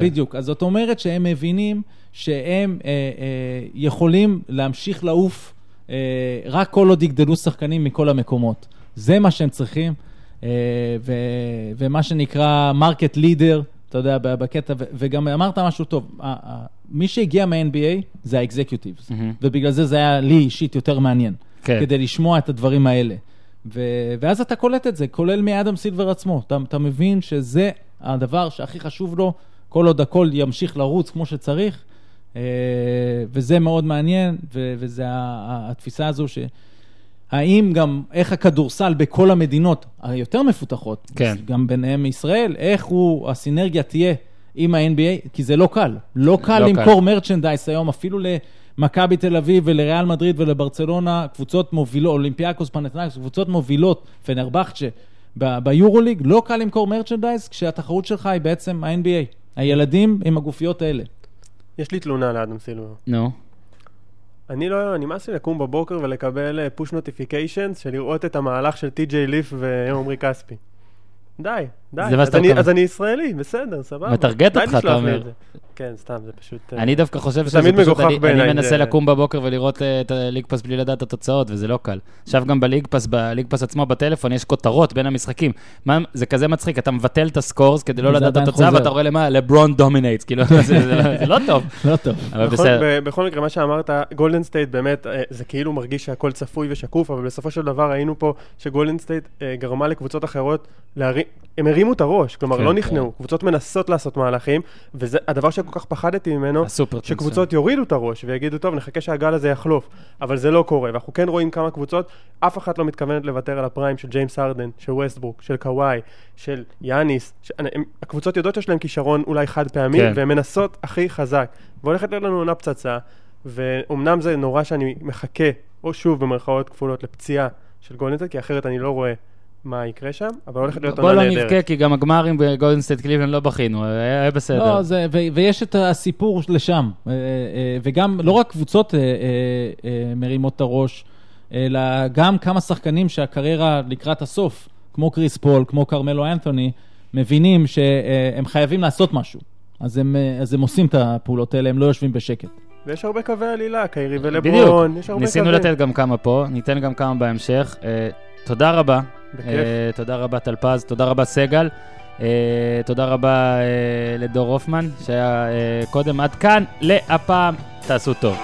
בדיוק. אז זאת אומרת שהם מבינים שהם יכולים להמשיך לעוף רק כל עוד יגדלו שחקנים מכל המקומות. זה מה שהם צריכים, ומה שנקרא מרקט לידר, אתה יודע, בקטע, וגם אמרת משהו טוב, מי שהגיע מה-אן בי איי זה האקזקיוטיבס, ובגלל זה זה היה לי אישית יותר מעניין, כדי לשמוע את הדברים האלה, ואז אתה קולט את זה, כולל מאדם סילבר עצמו, אתה מבין שזה הדבר שהכי חשוב לו, כל עוד הכל ימשיך לרוץ כמו שצריך, וזה מאוד מעניין, וזה התפיסה הזו ש... האם גם איך הכדורסל בכל המדינות היותר מפותחות, כן. גם ביניהם ישראל, איך הוא, הסינרגיה תהיה עם ה-אן בי איי, כי זה לא קל. לא קל לא למכור קל. מרצ'נדייס היום, אפילו למכבי תל אביב ולריאל מדריד ולברצלונה, קבוצות מובילות, אולימפיאקוס, פנתנאקוס, קבוצות מובילות, פנרבחצ'ה, ב- ביורוליג, לא קל למכור מרצ'נדייס, כשהתחרות שלך היא בעצם ה-אן בי איי. הילדים עם הגופיות האלה. יש לי תלונה לאדם סילבר. נו. No. אני לא, אני מאסתי לקום בבוקר ולקבל push notifications של לראות את המהלך של טי ג'יי ליף ועומרי קספי. די, די. אז אני, אז אני ישראלי, בסדר, סבבה. מתרגט אותך, אתה אומר. כן, סתם, זה פשוט... אני דווקא חושב שזה פשוט, אני מנסה לקום בבוקר ולראות את הליג פס בלי לדעת את התוצאות, וזה לא קל. עכשיו גם בליג פס, בליג פס עצמו, בטלפון, יש כותרות בין המשחקים. זה כזה מצחיק, אתה מבטל את הסקורס כדי לא לדעת את התוצאה, ואתה רואה למה, לברון דומינט, כאילו, זה לא טוב. לא טוב. בכל מקרה, מה שאמרת, גולדן סטייט, באמת, זה כאילו מרגיש שהכל צפוי ושקוף, אבל בסופו של דבר ראינו פה שגולדן סטייט גרמה לקבוצות אחרות להרים, הם הרימו את הראש, כלומר לא נכנעו, קבוצות מנסות לעשות מהלכים, וזה הדבר כל כך פחדתי ממנו, שקבוצות יורידו את הראש ויגידו, טוב, נחכה שהגל הזה יחלוף, אבל זה לא קורה, ואנחנו כן רואים כמה קבוצות, אף אחת לא מתכוונת לוותר על הפריים של ג'יימס הארדן, של ווסטברוק, של קוואי, של יאניס, הקבוצות יודעות שיש להם כישרון אולי חד פעמי, והן מנסות הכי חזק, והולכת להיות לנו עונה פצצה, ואומנם זה נורא שאני מחכה, או שוב במרכאות כפולות, לפציעה של גולדן, כי אחרת אני לא רואה מה יקרה שם, אבל הולכת להיות עונה נהדרת. בוא לא נבכה, כי גם הגמרים בגולדן סטייט קליבלנד לא בכינו, היה בסדר. לא, ויש את הסיפור לשם, וגם לא רק קבוצות מרימות את הראש, אלא גם כמה שחקנים שהקריירה לקראת הסוף, כמו קריס פול, כמו קרמלו אנתוני, מבינים שהם חייבים לעשות משהו. אז הם עושים את הפעולות האלה, הם לא יושבים בשקט. ויש הרבה קווי עלילה, קיירי ולברון, יש הרבה קווי. ניסינו לתת גם כמה פה, ניתן גם כמה בהמשך. תודה רבה. Uh, תודה רבה טלפז, תודה רבה סגל, uh, תודה רבה uh, לדור אופמן שהיה uh, קודם. עד כאן להפעם, תעשו טוב.